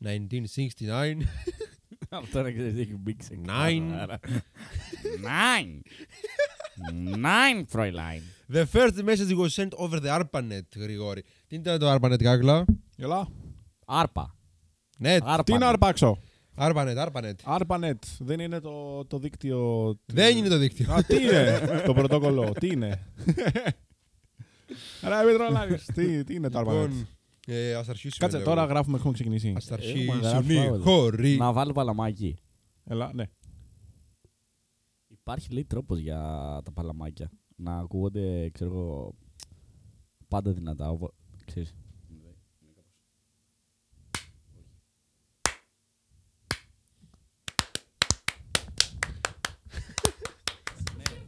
1969. Αυτό είναι εξαιρετικό big thing. Nine, Fräulein. The first message was sent over the ARPANET, Γρηγόρη. Τι ήταν το ARPANET, Κάκλα? Γελά. Άρπα. Ναι, τι είναι άρπα έξω? ARPANET. Δεν είναι το δίκτυο. Δεν είναι το δίκτυο. Α, τι είναι το πρωτόκολλο, τι είναι? Άρα, μην τρολάρεις. Τι είναι το ARPANET? Ας αρχίσουμε. Κάτσε, τώρα γράφουμε, έχουμε ξεκινήσει. Ας αρχίσουμε. Χωρί. Να βάλω παλαμάκι. Έλα, ναι. Υπάρχει, λέει, τρόπος για τα παλαμάκια να ακούγονται, ξέρω εγώ, πάντα δυνατά. Ξέρεις.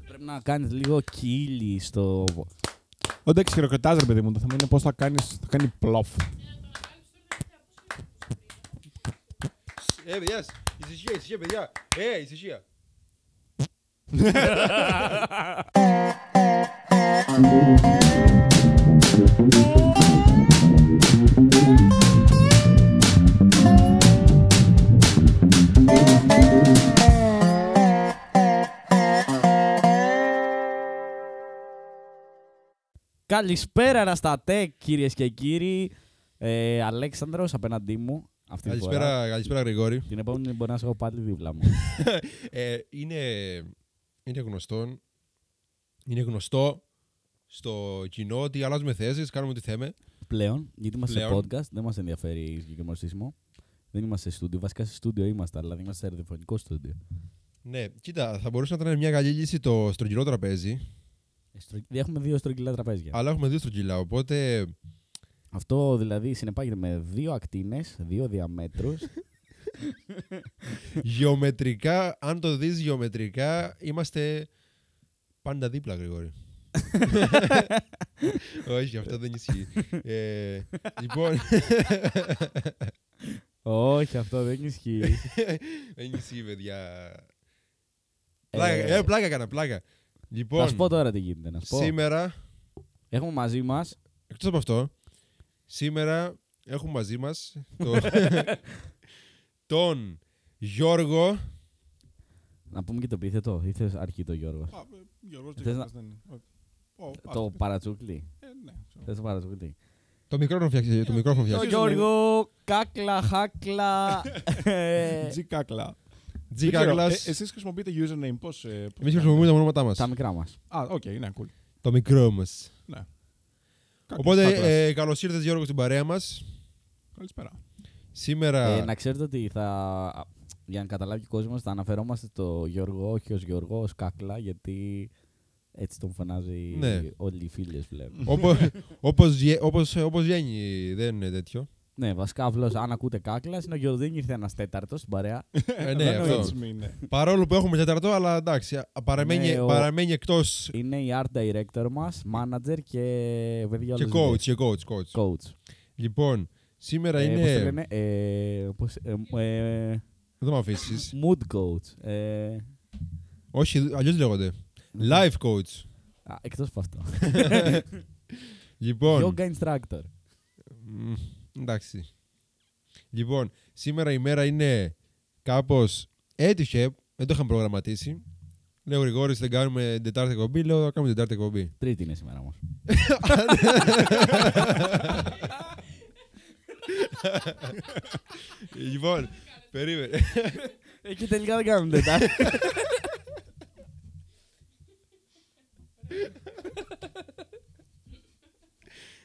Πρέπει να κάνεις λίγο κύλι στο... Όταν ξεροκριτάς, ρε παιδί μου, το θέμα είναι πώς θα κάνει πλόφ. Παιδιά, ησυχία, παιδιά. Ησυχία. Καλησπέρα, Rastatec, κυρίες και κύριοι. Αλέξανδρος απέναντί μου. Καλησπέρα, Γρηγόρη. Την επόμενη μπορεί να σε έχω πάλι δίπλα μου. Είναι γνωστό στο κοινό ότι αλλάζουμε θέσεις, κάνουμε ό,τι θέμε. Πλέον, γιατί είμαστε σε podcast, δεν μας ενδιαφέρει συγκεκριμένο στήσιμο. Δεν είμαστε σε στούντιο, βασικά σε στούντιο είμαστε, αλλά δεν είμαστε σε ραδιοφωνικό στούντιο. Ναι, κοίτα, θα μπορούσε να ήταν μια καλή λύση το στρογγυλό τραπέζι. Έχουμε δύο στρογγυλά τραπέζια. Αλλά έχουμε δύο στρογγυλά, οπότε... Αυτό δηλαδή συνεπάγεται με δύο ακτίνες, δύο διαμέτρους. Γεωμετρικά, αν το δεις γεωμετρικά, είμαστε πάντα δίπλα, Γρηγόρη. Όχι, αυτό δεν ισχύει. Λοιπόν... Όχι, αυτό δεν ισχύει. Δεν ισχύει, παιδιά. Πλάκα κάνα, πλάκα. Λοιπόν, να σου πω τώρα τι γίνεται. Σήμερα... Έχουμε μαζί μας... Εκτός από αυτό, σήμερα έχουμε μαζί μας το... τον Γιώργο. Να πούμε και το επίθετο, ή θες αρκεί το Γιώργο? Γιώργος το Γιώργος δεν είναι. Το παρατσούκλι. Ναι. Θες το παρατσούκλι. Το μικρόφωνο φτιάξε. Το Γιώργο, κάκλα, χάκλα. Τζικάκλα. Εσείς χρησιμοποιείτε username, πώς? Εμείς χρησιμοποιούμε τα ονόματά μας. Τα μικρά μας. Α, οκ, ναι, cool. Το μικρό μας. Ναι. Οπότε, καλώς ήρθες, Γιώργο, στην παρέα μας. Καλησπέρα. Σήμερα... να ξέρετε ότι θα, για να καταλάβει ο κόσμος, θα αναφερόμαστε στο Γιώργο, όχι ως Γιώργο, ως Κάκλα, γιατί έτσι τον φωνάζει, ναι, όλοι οι φίλοι βλέπουν. Όπως βγαίνει, δεν είναι τέτοιο. Ναι, βασικά απλώς αν ακούτε Κάκλας, είναι ο Γιώργος, ήρθε ένας τέταρτος στην παρέα. Ναι, αυτό. Παρόλο που έχουμε τέταρτο, αλλά εντάξει, παραμένει εκτός... Είναι η art director μας, manager και... Και coach. Λοιπόν... Σήμερα είναι. Δεν με αφήσεις. Mood coach. Όχι, αλλιώς λέγονται. Life coach. Εκτός από αυτό. Λοιπόν. Yoga instructor. Εντάξει. Λοιπόν, σήμερα η μέρα είναι κάπως. Έτυχε, δεν το είχαμε προγραμματίσει. Λέω, Γρηγόρης, δεν κάνουμε τετάρτη εκπομπή. Λέω, θα κάνουμε τετάρτη εκπομπή. Τρίτη είναι σήμερα όμως. Λοιπόν, περίμενε. Εκεί τελικά δεν κάνουμε τετάρτη.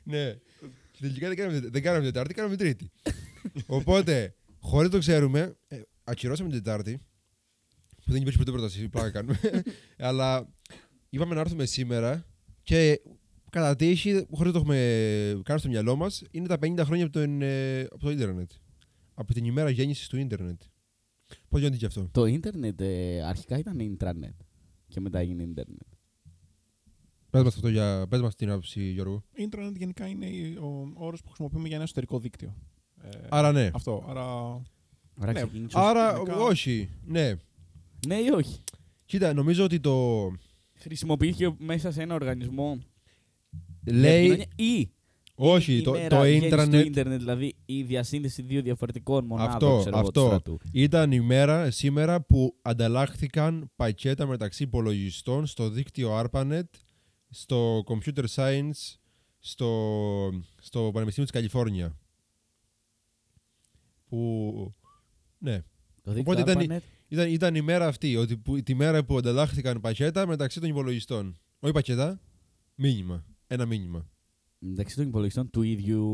Ναι, τελικά δεν κάναμε τετάρτη, κάναμε τρίτη. Οπότε, χωρίς το ξέρουμε, ακυρώσαμε την τετάρτη. Που δεν υπήρχε ποτέ πρόταση, πλάκα κάνουμε. Αλλά είπαμε να έρθουμε σήμερα και... Κατά τύχη, χωρίς το έχουμε κάνει στο μυαλό μας, είναι τα 50 χρόνια από το ίντερνετ. Από την ημέρα γέννησης του ίντερνετ. Πώς γίνεται και αυτό? Το ίντερνετ αρχικά ήταν ιντρανετ και μετά έγινε ίντερνετ. Πες μας την άποψη, Γιώργο. Ιντρανετ γενικά είναι ο όρος που χρησιμοποιούμε για ένα εσωτερικό δίκτυο. Άρα ναι. Αυτό, άρα ναι. Άρα όχι, ναι. Ναι ή όχι. Κοίτα, νομίζω ότι το... Χρησιμοποιήθηκε μέσα σε ένα οργανισμό. Λέει. Ή Όχι, το ίντρανετ. Δηλαδή η διασύνδεση δύο διαφορετικών μονάδων. Αυτό. Ήταν η μέρα σήμερα που ανταλλάχθηκαν πακέτα μεταξύ υπολογιστών στο δίκτυο ARPANET, στο Computer Science, στο Πανεπιστήμιο της Καλιφόρνια. Που. Ναι. Οπότε ήταν η μέρα αυτή, τη μέρα που ανταλλάχθηκαν πακέτα μεταξύ των υπολογιστών. Όχι πακέτα, μήνυμα. Ένα μήνυμα. Μεταξύ των υπολογιστών του ίδιου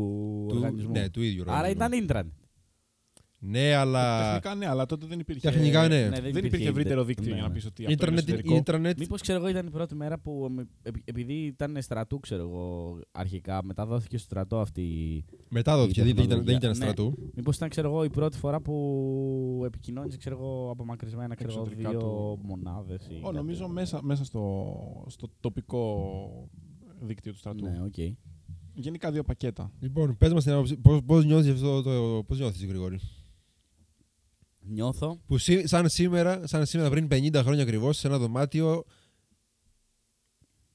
οργανισμού. Ναι, του ίδιου οργανισμού. Άρα ήταν intranet. Ναι, αλλά. Τεχνικά ναι, αλλά τότε δεν υπήρχε. Τεχνικά ναι. Δεν υπήρχε ευρύτερο δίκτυο για να πεις ότι αυτό είναι εσωτερικό. Μήπως ξέρω εγώ ήταν η πρώτη μέρα που. Επειδή ήταν στρατού, ξέρω εγώ αρχικά. Μετά δόθηκε στο στρατό αυτή. Μετά δόθηκε, δεν ήταν στρατού. Μήπως ήταν ξέρω εγώ η πρώτη φορά που επικοινώνησε ξέρω εγώ απομακρυσμένα δύο μονάδες. Νομίζω μέσα στο τοπικό δίκτυο του στρατού. Ναι, οκ. Γενικά δύο πακέτα. Λοιπόν, πες μας την άποψη. Πώς νιώθεις αυτό πώς νιώθεις, Γρηγόρη? Νιώθω. Που σαν σήμερα πριν 50 χρόνια ακριβώς, σε ένα δωμάτιο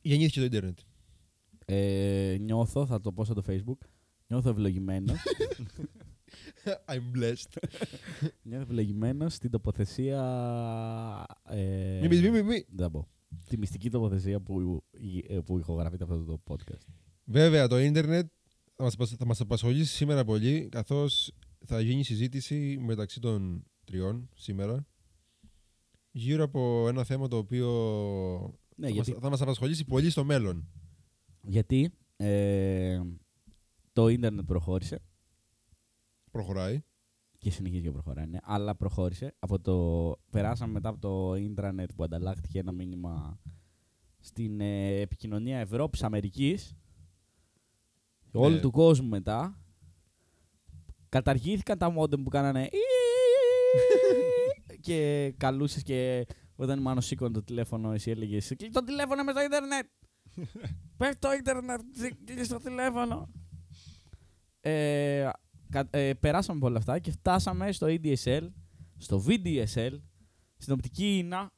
γεννήθηκε το ίντερνετ. Νιώθω, θα το πω σαν το Facebook, νιώθω ευλογημένος. I'm blessed. Νιώθω ευλογημένος στην τοποθεσία... Τη μυστική τοποθεσία που ηχογραφείται αυτό το podcast. Βέβαια, το ίντερνετ θα μας απασχολήσει σήμερα πολύ, καθώς θα γίνει συζήτηση μεταξύ των τριών σήμερα γύρω από ένα θέμα το οποίο θα μας απασχολήσει πολύ στο μέλλον. Γιατί το ίντερνετ προχώρησε. Προχωράει. Και συνεχίζει και προχωράει, ναι. Αλλά προχώρησε. Περάσαμε μετά από το ίντρανετ που ανταλλάχθηκε ένα μήνυμα στην επικοινωνία Ευρώπης-Αμερικής, ναι. Όλου του κόσμου μετά. Καταργήθηκαν τα μόντεμ που κάνανε και καλούσες και όταν μάλλον σήκωνε το τηλέφωνο εσύ έλεγες «Κλείς το τηλέφωνο μες στο ίντερνετ! Πες το ίντερνετ, κλείς το τηλέφωνο!» περάσαμε από όλα αυτά και φτάσαμε στο ADSL, στο VDSL, στην οπτική ίνα,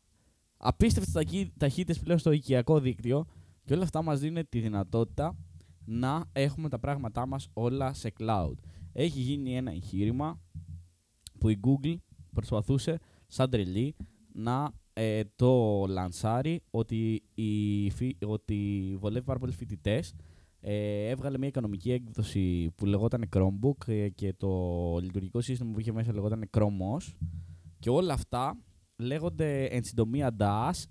απίστευτες ταχύτητες πλέον στο οικιακό δίκτυο και όλα αυτά μας δίνουν τη δυνατότητα να έχουμε τα πράγματά μας όλα σε cloud. Έχει γίνει ένα εγχείρημα που η Google προσπαθούσε σαν τρελή να το λανσάρει ότι βολεύει πάρα πολλούς φοιτητές. Έβγαλε μια οικονομική έκδοση που λεγόταν Chromebook και το λειτουργικό σύστημα που είχε μέσα λεγόταν Chrome OS και όλα αυτά λέγονται εν συντομία DaaS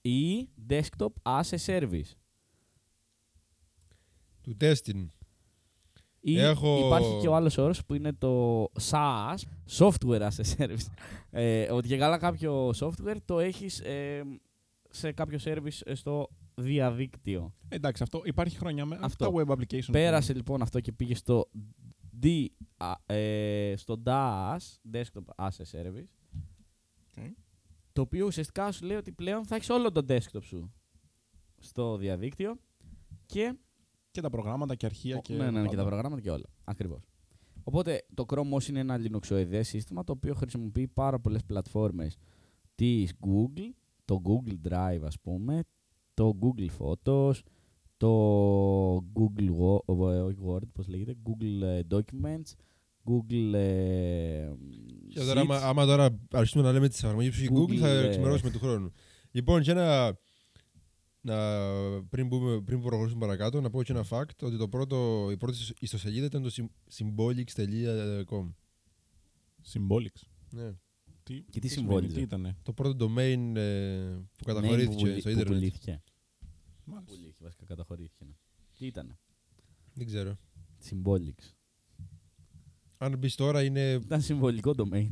ή Desktop as a Service. Του testing. Υπάρχει και ο άλλος όρος που είναι το SaaS, Software as a Service. Ότι για καλά κάποιο software το έχεις σε κάποιο service στο διαδίκτυο. Εντάξει, αυτό υπάρχει χρόνια με αυτά web application. Πέρασε λοιπόν αυτό και πήγε στο DaaS, Desktop as a Service, το οποίο ουσιαστικά σου λέει ότι πλέον θα έχεις όλο το desktop σου στο διαδίκτυο και τα προγράμματα και αρχεία και... Ναι, και τα προγράμματα και όλα. Ακριβώς. Οπότε το Chrome OS είναι ένα λινοξοειδές σύστημα το οποίο χρησιμοποιεί πάρα πολλές πλατφόρμες της Google, το Google Drive ας πούμε, το Google Photos, το Google Word, πώς λέγεται, Google Documents, Google Sheets. Άμα τώρα αρχίσουμε να λέμε τις εφαρμογές του Google θα εξημερώσουμε του χρόνου. Λοιπόν, και πριν προχωρήσουμε παρακάτω, να πω και ένα fact, ότι η πρώτη ιστοσελίδα ήταν το symbolics.com. Symbolics. Ναι. Και τι συμβόλιζε. Ήταν το πρώτο domain που καταχωρήθηκε στο ίντερνετ. Πουλήθηκε, βασικά καταχωρήθηκε. Τι ήτανε? Δεν ξέρω. Symbolics. Αν μπεις τώρα είναι... Ήταν συμβολικό domain.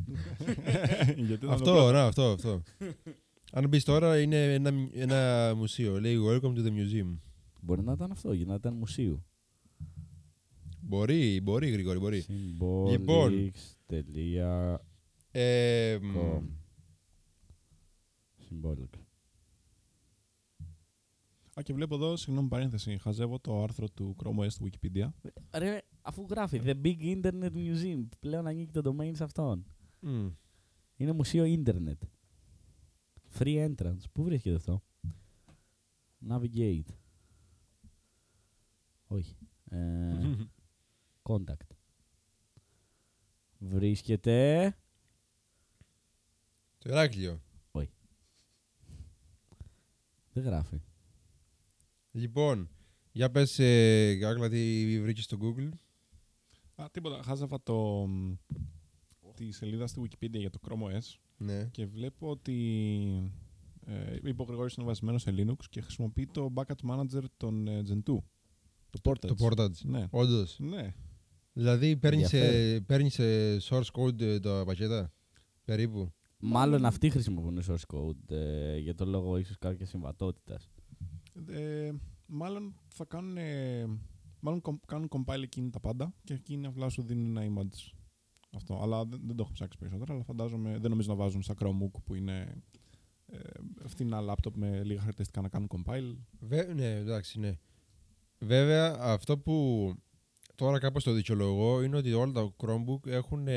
Αυτό. Αν μπεις τώρα είναι ένα μουσείο. Λέει Welcome to the Museum. Μπορεί να ήταν αυτό, γιατί να ήταν μουσείο. Μπορεί Γρηγόρη, μπορεί. Symbolics.com. Symbolic. Και βλέπω εδώ, συγγνώμη παρένθεση, χαζεύω το άρθρο του Chrome OS του Wikipedia. Ρε, αφού γράφει The Big Internet Museum, πλέον ανοίγει το domain σε αυτόν. Είναι μουσείο ίντερνετ. Free entrance. Πού βρίσκεται αυτό? Navigate. Όχι. Contact. Βρίσκεται... Το Ηράκλειο. Όχι. Δεν γράφει. Λοιπόν, για πες, Άκλα, τι βρήκες στο Google. Α, τίποτα. Χάζευα τη σελίδα στη Wikipedia για το Chrome OS. Ναι. Και βλέπω ότι είπε ο Γρηγόρης είναι βασισμένος σε Linux και χρησιμοποιεί το backup manager των Gentoo. Το Portage. Ναι. Όντως. Ναι. Δηλαδή παίρνεις source code τα πακέτα, περίπου. Μάλλον αυτοί χρησιμοποιούν source code για το λόγο ίσως κάποιας συμβατότητας. Μάλλον θα κάνουν, κάνουν compile εκείνη τα πάντα και εκείνη απλά σου δίνουν ένα image. Αυτό. Αλλά δεν το έχω ψάξει περισσότερα, αλλά φαντάζομαι, δεν νομίζω να βάζουν στα Chromebook που είναι φθηνά λάπτοπ με λίγα χαρακτηριστικά να κάνουν compile. Ναι, εντάξει, ναι. Βέβαια, αυτό που τώρα κάπως το δικαιολογώ είναι ότι όλα τα Chromebook έχουν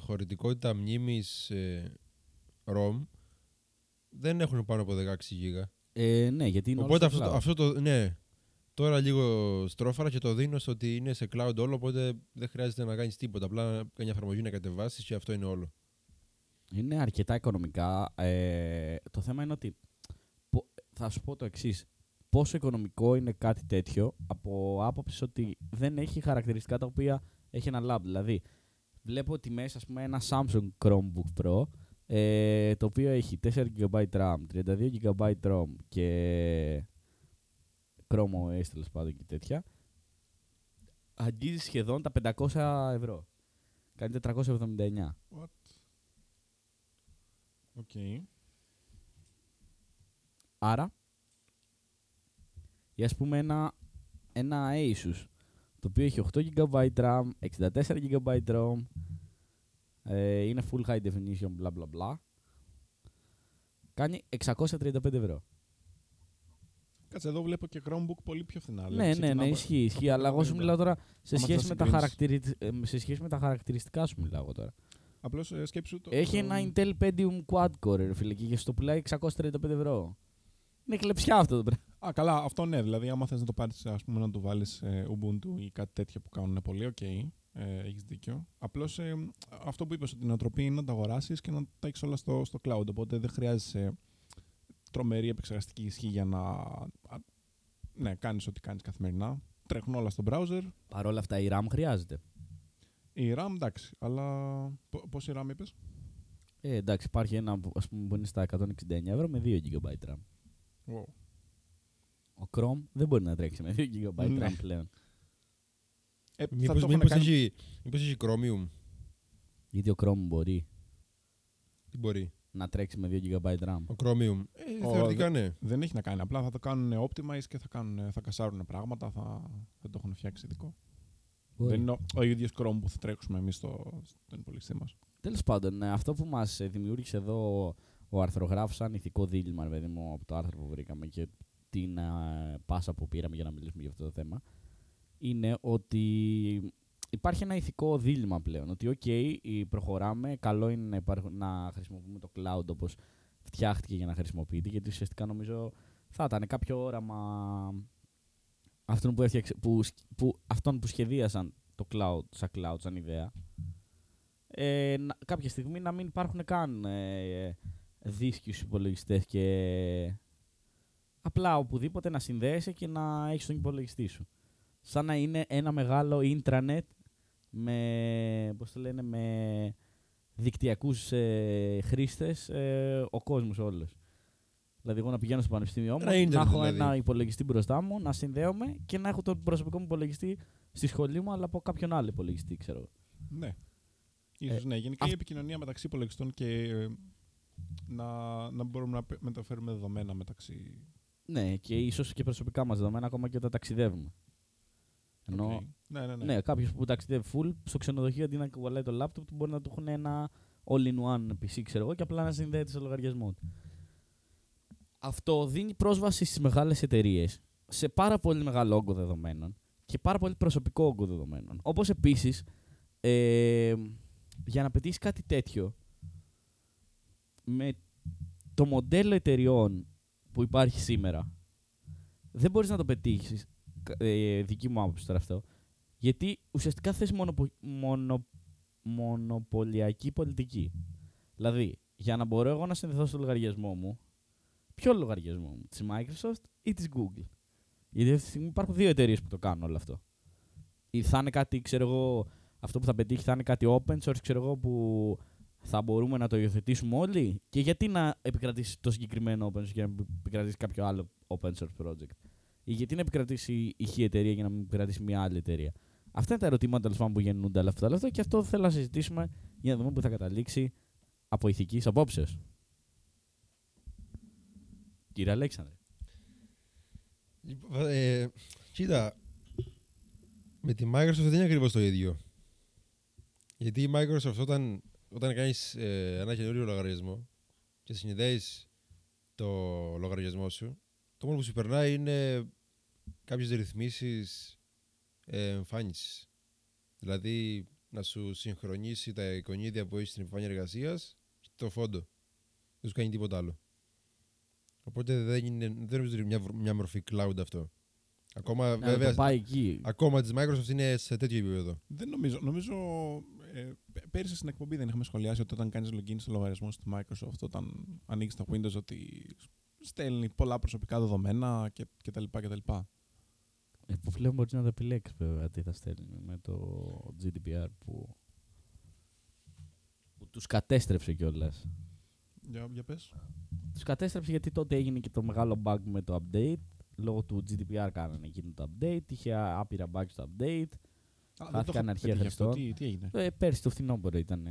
χωρητικότητα μνήμης ROM. Δεν έχουν πάνω από 16 GB. Ναι, γιατί είναι οπότε όλο αυτό το, ναι. Τώρα λίγο στρόφαρα και το δίνω ότι είναι σε cloud όλο, οπότε δεν χρειάζεται να κάνεις τίποτα. Απλά κάνει μια εφαρμογή να κατεβάσεις και αυτό είναι όλο. Είναι αρκετά οικονομικά. Το θέμα είναι ότι θα σου πω το εξής. Πόσο οικονομικό είναι κάτι τέτοιο από άποψη ότι δεν έχει χαρακτηριστικά τα οποία έχει ένα lab. Δηλαδή, βλέπω ότι μέσα ας πούμε, ένα Samsung Chromebook Pro το οποίο έχει 4 GB RAM, 32 GB ROM και Chrome OS τέλος πάντων και τέτοια, αγγίζει σχεδόν τα 500 ευρώ. Κάνει 479. What? Okay. Άρα, για ας πούμε ένα Asus, το οποίο έχει 8 GB RAM, 64 GB ROM, είναι full high definition, bla bla bla, κάνει 635 ευρώ. Κάτσε, εδώ βλέπω και Chromebook πολύ πιο φθηνά. Ναι, ισχύει, αλλά εγώ σου μιλάω τώρα σε σχέση με τα χαρακτηριστικά σου μιλάω τώρα. Απλώς σκέψου το... Έχει ένα Intel Pentium Quad-Core, φίλε, και στο πουλάει 635 ευρώ. Είναι κλεψιά αυτό το πράγμα. Α, καλά, αυτό ναι. Δηλαδή, άμα θες να το πάρεις, ας πούμε, να του βάλεις Ubuntu ή κάτι τέτοιο που κάνουν πολύ, οκ, έχεις δίκιο. Απλώς αυτό που είπες, ότι η νοοτροπία είναι να τα αγοράσεις και να τα έχεις όλα στο cloud. Οπότε δεν χρειάζεσαι τρομερή επεξεργαστική ισχύ για να κάνεις ό,τι κάνεις καθημερινά. Τρέχουν όλα στο browser. Παρ' όλα αυτά, η RAM χρειάζεται. Η RAM, εντάξει, αλλά πόση RAM είπες? Εντάξει, υπάρχει ένα ας πούμε, που είναι στα 169 ευρώ με 2 GB RAM. Wow. Ο Chrome δεν μπορεί να τρέξει με 2 GB RAM πλέον. Μήπως έχει Chromium. Γιατί ο Chrome μπορεί. Τι μπορεί? Να τρέξει με 2 GB RAM. Ο Chromium. Θεωρητικά ναι. Δεν έχει να κάνει. Απλά θα το κάνουν optimize και θα κασάρουν πράγματα. Θα το έχουν φτιάξει ειδικό. Δεν είναι ο ίδιος Chrome που θα τρέξουμε εμείς στον υπολογιστή μας. Τέλος πάντων, αυτό που μας δημιούργησε εδώ ο αρθρογράφος σαν ηθικό δίλημμα, παιδί μου, από το άρθρο που βρήκαμε και την πάσα που πήραμε για να μιλήσουμε για αυτό το θέμα, είναι ότι υπάρχει ένα ηθικό δίλημμα πλέον. Ότι, OK, προχωράμε, καλό είναι να χρησιμοποιούμε το cloud όπως φτιάχτηκε για να χρησιμοποιείται, γιατί ουσιαστικά νομίζω θα ήταν κάποιο όραμα αυτόν που σχεδίασαν το cloud, σαν ιδέα. Κάποια στιγμή να μην υπάρχουν καν δίσκιους υπολογιστές και απλά οπουδήποτε να συνδέεσαι και να έχεις τον υπολογιστή σου. Σαν να είναι ένα μεγάλο intranet με, με δικτυακούς χρήστες ο κόσμος όλος. Δηλαδή εγώ να πηγαίνω στο πανεπιστήμιό μου, να έχω ένα υπολογιστή μπροστά μου, να συνδέομαι και να έχω τον προσωπικό μου υπολογιστή στη σχολή μου, αλλά από κάποιον άλλο υπολογιστή, ξέρω. Ναι. Ίσως, ναι. Γενικά η επικοινωνία μεταξύ υπολογιστών και να μπορούμε να μεταφέρουμε δεδομένα μεταξύ... Ναι, και ίσως και προσωπικά μας δεδομένα, ακόμα και όταν ταξιδεύουμε. Ενώ, okay. Ναι, κάποιος που ταξιδεύει full, στο ξενοδοχείο αντί να κουβαλάει το laptop, μπορεί να του έχουν ένα all-in-one PC, ξέρω εγώ, και απλά να συνδέεται στο λογαριασμό του. Αυτό δίνει πρόσβαση στις μεγάλες εταιρείες, σε πάρα πολύ μεγάλο όγκο δεδομένων και πάρα πολύ προσωπικό όγκο δεδομένων. Όπως επίσης, για να πετύχεις κάτι τέτοιο, με το μοντέλο εταιρεών που υπάρχει σήμερα, δεν μπορείς να το πετύχεις δική μου άποψη τώρα αυτό. Γιατί ουσιαστικά θες μονοπωλιακή πολιτική. Δηλαδή, για να μπορώ εγώ να συνδεθώ στο λογαριασμό μου, ποιο λογαριασμό μου, της Microsoft ή της Google. Γιατί αυτή τη στιγμή υπάρχουν δύο εταιρείες που το κάνουν όλο αυτό. Ή θα είναι κάτι, ξέρω εγώ, αυτό που θα πετύχει θα είναι κάτι open source, ξέρω εγώ, που θα μπορούμε να το υιοθετήσουμε όλοι. Και γιατί να επικρατήσει το συγκεκριμένο open source και να επικρατήσει κάποιο άλλο open source project. Ή γιατί να επικρατήσει η χη εταιρεία για να μην επικρατήσει μια άλλη εταιρεία. Αυτά είναι τα ερωτήματα που γεννούνται όλα αυτά, και αυτό θέλω να συζητήσουμε για να δούμε που θα καταλήξει από ηθικής απόψεως. Κύριε Αλέξανδρε. Κοίτα, με τη Microsoft δεν είναι ακριβώς το ίδιο. Γιατί η Microsoft όταν κάνεις ένα καινούριο λογαριασμό και συνδέεις το λογαριασμό σου, το μόνο που σου περνάει είναι κάποιες ρυθμίσεις εμφάνισης. Δηλαδή να σου συγχρονίσει τα εικονίδια που έχεις στην επιφάνεια εργασίας και το φόντο. Δεν σου κάνει τίποτα άλλο. Οπότε δεν νομίζω ότι είναι μια μορφή cloud αυτό. Ακόμα, ναι, βέβαια, πάει εκεί. Ακόμα της Microsoft είναι σε τέτοιο επίπεδο. Δεν νομίζω. Πέρυσι στην εκπομπή δεν είχαμε σχολιάσει ότι όταν κάνεις login στο λογαριασμό στη Microsoft, όταν ανοίγεις τα Windows, ότι στέλνει πολλά προσωπικά δεδομένα κτλ. Επιπλέον μπορείς να το επιλέξεις βέβαια τι θα στέλνει με το GDPR που τους κατέστρεψε κιόλας. Για πες. Τους κατέστρεψε γιατί τότε έγινε και το μεγάλο bug με το update. Λόγω του GDPR κάνανε εκείνο το update. Είχε άπειρα bugs στο update. Χάθηκαν αρχεία χρηστών. Τι έγινε. Πέρσι το φθινόπωρο ήταν.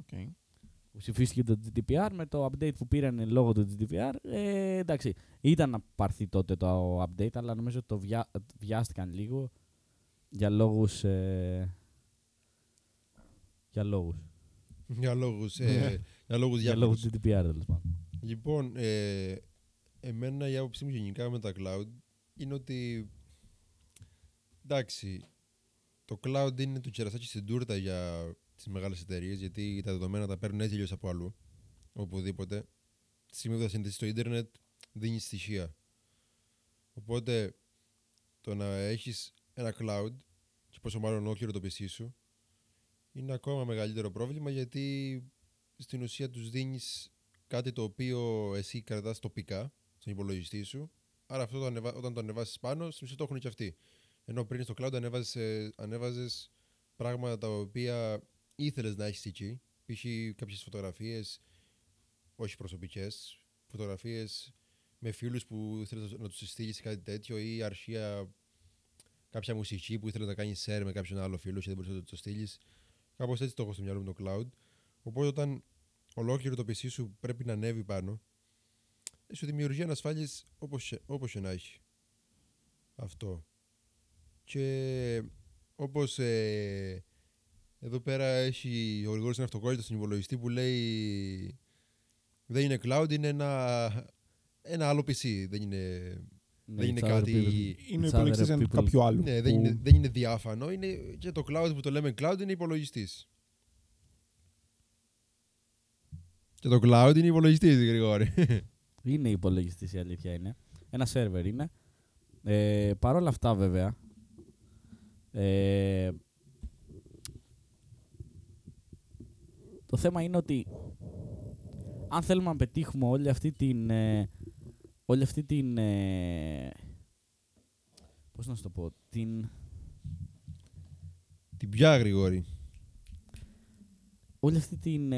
Okay. Ψηφίστηκε το GDPR με το update που πήρανε λόγω του GDPR. Εντάξει, ήταν να πάρθει τότε το update, αλλά νομίζω ότι το βιάστηκαν λίγο για λόγους. Για λόγους GDPR, τέλος πάντων. Λοιπόν, εμένα η άποψή μου γενικά με τα cloud είναι ότι, εντάξει, το cloud είναι το κερασάκι στην τούρτα για τις μεγάλες εταιρείες, γιατί τα δεδομένα τα παίρνουν έτσι από αλλού, οπουδήποτε. Τη στιγμή που θα συνδεθεί στο ίντερνετ, δίνει στοιχεία. Οπότε, το να έχεις ένα cloud, και πόσο μάλλον ολόκληρο το PC σου, είναι ακόμα μεγαλύτερο πρόβλημα, γιατί στην ουσία τους δίνεις κάτι το οποίο εσύ κρατάς τοπικά στον υπολογιστή σου. Άρα αυτό όταν το ανεβάσεις πάνω, στην ουσία το έχουν και αυτοί. Ενώ πριν στο cloud ανέβαζες πράγματα τα οποία ήθελες να έχεις εκεί. Π.χ. κάποιες φωτογραφίες, όχι προσωπικές, φωτογραφίες με φίλους που ήθελες να τους στείλεις κάτι τέτοιο, ή αρχεία κάποια μουσική που ήθελες να κάνεις share με κάποιον άλλο φίλο και δεν μπορείς να το στείλεις. Κάπως έτσι το έχω στο μυαλό μου το cloud. Οπότε όταν ολόκληρο το PC σου πρέπει να ανέβει πάνω, σου δημιουργεί ανασφάλειες όπως και να έχει. Αυτό. Και όπως εδώ πέρα έχει ο Γρηγόρης ένα αυτοκόλλητο στον υπολογιστή που λέει δεν είναι cloud, είναι ένα άλλο PC. Δεν είναι, ναι, δεν είναι κάτι. Είναι υπολογιστής κάποιου άλλου. Ναι, δεν είναι διάφανο. Είναι και το cloud που το λέμε cloud είναι υπολογιστής. Και το cloud είναι υπολογιστής, Γρηγόρη. Είναι υπολογιστής, η αλήθεια είναι. Ένα server είναι. Παρ' όλα αυτά βέβαια, το θέμα είναι ότι αν θέλουμε να πετύχουμε όλη αυτή την πώς να σου το πω, την πια, Γρηγόρη. Όλη αυτή την.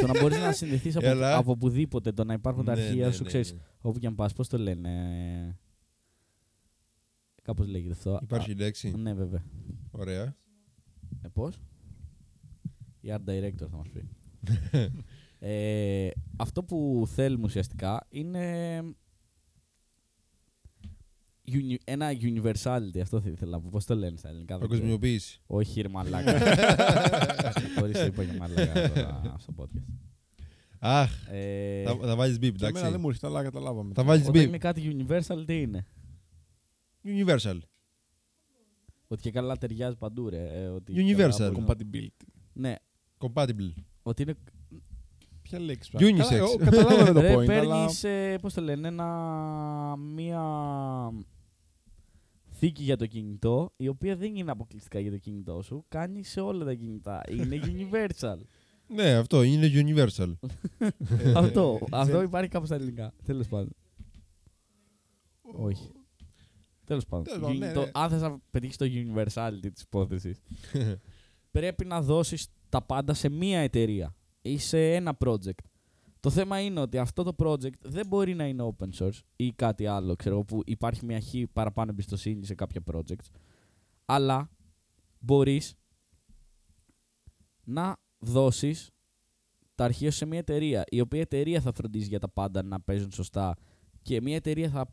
Το να μπορείς να συνδεθείς από οπουδήποτε, το να υπάρχουν τα αρχεία σου, ξέρεις, όπου και αν πας, πώς το λένε. Κάπως λέγεται αυτό. Υπάρχει λέξη. Ναι, βέβαια. Ωραία. Πώς. Η Art Director θα μας πει. Αυτό που θέλουμε ουσιαστικά είναι ένα universality, αυτό θα ήθελα να πω. Πώς το λένε στα ελληνικά. Παγκοσμιοποίηση. Όχι, ρε μαλάκα. Χωρίς το είπα για μαλάκα τώρα στο podcast. Αχ, θα βάλεις beep, εντάξει. Εμένα δεν μου έρχεται, αλλά καταλάβαμε. Θα βάλεις beep. Όταν είναι κάτι universal, τι είναι. Universal. Ότι και καλά ταιριάζει παντού, ρε. Universal. Compatibility. Ναι. Compatible. Ότι είναι. Ποια λέξη. Unisex. Καταλάβαμε το point. Παίρνεις, πώς το λένε, μία θήκη για το κινητό, η οποία δεν είναι αποκλειστικά για το κινητό σου, κάνει σε όλα τα κινητά. Είναι universal. Ναι, αυτό είναι universal. Αυτό υπάρχει κάπου στα ελληνικά. Τέλος πάντων. Όχι. Τέλος πάντων. Αν θες να πετύχεις το universality της υπόθεσης, πρέπει να δώσεις τα πάντα σε μία εταιρεία ή σε ένα project. Το θέμα είναι ότι αυτό το project δεν μπορεί να είναι open source ή κάτι άλλο, ξέρω, που υπάρχει μια χ παραπάνω εμπιστοσύνη σε κάποια projects, αλλά μπορείς να δώσεις τα αρχεία σε μια εταιρεία, η οποία εταιρεία θα φροντίζει για τα πάντα να παίζουν σωστά και μια εταιρεία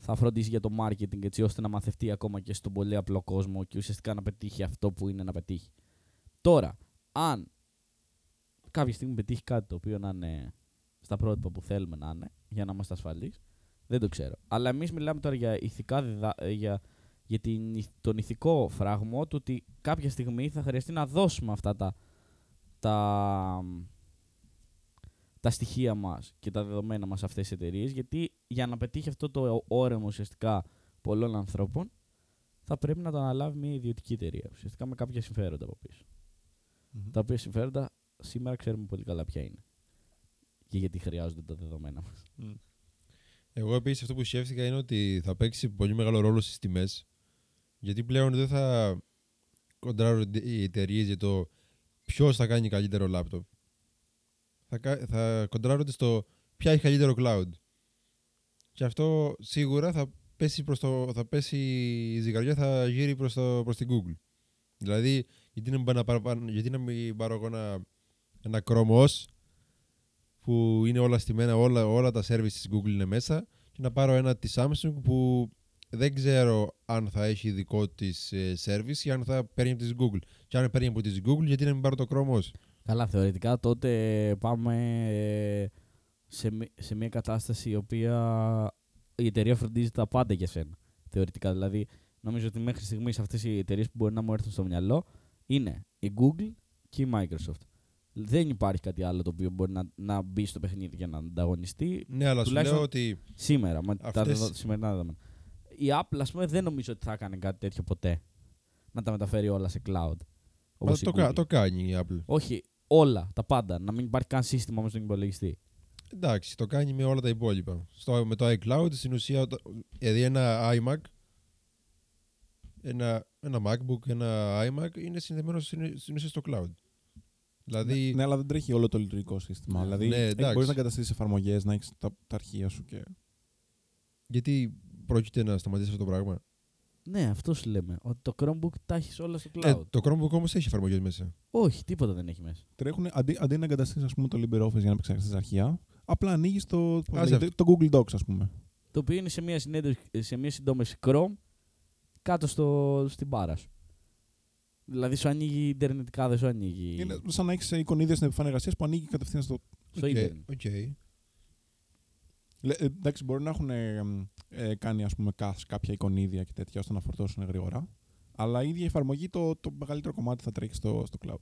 θα φροντίζει για το marketing, έτσι ώστε να μαθευτεί ακόμα και στον πολύ απλό κόσμο και ουσιαστικά να πετύχει αυτό που είναι να πετύχει. Τώρα, αν κάποια στιγμή πετύχει κάτι το οποίο να είναι στα πρότυπα που θέλουμε να είναι, για να είμαστε ασφαλείς, δεν το ξέρω. Αλλά εμείς μιλάμε τώρα για, τον ηθικό φράγμο του ότι κάποια στιγμή θα χρειαστεί να δώσουμε αυτά τα στοιχεία μας και τα δεδομένα μας σε αυτές τις εταιρείες, γιατί για να πετύχει αυτό το όρεμα ουσιαστικά πολλών ανθρώπων, θα πρέπει να το αναλάβει μια ιδιωτική εταιρεία, ουσιαστικά με κάποια συμφέροντα από πίσω. Mm-hmm. Τα οποία συμφέροντα σήμερα ξέρουμε πολύ καλά ποια είναι και γιατί χρειάζονται τα δεδομένα μας. Mm. Εγώ επίσης αυτό που σκέφτηκα είναι ότι θα παίξει πολύ μεγάλο ρόλο στις τιμές, γιατί πλέον δεν θα κοντράρουν οι εταιρείες για το ποιος θα κάνει καλύτερο λάπτοπ. Θα κοντράρονται στο ποια έχει καλύτερο cloud. Και αυτό σίγουρα θα πέσει η ζυγαριά, θα γύρει προς την Google. Δηλαδή, γιατί να μην πάρω εγώ ένα Chrome OS που είναι όλα στημένα, όλα τα services της Google είναι μέσα, και να πάρω ένα της Samsung που δεν ξέρω αν θα έχει δικό της service ή αν θα παίρνει από της Google. Και αν παίρνει από της Google, γιατί να μην πάρω το Chrome OS. Καλά, θεωρητικά τότε πάμε σε μια κατάσταση η οποία η εταιρεία φροντίζει τα πάντα για σένα. Θεωρητικά δηλαδή, νομίζω ότι μέχρι στιγμής αυτές οι εταιρείες που μπορεί να μου έρθουν στο μυαλό είναι η Google και η Microsoft. Δεν υπάρχει κάτι άλλο το οποίο μπορεί να μπει στο παιχνίδι για να ανταγωνιστεί. Ναι, αλλά σου λέω ότι σήμερα, με τα σημερινά δεδομένα. Η Apple, ας πούμε, δεν νομίζω ότι θα έκανε κάτι τέτοιο ποτέ. Να τα μεταφέρει όλα σε cloud. Όπως το κάνει η Apple. Όχι, όλα, τα πάντα. Να μην υπάρχει καν σύστημα όμως στον υπολογιστή. Εντάξει, το κάνει με όλα τα υπόλοιπα. Με το iCloud, στην ουσία, δηλαδή ένα iMac, ένα MacBook, ένα iMac είναι συνδεμένο στην ουσία στο cloud. Δηλαδή... Ναι, αλλά δεν τρέχει όλο το λειτουργικό σύστημα. Ναι, δηλαδή, μπορείς να καταστήσεις εφαρμογές, να έχεις τα αρχεία σου και... Γιατί πρόκειται να σταματήσει αυτό το πράγμα. Ναι, αυτό σου λέμε. Ότι το Chromebook τα έχεις όλα στο cloud. Το Chromebook όμως έχει εφαρμογές μέσα. Όχι, τίποτα δεν έχει μέσα. Τρέχουν, αντί να εγκαταστήσεις, ας πούμε, το LibreOffice για να επεξεργαστείς αρχεία, απλά ανοίγεις το Google Docs, ας πούμε. Το οποίο είναι σε μια συντόμευση Chrome κάτω στην μπάρα σου. Δηλαδή σου ανοίγει ιντερνετικά, δεν σου ανοίγει. Είναι σαν να έχεις εικονίδια στην επιφάνεια εργασίας που ανοίγει κατευθείαν στο ίντερνετ. Okay. Εντάξει, μπορεί να έχουν κάνει, ας πούμε, κάποια εικονίδια και τέτοια ώστε να φορτώσουν γρήγορα. Αλλά η ίδια εφαρμογή, το μεγαλύτερο κομμάτι θα τρέχει στο cloud.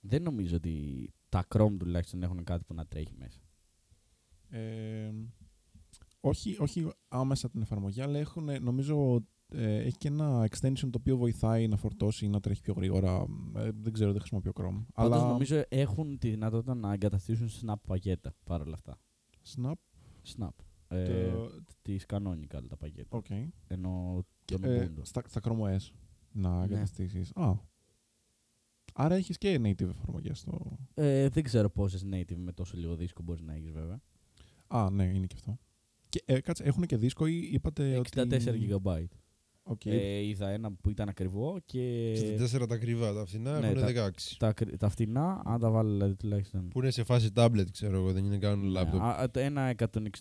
Δεν νομίζω ότι τα Chrome τουλάχιστον έχουν κάτι που να τρέχει μέσα. Όχι άμεσα την εφαρμογή, αλλά έχουν, νομίζω, έχει και ένα extension το οποίο βοηθάει να φορτώσει ή να τρέχει πιο γρήγορα. Δεν ξέρω, δεν χρησιμοποιώ Chrome. Πάντως αλλά... νομίζω έχουν τη δυνατότητα να εγκαταστήσουν Snap πακέτα παρόλα αυτά. Snap. Της Canonical τα πακέτα. Okay. Ενώ το Ubuntu. Στα Chrome OS να εγκαταστήσεις. Ναι. Άρα έχεις και native εφαρμογές. Δεν ξέρω πόσες native με τόσο λίγο δίσκο μπορείς να έχεις, βέβαια. Ναι, είναι και αυτό. Κάτσε, έχουν και δίσκο ή είπατε 64 ότι... 64 GB. Okay. Είδα ένα που ήταν ακριβό και... 64 τα ακριβά, τα φθηνά έχουν 16. Τα φθηνά, αν τα βάλω δηλαδή τουλάχιστον... Που είναι σε φάση tablet, ξέρω εγώ, δεν είναι καν λάπτοπ. Ένα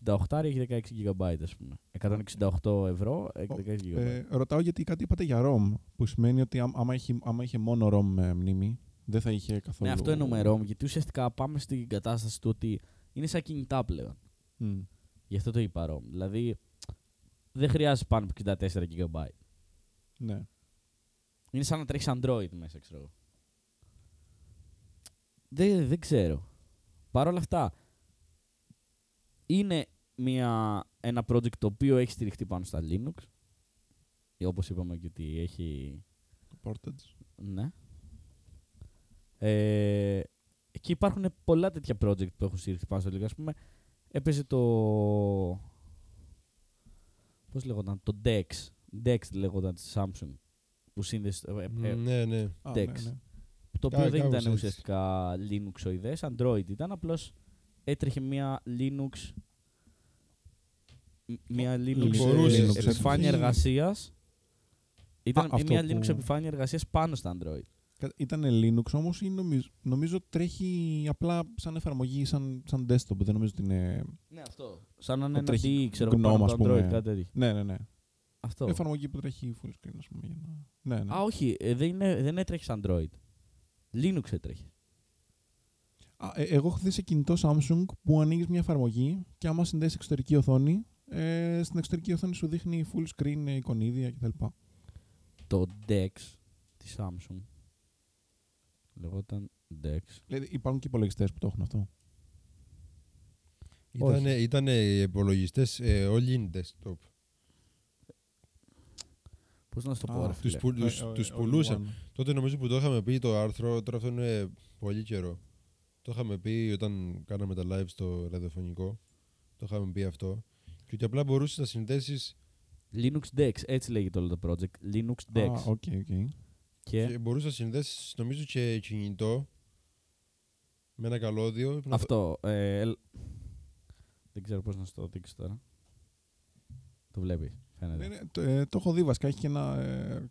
168 έχει 16 GB, ας πούμε. 168 ευρώ, 16 GB. Ρωτάω γιατί κάτι είπατε για ROM, που σημαίνει ότι άμα είχε μόνο ROM με μνήμη, δεν θα είχε καθόλου... Ναι, αυτό εννοούμε ROM, γιατί ουσιαστικά πάμε στην κατάσταση του ότι είναι σαν κινητά πλέον. Mm. Γι' αυτό το είπα ROM. Δηλαδή, δεν χρειάζεται πάνω από 64 GB. Ναι. Είναι σαν να τρέχεις Android μέσα, ξέρω εγώ. Δεν ξέρω. Παρ' όλα αυτά, είναι ένα project το οποίο έχει στηριχτεί πάνω στα Linux. Όπως είπαμε και ότι έχει... Portage. Ναι. Και υπάρχουν πολλά τέτοια project που έχουν στηριχτεί πάνω στα Linux. Ας πούμε, έπαιζε το... Πώς λέγονταν, το Dex. Dex λέγονταν της Samsung. Που σύνδεσε... Ναι. Dex. Το οποίο δεν ήταν ουσιαστικά Linux-οειδές, Android ήταν, απλώς έτρεχε μία Linux... Μια Linux επιφάνεια εργασίας. Ήταν μια Linux επιφάνεια εργασίας πάνω στα Android. Ήτανε Linux όμως ή νομίζω τρέχει απλά σαν εφαρμογή, σαν desktop. Δεν νομίζω ότι είναι. Ναι, αυτό. Σαν να είναι ένα DE, ξέρω εγώ, το Android, κάτι τέτοιο. Ναι. Αυτό. Εφαρμογή που τρέχει full screen, ας πούμε. Ναι. Α, όχι, δεν έτρεχε Android. Linux έτρεχε. Εγώ έχω δει σε κινητό Samsung που ανοίγει μια εφαρμογή και άμα συνδέσει εξωτερική οθόνη. Στην εξωτερική οθόνη σου δείχνει full screen εικονίδια κτλ. Το Dex της Samsung λεγόταν Dex. Δηλαδή υπάρχουν και υπολογιστές που το έχουν αυτό. Ήταν υπολογιστές όλοι desktop. Πώς να σου το πω, τους πουλούσαν. Τότε νομίζω που το είχαμε πει το άρθρο, τώρα αυτό είναι πολύ καιρό. Το είχαμε πει όταν κάναμε τα live στο ραδιοφωνικό. Το είχαμε πει αυτό. Και ότι απλά μπορούσες να συνδέσεις... Linux Dex, έτσι λέγεται όλο το project. Linux Dex. Okay. Και μπορούσες να συνδέσεις, νομίζω, και κινητό με ένα καλώδιο. Αυτό. Δεν ξέρω πώς να σου το δείξω τώρα. Το βλέπεις, φαίνεται. Το έχω δει βασικά. Έχει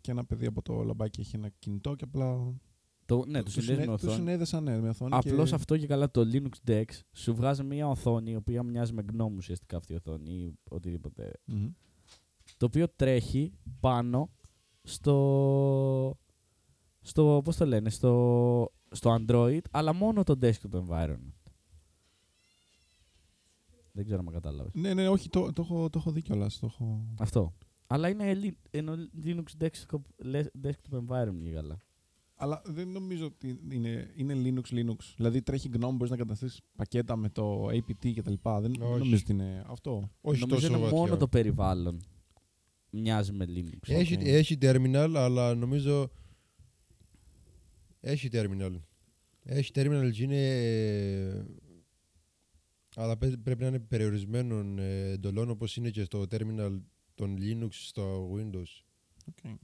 και ένα παιδί από το λαμπάκι, έχει ένα κινητό και απλά... Το συνέδεσαν με οθόνη. Απλώς και... αυτό και καλά το Linux Dex σου βγάζει μια οθόνη η οποία μοιάζει με GNOME ουσιαστικά αυτή η οθόνη ή οτιδήποτε. Mm-hmm. Το οποίο τρέχει πάνω στο πώς το λένε, στο Android, αλλά μόνο το desktop environment. Δεν ξέρω αν κατάλαβες. Ναι, όχι, το έχω δει κιόλας. Αυτό. Αλλά είναι Linux desktop environment για καλά. Αλλά δεν νομίζω ότι είναι Linux. Δηλαδή τρέχει GNOME, μπορείς να καταστήσεις πακέτα με το APT κτλ. Δεν νομίζω ότι είναι αυτό. Όχι, νομίζω είναι μόνο το περιβάλλον. Μοιάζει με Linux. Έχει terminal, αλλά νομίζω... Έχει terminal και είναι... Αλλά πρέπει να είναι περιορισμένων εντολών, όπως είναι και στο terminal των Linux στο Windows. Okay.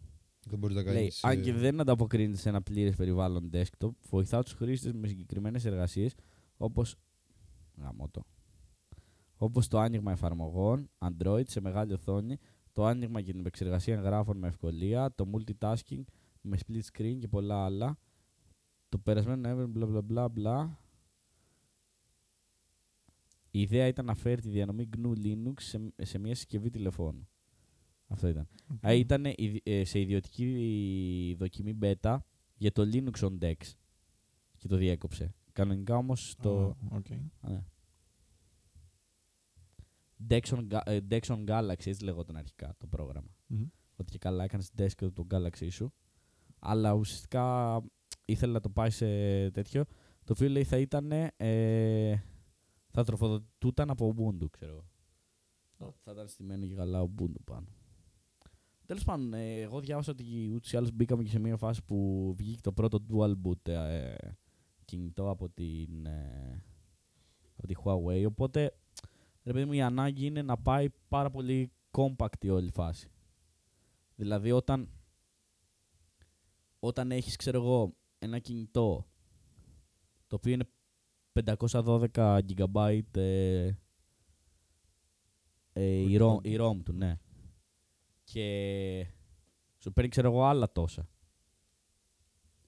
Λέει, αν και δεν ανταποκρίνεται σε ένα πλήρες περιβάλλον desktop, βοηθά τους χρήστες με συγκεκριμένες εργασίες όπως το άνοιγμα εφαρμογών Android σε μεγάλη οθόνη, το άνοιγμα και την επεξεργασία εγγράφων με ευκολία, το multitasking με split screen και πολλά άλλα. Το περασμένο Νοέμβριο. Η ιδέα ήταν να φέρει τη διανομή GNU Linux σε μια συσκευή τηλεφώνου. Αυτό ήταν. Okay. Ήταν σε ιδιωτική δοκιμή beta για το Linux on Dex και το διέκοψε. Κανονικά όμως το... Okay. Dex on Galaxy, έτσι λεγόταν αρχικά το πρόγραμμα. Mm-hmm. Ότι και καλά έκανες desktop το Galaxy σου. Αλλά ουσιαστικά ήθελε να το πάει σε τέτοιο. Το οποίο λέει θα τροφοδοτούταν από Ubuntu, ξέρω εγώ. Θα ήταν στημένο και καλά Ubuntu πάνω. Τέλος πάντων, εγώ διάβασα ότι ούτως ή άλλως μπήκαμε και σε μια φάση που βγήκε το πρώτο dual boot κινητό από τη Huawei. Οπότε, ρε παιδί μου, η ανάγκη είναι να πάει πάρα πολύ compact η όλη φάση. Δηλαδή, όταν έχεις, ξέρω εγώ, ένα κινητό το οποίο είναι 512 GB η ROM του, ναι. Και σου παίρνει, ξέρω εγώ, άλλα τόσα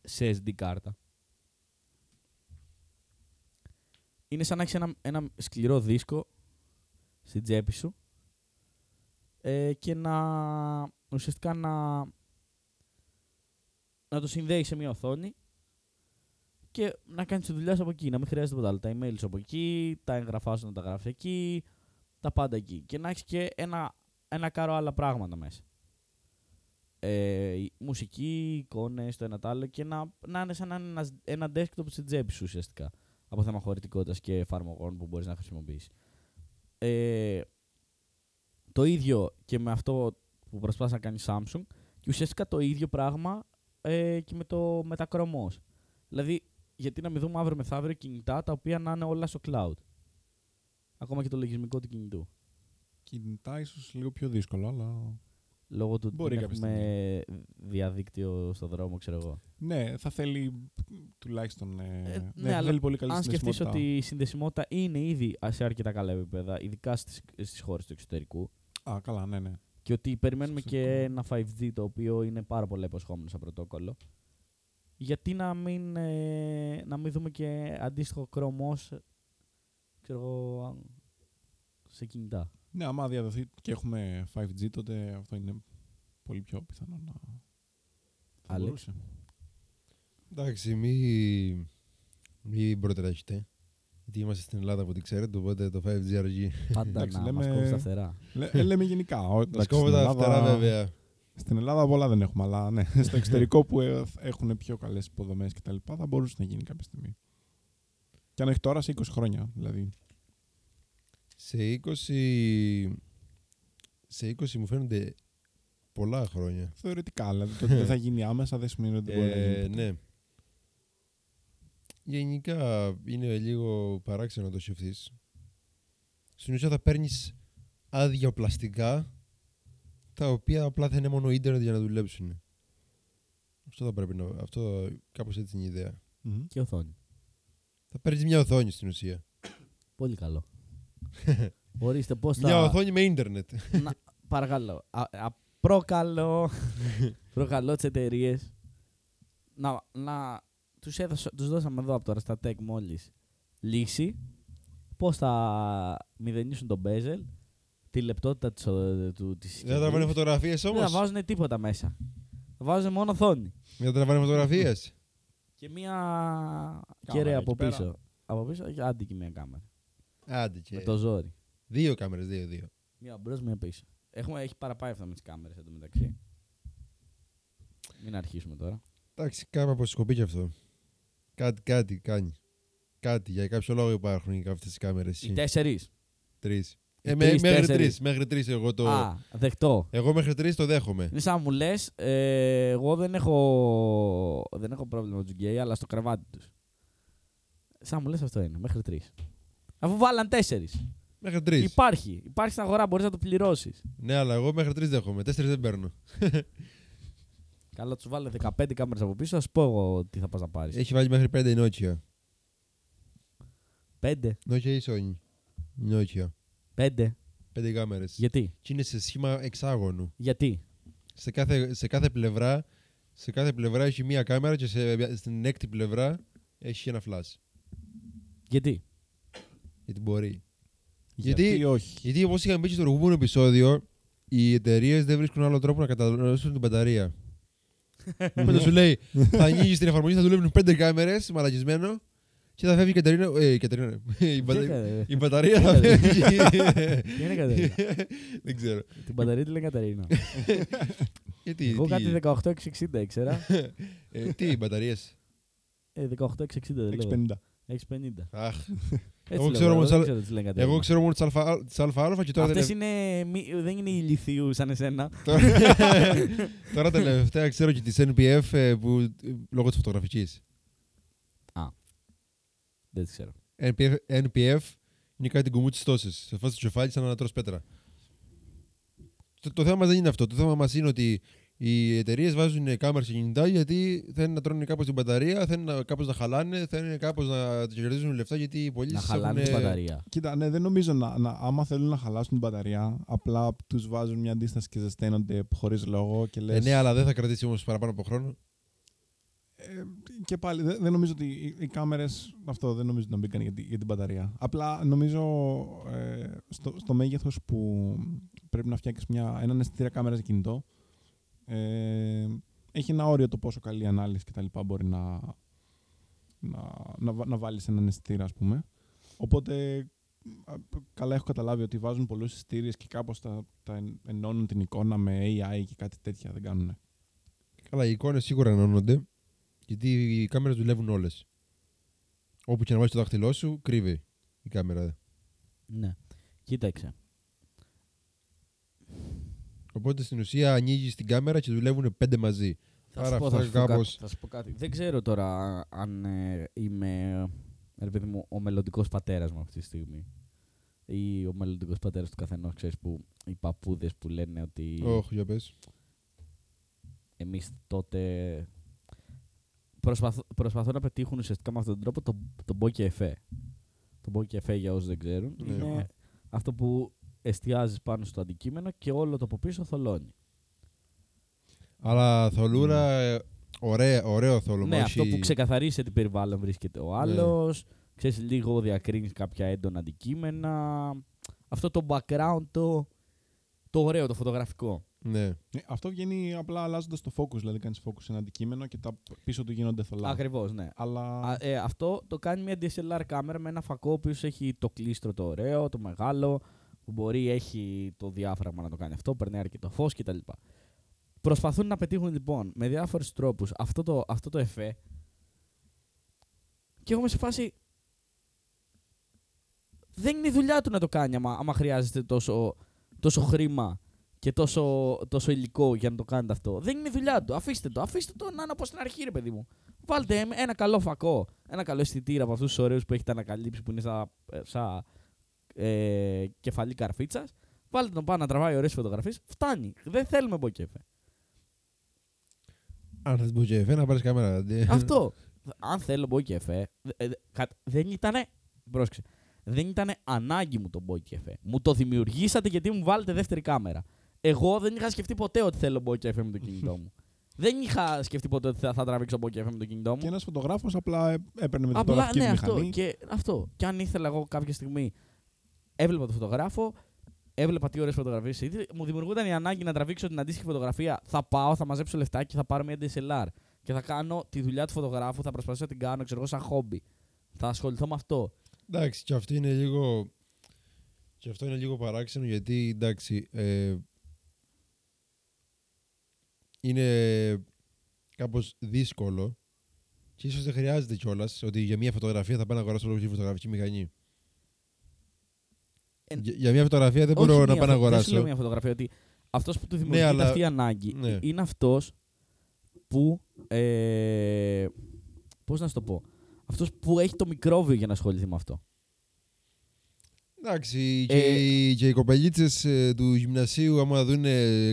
σε SD κάρτα. Είναι σαν να έχεις ένα σκληρό δίσκο στη τσέπη σου και ουσιαστικά να το συνδέεις σε μια οθόνη και να κάνεις τη δουλειά σου από εκεί, να μην χρειάζεται τίποτα άλλο. Τα email σου από εκεί, τα εγγραφά σου να τα γράφεις εκεί, τα πάντα εκεί. Και να έχεις και ένα κάρο άλλα πράγματα μέσα. Μουσική, εικόνες, το ένα τ' άλλο και να είναι σαν ένα desktop στην τσέπη σου ουσιαστικά από θέμα χωρητικότητας και εφαρμογών που μπορείς να χρησιμοποιήσεις. Το ίδιο και με αυτό που προσπάθησε να κάνει Samsung και ουσιαστικά το ίδιο πράγμα και με τα Chrome OS. Δηλαδή, γιατί να μην δούμε αύριο μεθαύριο κινητά τα οποία να είναι όλα στο cloud. Ακόμα και το λογισμικό του κινητού. Κινητά ίσως λίγο πιο δύσκολο, αλλά... Λόγω του ότι έχουμε διαδίκτυο στον δρόμο, ξέρω εγώ. Ναι, θα θέλει τουλάχιστον. Ναι, θα θέλει πολύ καλή συνδεσιμότητα. Αν σκεφτείς ότι η συνδεσιμότητα είναι ήδη σε αρκετά καλά επίπεδα, ειδικά στις χώρες του εξωτερικού. Α, καλά, ναι, ναι. Και ότι περιμένουμε και ένα 5G το οποίο είναι πάρα πολύ υποσχόμενο σαν πρωτόκολλο. Γιατί να μην, δούμε και αντίστοιχο Chrome OS, ξέρω εγώ, σε κινητά. Ναι, άμα διαδοθεί και έχουμε 5G, τότε αυτό είναι πολύ πιο πιθανό να θα μπορούσε. Εντάξει, μην προτεραχείτε, γιατί είμαστε στην Ελλάδα από ό,τι ξέρετε, οπότε το 5G αργεί. Πάντα να μας κόβει τα φτερά. Λέμε γενικά. Μας κόβει τα φτερά βέβαια. Στην Ελλάδα πολλά δεν έχουμε, αλλά ναι, στο εξωτερικό που έχουν πιο καλές υποδομές κτλ. Θα μπορούσε να γίνει κάποια στιγμή. Και αν έχει τώρα σε 20 χρόνια, δηλαδή. Σε 20 μου φαίνονται πολλά χρόνια. Θεωρητικά, δηλαδή το ότι δεν θα γίνει άμεσα δεν σημαίνει ότι μπορεί να γίνει. Ναι. Γενικά είναι λίγο παράξενο να το σκεφτείς. Στην ουσία θα παίρνεις άδεια πλαστικά, τα οποία απλά θα είναι μόνο ίντερνετ για να δουλέψουν. Αυτό θα πρέπει να... Αυτό κάπως έτσι είναι η ιδέα. Mm-hmm. Και οθόνη. Θα παίρνεις μια οθόνη στην ουσία. Πολύ καλό. Ορίστε πώς θα... Μια οθόνη με ίντερνετ. Παρακαλώ. Προκαλώ τις εταιρείες. Τους δώσαμε εδώ από το Rastatec μόλις λύση. Πώς θα μηδενίσουν τον bezel, τη λεπτότητα της συσκευής. Δεν θα τραβάνε φωτογραφίες όμως. Δεν θα βάζουν τίποτα μέσα. Θα βάζουν μόνο οθόνη. Δεν θα τραβάνε φωτογραφίες. Και μία κεραία από πίσω. Από πίσω και άντι και μία κάμερα. Με το ζόρι. Δύο κάμερες, δύο. Μία μπρος, μία πίσω. Έχει παραπάει αυτά με τις κάμερες εντωμεταξύ. Μην αρχίσουμε τώρα. Εντάξει, κάπου αποσκοπεί κι αυτό. Κάτι κάνει. Κάτι, για κάποιο λόγο υπάρχουν και αυτές τις κάμερες. Οι τέσσερις. Τρεις. Μέχρι τρεις εγώ το... Α, δεχτώ. Εγώ μέχρι τρεις το δέχομαι. Είναι σαν μου λες, εγώ δεν έχω πρόβλημα με τους γκέι, αλλά στο κρεβάτι τους. Σαν μου λες αυτό είναι, μέχρι τρεις. Αφού βάλαν 4. Μέχρι 3. Υπάρχει στην αγορά, μπορείς να το πληρώσεις. Ναι, αλλά εγώ μέχρι 3 δέχομαι. 4 δεν παίρνω. Καλά, τους βάλε 15 κάμερες από πίσω, θα σου πω εγώ τι θα πας να πάρεις. Έχει βάλει μέχρι 5 η Nokia. 5. Nokia ή Sony. Nokia. 5. 5 κάμερες. Γιατί? Και είναι σε σχήμα εξάγωνου. Γιατί? Σε κάθε πλευρά έχει μία κάμερα και στην έκτη πλευρά έχει ένα flash. Γιατί? Γιατί μπορεί. Γιατί όχι. Γιατί όπως είχαμε πει στο προηγούμενο επεισόδιο, οι εταιρείες δεν βρίσκουν άλλο τρόπο να καταναλώσουν την μπαταρία. Μετά σου λέει, θα ανοίγεις την εφαρμογή, θα δουλεύουν 5 κάμερες, μαλακισμένο, και θα φεύγει η Κατερίνα. Η μπαταρία θα φεύγει. Τι είναι Κατερίνα. Δεν ξέρω. Την μπαταρία τη λένε Κατερίνα. Εγώ κάτι 18660 ήξερα. Τι μπαταρίες. 18660. 650. Αχ. Εγώ ξέρω μόνο τις αλφα-αλφα και τώρα... Αυτές δεν είναι οι λιθιού σαν εσένα. Τώρα τελευταία ξέρω και τις NPF λόγω της φωτογραφικής. Α, δεν τις ξέρω. NPF είναι κάτι γκουμού της τόσης. Σε φάση του κεφάλι σαν να τρως πέτρα. Το θέμα μας δεν είναι αυτό. Το θέμα μας είναι ότι οι εταιρείες βάζουν κάμερες και κινητά γιατί θέλουν να τρώνε κάπως την μπαταρία, θέλουν κάπως να χαλάνε, θέλουν κάπως να κερδίζουν λεφτά γιατί οι πωλήσεις. Να χαλάνε την μπαταρία. Κοίτα, ναι, δεν νομίζω άμα θέλουν να χαλάσουν την μπαταρία, απλά τους βάζουν μια αντίσταση και ζεσταίνονται χωρίς λόγο και λες... ναι, αλλά δεν θα κρατήσει όμως παραπάνω από χρόνο. Και πάλι, δεν νομίζω ότι οι κάμερες αυτό δεν νομίζω να μπήκαν για την μπαταρία. Απλά νομίζω στο μέγεθος που πρέπει να φτιάξεις έναν αισθητήρα κάμερας για κινητό. Έχει ένα όριο το πόσο καλή ανάλυση και τα λοιπά μπορεί να βάλεις έναν αισθητήρα, ας πούμε. Οπότε, καλά έχω καταλάβει ότι βάζουν πολλούς αισθητήρες και κάπως τα ενώνουν την εικόνα με AI και κάτι τέτοια, δεν κάνουνε. Καλά, οι εικόνες σίγουρα ενώνονται, γιατί οι κάμερες δουλεύουν όλες. Όπου και να βάλεις το δάχτυλό σου, κρύβει η κάμερα. Ναι. Κοίταξε. Οπότε στην ουσία ανοίγεις την κάμερα και δουλεύουν 5 μαζί. Θα σου πω κάτι. Δεν ξέρω τώρα αν είμαι ο μελλοντικός πατέρας μου αυτή τη στιγμή. Ή ο μελλοντικός πατέρας του καθενός, ξέρεις, που οι παππούδες που λένε ότι... Όχι, για πες. Εμείς τότε... Προσπαθώ να πετύχουν ουσιαστικά με αυτόν τον τρόπο το μπόκι εφέ. Το μπόκι εφέ, για όσους δεν ξέρουν, είναι αυτό που εστιάζεις πάνω στο αντικείμενο και όλο το από πίσω θολώνει. Αλλά θολούρα, ωραίο θολωμό. Ναι, αυτό που ξεκαθαρίζει σε τι περιβάλλον βρίσκεται ο άλλος. Ξέρεις, λίγο διακρίνεις κάποια έντονα αντικείμενα. Αυτό το background, το ωραίο, το φωτογραφικό. Ναι. Αυτό βγαίνει απλά αλλάζοντας το focus. Δηλαδή, κάνεις focus σε ένα αντικείμενο και τα πίσω του γίνονται θολά. Ακριβώς, ναι. Αλλά... αυτό το κάνει μια DSLR κάμερα με ένα φακό που έχει το κλίστρο το ωραίο, το μεγάλο, που μπορεί, έχει το διάφραγμα να το κάνει αυτό, περνάει αρκετό φως κτλ. Προσπαθούν να πετύχουν λοιπόν με διάφορους τρόπους αυτό το εφέ. Και εγώ είμαι σε φάση. Δεν είναι η δουλειά του να το κάνει άμα χρειάζεται τόσο χρήμα και τόσο υλικό για να το κάνετε αυτό. Δεν είναι η δουλειά του. Αφήστε το να είναι από στην αρχή, ρε παιδί μου. Βάλτε ένα καλό φακό, ένα καλό αισθητήρα από αυτούς τους ωραίους που έχετε ανακαλύψει που είναι σαν κεφαλή καρφίτσας. Βάλτε τον πάνω να τραβάει ωραίες φωτογραφίες. Φτάνει. Δεν θέλουμε μποκέφε. Αν θες μποκέφε, να πάρεις κάμερα. Αυτό. Αν θέλω μποκέφε. Δεν ήτανε. Πρόσεξε. Δεν ήταν ανάγκη μου το μποκέφε. Μου το δημιουργήσατε γιατί μου βάλετε δεύτερη κάμερα. Εγώ δεν είχα σκεφτεί ποτέ ότι θέλω μποκέφε με το κινητό μου. Δεν είχα σκεφτεί ποτέ ότι θα τραβήξω μποκέφε με το κινητό μου. Και ένας φωτογράφος απλά έπαιρνε με την φωτογραφική μηχανή. Αυτό. Και αν ήθελα εγώ κάποια στιγμή, έβλεπα τον φωτογράφο. Έβλεπα τι ωραίες φωτογραφίες ήδη. Μου δημιουργούνταν η ανάγκη να τραβήξω την αντίστοιχη φωτογραφία. Θα πάω, θα μαζέψω λεφτά και θα πάρω μια DSLR. Και θα κάνω τη δουλειά του φωτογράφου, θα προσπαθήσω να την κάνω, ξέρω εγώ, σαν χόμπι. Θα ασχοληθώ με αυτό. Εντάξει, και αυτό είναι λίγο. Και αυτό είναι λίγο παράξενο γιατί εντάξει. Είναι κάπως δύσκολο και ίσως δεν χρειάζεται κιόλας ότι για μια φωτογραφία θα πάω να αγοράσω μια φωτογραφική μηχανή. Για μια φωτογραφία δεν μπορώ να πάω να αγοράσω. Δεν λέω μια φωτογραφία ότι αυτός που του δημιουργεί αυτή η ανάγκη είναι αυτός που. Πώς να σου το πω. Αυτός που έχει το μικρόβιο για να ασχοληθεί με αυτό. Εντάξει, και οι κοπελίτσες του γυμνασίου, άμα δουν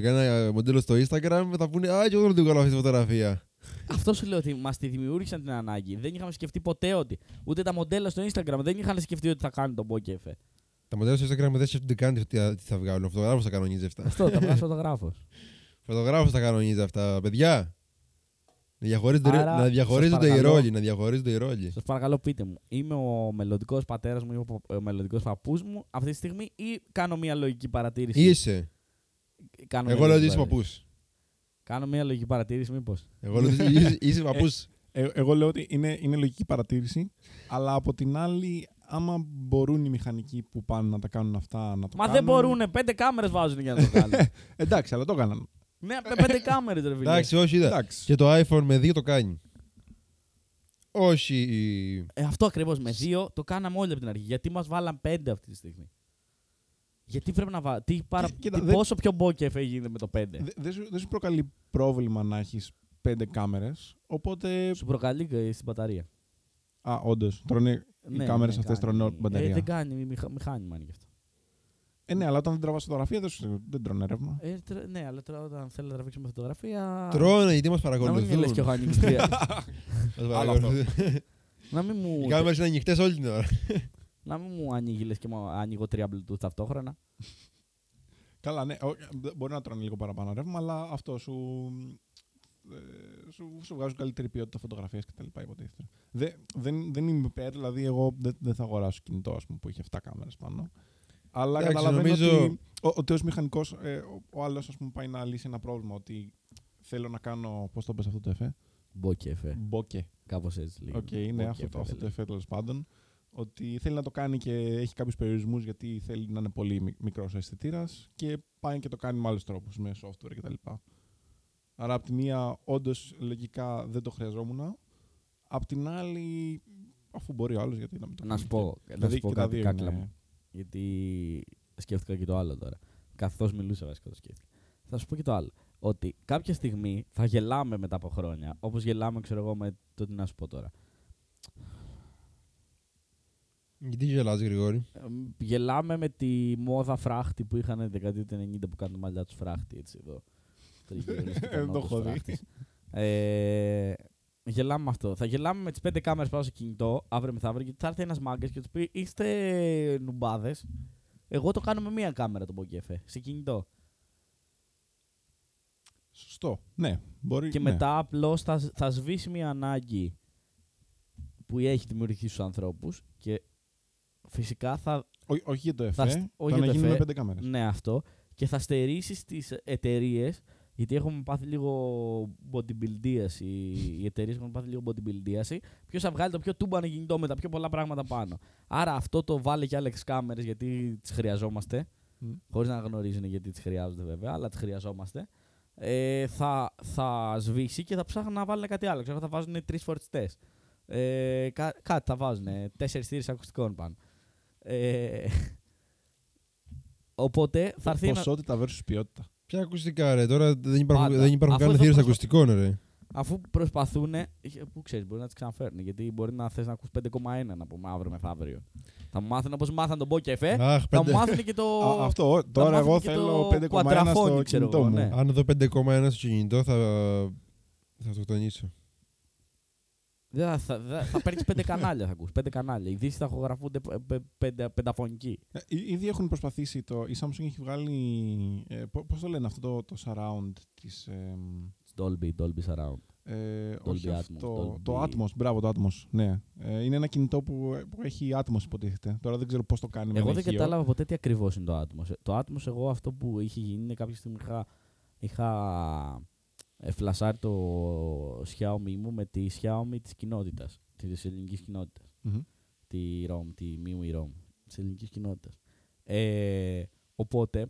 κανένα μοντέλο στο Instagram, θα πούνε «Α, και εγώ δεν την κάνω αυτή τη φωτογραφία». Αυτό σου λέω ότι μας τη δημιούργησαν την ανάγκη. Δεν είχαμε σκεφτεί ποτέ ότι. Ούτε τα μοντέλα στο Instagram δεν είχαν σκεφτεί ότι θα κάνουν τον μπόκεφε. Τα μοντέλα στο Instagram δεν σκέφτονται καν τι θα βγάλουν. Ο φωτογράφος θα κανονίζει αυτά. Αυτό, τα βγάζει φωτογράφος. Φωτογράφος θα κανονίζει αυτά, παιδιά. Να διαχωρίζονται οι ρόλοι, Σας παρακαλώ, πείτε μου, είμαι ο μελλοντικός πατέρας μου ή ο μελλοντικός παππούς μου αυτή τη στιγμή ή κάνω μια λογική παρατήρηση? Είσαι. Εγώ λέω ότι είσαι παππούς. Κάνω μια λογική παρατήρηση, μήπως? Εγώ λέω ότι είσαι παππούς. Εγώ λέω ότι είναι λογική παρατήρηση, αλλά από την άλλη, άμα μπορούν οι μηχανικοί που πάνε να τα κάνουν αυτά, να το κάνουν. Μα δεν μπορούν, 5 κάμερες βάζουν για να το κάνουν. Εντάξει, αλλά το έκαναν. Ναι, με 5 κάμερες ρε φίλε. Εντάξει, όχι, είδα. Και το iPhone με 2 το κάνει. Όχι. Αυτό ακριβώς, με 2 το κάναμε όλοι από την αρχή. Γιατί μας βάλαν 5 αυτή τη στιγμή? Γιατί πρέπει να βάλουν. Πόσο πιο μπόκεφε γίνεται με το 5. Δεν σου προκαλεί πρόβλημα να έχεις 5 κάμερες. Οπότε. Σου προκαλεί και στην μπαταρία. Α, όντως. Οι κάμερες αυτές τρώνε μπαταρία. Δεν κάνει μηχάνημα είναι γι' αυτό. Ναι, αλλά όταν δεν τραβάς φωτογραφία δεν τρώνε ρεύμα. Ναι, αλλά τώρα όταν θέλω να τραβήξουμε φωτογραφία. Τρώνε, γιατί μας παρακολουθούν. Να μην λες κι εγώ ανοίξεις 3. Να μην μου. Οι κάμερες είναι ανοιχτές όλη την ώρα. Να μην μου ανοίγει λες και ανοίγω 3 Bluetooth ταυτόχρονα. Καλά, ναι, μπορεί να τρώνε λίγο παραπάνω ρεύμα, αλλά αυτό σου βγάζουν καλύτερη ποιότητα φωτογραφίες κτλ. Δεν είμαι υπέρ, δηλαδή εγώ δεν θα αγοράσω κινητό που έχει 7 κάμερες πάνω. Αλλά καταλαβαίνω ότι ως μηχανικός ο άλλος ας πούμε, πάει να λύσει ένα πρόβλημα. Ότι θέλω να κάνω. Πώς το πες αυτό το εφέ? Μπόκε. Κάπως έτσι λίγο. Okay, ναι, αυτό το εφέ τέλος πάντων. Ότι θέλει να το κάνει και έχει κάποιους περιορισμούς γιατί θέλει να είναι πολύ μικρός ο αισθητήρας και πάει και το κάνει με άλλους τρόπους, με software κτλ. Άρα απ' τη μία, όντως λογικά δεν το χρειαζόμουν. Απ' την άλλη, αφού μπορεί ο άλλος, γιατί να μην το κάνει. Να σου πω κάτι. Γιατί σκέφτηκα και το άλλο τώρα. Καθώς μιλούσα βασικά το σκέφτηκα. Θα σου πω και το άλλο. Ότι κάποια στιγμή θα γελάμε μετά από χρόνια. Όπως γελάμε, ξέρω εγώ, με το τι να σου πω τώρα. Γιατί γελάς, Γρηγόρη? Γελάμε με τη μόδα φράχτη που είχαν τη δεκαετία του 90 που κάνουν μαλλιά τους φράχτη. Έτσι εδώ. Δεν το έχω δει. Γελάμε με αυτό. Θα γελάμε με τις 5 κάμερες πάνω στο κινητό αύριο μεθαύριο και θα έρθει ένας μάγκας και του πει: είστε νουμπάδες. Εγώ το κάνω με μία κάμερα τον Μποκέφε. Σε κινητό. Σωστό. Ναι, μπορεί. Και μετά ναι. Απλώς θα σβήσει μία ανάγκη που έχει δημιουργηθεί στους ανθρώπους και φυσικά θα. Όχι για το εφέ. Όχι για το εφέ. Με 5 κάμερες. Ναι, αυτό. Και θα στερήσει τις εταιρείες. Γιατί έχουμε πάθει λίγο bodybuildίαση. Οι εταιρείες έχουν πάθει λίγο bodybuildίαση. Ποιος θα βγάλει το πιο τούμπανο κινητό με τα πιο πολλά πράγματα πάνω. Άρα αυτό το βάλε και άλλες κάμερες γιατί τις χρειαζόμαστε. Χωρίς να γνωρίζουν γιατί τις χρειάζονται βέβαια, αλλά τις χρειαζόμαστε. Θα σβήσει και θα ψάχνουν να βάλουν κάτι άλλο. Ξέρω, θα βάζουν 3 φορτιστές. Κάτι θα βάζουν. 4 στήρες ακουστικών πάνω. Οπότε θα έρθει. Ποσότητα versus ποιότητα. Ποια ακουστικά, ρε. Τώρα δεν υπάρχουν καν θύρες ακουστικών, ρε. Αφού προσπαθούνε. Πού ξέρεις, μπορεί να τις ξαναφέρνουν. Γιατί μπορεί να θες να ακούς 5,1 να πούμε αύριο μεθαύριο. Θα μάθουν όπως μάθαν τον Μπόκεφε. Θα μάθουν και το. Αυτό. Τώρα εγώ θέλω 5,1 στο κινητό μου. Αν δω 5,1 στο κινητό θα αυτοκτονήσω. Θα παίρνεις 5 κανάλια, θα ακούς. 5 κανάλια. Οι ειδήσεις θα ηχογραφούνται πενταφωνικοί. Ήδη έχουν προσπαθήσει. Η Samsung έχει βγάλει. Πώς το λένε αυτό το surround της. Dolby surround. Dolby Atmos. Το Atmos, μπράβο, το Atmos. Ναι. Είναι ένα κινητό που έχει Atmos, υποτίθεται. Τώρα δεν ξέρω πώς το κάνει. Εγώ δεν κατάλαβα ποτέ τι ακριβώς είναι το Atmos. Το Atmos, εγώ αυτό που είχε γίνει είναι κάποια στιγμή είχα φλασάρει το Xiaomi μου με τη Xiaomi της κοινότητας, της ελληνικής κοινότητας. Mm-hmm. Τη ROM, τη MIUI ROM, της ελληνικής κοινότητας. Οπότε,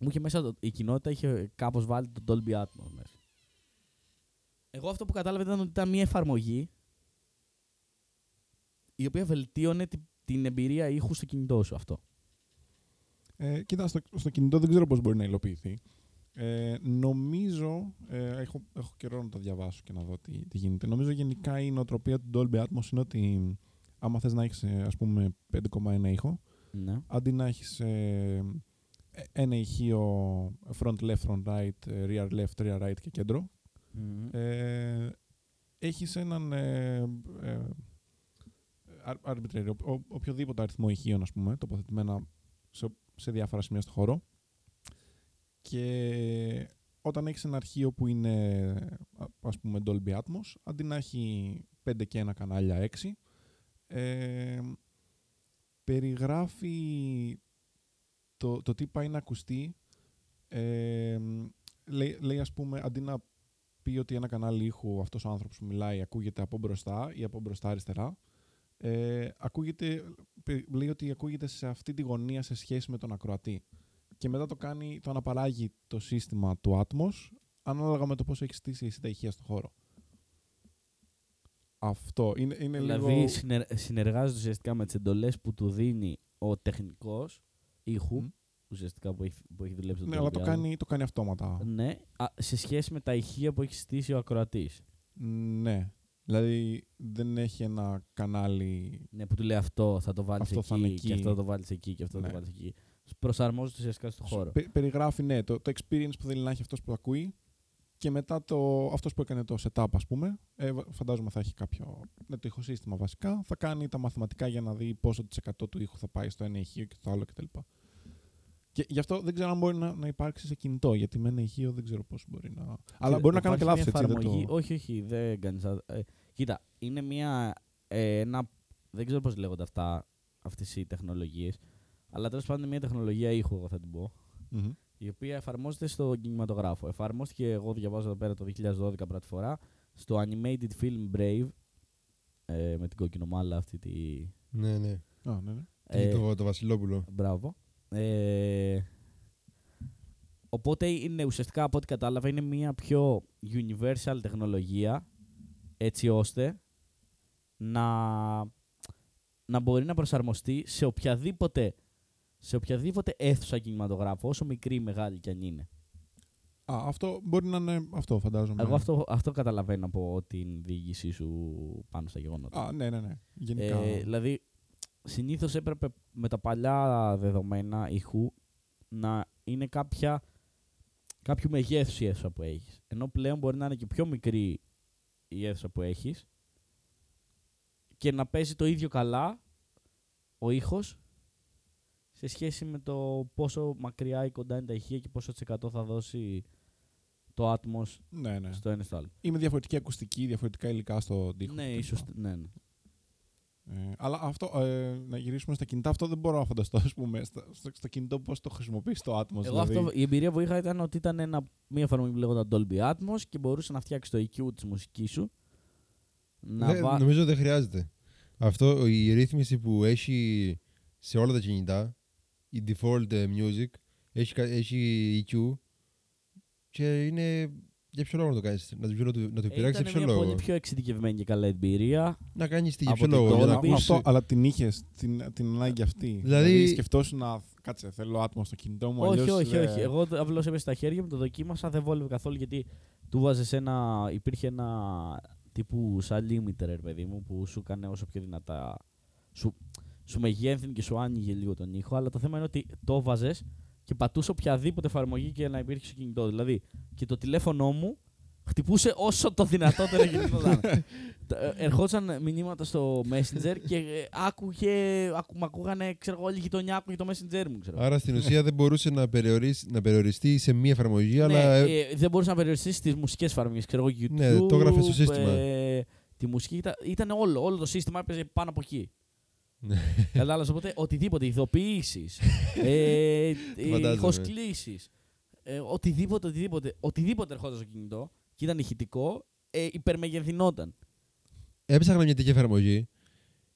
μου είχε μέσα η κοινότητα είχε κάπως βάλει το Dolby Atmos μέσα. Εγώ αυτό που κατάλαβα ήταν ότι ήταν μια εφαρμογή η οποία βελτίωνε την εμπειρία ήχου στο κινητό σου αυτό. Κοίτα, στο κινητό δεν ξέρω πώς μπορεί να υλοποιηθεί. Νομίζω, έχω καιρό να το διαβάσω και να δω τι γίνεται. Νομίζω γενικά η νοοτροπία του Dolby Atmos είναι ότι άμα θες να έχεις, ας πούμε, 5,1 ήχο, ναι. Αντί να έχεις ένα ηχείο front left, front right, rear left, rear right και κέντρο, mm-hmm. Έχεις έναν arbitrary, οποιοδήποτε αριθμό ηχείων, ας πούμε, τοποθετημένα σε διάφορα σημεία στο χώρο. Και όταν έχεις ένα αρχείο που είναι, ας πούμε, Dolby Atmos, αντί να έχει 5 και 1 κανάλια, 6, περιγράφει το τι πάει να ακουστεί. Λέει, ας πούμε, αντί να πει ότι ένα κανάλι ήχου αυτός ο άνθρωπος που μιλάει ακούγεται από μπροστά ή από μπροστά αριστερά, λέει ότι ακούγεται σε αυτή τη γωνία σε σχέση με τον ακροατή. Και μετά το αναπαράγει το σύστημα του Atmos ανάλογα με το πόσο έχει στήσει εσύ τα ηχεία στον χώρο. Αυτό είναι δηλαδή, λίγο. Δηλαδή συνεργάζεται ουσιαστικά με τις εντολές που του δίνει ο τεχνικός ήχου, ουσιαστικά που έχει δουλέψει. Ναι, αλλά το κάνει αυτόματα. Ναι, σε σχέση με τα ηχεία που έχει στήσει ο ακροατής. Ναι. Δηλαδή δεν έχει ένα κανάλι. Ναι, που του λέει αυτό θα το βάλεις εκεί και αυτό θα το βάλεις εκεί και αυτό θα το βάλεις εκεί. Προσαρμόζεται ουσιαστικά στον χώρο. Περιγράφει ναι, το experience που θέλει να έχει αυτός που ακούει και μετά αυτός που έκανε το setup, ας πούμε. Φαντάζομαι θα έχει κάποιο. Το ηχοσύστημα βασικά. Θα κάνει τα μαθηματικά για να δει πόσο της 100 του ήχου θα πάει στο ένα ηχείο και στο άλλο κτλ. Και γι' αυτό δεν ξέρω αν μπορεί να υπάρξει σε κινητό. Γιατί με ένα ηχείο δεν ξέρω πώς μπορεί να. Αλλά μπορεί να κάνω και λάθος έτσι. Όχι, δεν κάνει. Κοίτα, είναι ένα. Δεν ξέρω πώς λέγονται αυτές οι τεχνολογίες. Αλλά τέλος πάντων είναι μια τεχνολογία ήχου, εγώ θα την πω, mm-hmm. η οποία εφαρμόζεται στο κινηματογράφο. Εφαρμόστηκε, εγώ διαβάζω εδώ πέρα το 2012 πρώτη φορά, στο animated film Brave, με την κοκκινομάλα αυτή τη. Ναι, ναι. Oh, ναι, ναι. Το Βασιλόπουλο. Μπράβο. Οπότε είναι ουσιαστικά από ό,τι κατάλαβα είναι μια πιο universal τεχνολογία, έτσι ώστε να μπορεί να προσαρμοστεί σε οποιαδήποτε σε οποιαδήποτε αίθουσα κινηματογράφου, όσο μικρή ή μεγάλη κι αν είναι. Α, αυτό μπορεί να είναι αυτό, φαντάζομαι. Εγώ αυτό καταλαβαίνω από την διήγησή σου πάνω στα γεγονότα. Α, ναι, ναι, ναι. Γενικά. Δηλαδή, συνήθως έπρεπε με τα παλιά δεδομένα ηχού να είναι κάποιο μεγέθους η αίθουσα που έχεις. Ενώ πλέον μπορεί να είναι και πιο μικρή η αίθουσα που έχεις και να παίζει το ίδιο καλά ο ήχος σε σχέση με το πόσο μακριά ή κοντά είναι τα ηχεία και πόσο % θα δώσει το Atmos ναι, ναι. στο ένα στο άλλο. Ή με διαφορετική ακουστική, διαφορετικά υλικά στο τοίχο. Ναι, ίσως. Ναι, ναι. Αλλά αυτό, να γυρίσουμε στα κινητά, αυτό δεν μπορώ να φανταστώ, ας πούμε, στο κινητό πώς το χρησιμοποιείς το Atmos. Εγώ δηλαδή. Η εμπειρία που είχα ήταν ότι ήταν μία εφαρμογή που λέγονταν Dolby Atmos και μπορούσε να φτιάξει το EQ της μουσικής σου. Νομίζω δεν χρειάζεται. Αυτό η ρύθμιση που έχει σε όλα τα κινητά, η default music, έχει EQ και είναι... Για ποιο λόγο να το κάνεις, να το επηρεάξεις, για ποιο λόγο. Ήταν μια πολύ πιο εξειδικευμένη και καλά εμπειρία. Να κάνεις τι, για ποιο λόγο. Αυτό, αλλά την είχες, την ανάγκη αυτή. Δηλαδή σκεφτόσουν να κάτσε, θέλω Atmos στο κινητό μου. Όχι. Εγώ απλώς έπεσε στα χέρια μου, το δοκίμασα, δεν βόλευε καθόλου γιατί του βάζες υπήρχε ένα τύπου σαν limiter, παιδί μου, που σου έκανε όσο πιο δυνατά. Σου μεγέθυνε και σου άνοιγε λίγο τον ήχο, αλλά το θέμα είναι ότι το βάζες και πατούσε οποιαδήποτε εφαρμογή και να υπήρχε στο κινητό. Δηλαδή και το τηλέφωνό μου χτυπούσε όσο το δυνατότερο γινόταν. Ερχόντουσαν μηνύματα στο Messenger και μ' ακούγανε, ξέρω, όλη η γειτονιά άκουγε το Messenger μου. Ξέρω. Άρα στην ουσία δεν μπορούσε να περιοριστεί σε μία εφαρμογή, αλλά. Δεν μπορούσε να περιοριστεί στις μουσικές εφαρμογές. Ξέρω εγώ, YouTube. Ναι, το έγραφε στο σύστημα. Τη μουσική ήταν όλο το σύστημα έπαιζε πάνω από εκεί. Κατάλαβες, οπότε οτιδήποτε, ειδοποιήσεις, ηχοσκλήσεις, οτιδήποτε ερχόταν στο κινητό και ήταν ηχητικό, υπερμεγενθυνόταν. Έψαχνα μια τέτοια εφαρμογή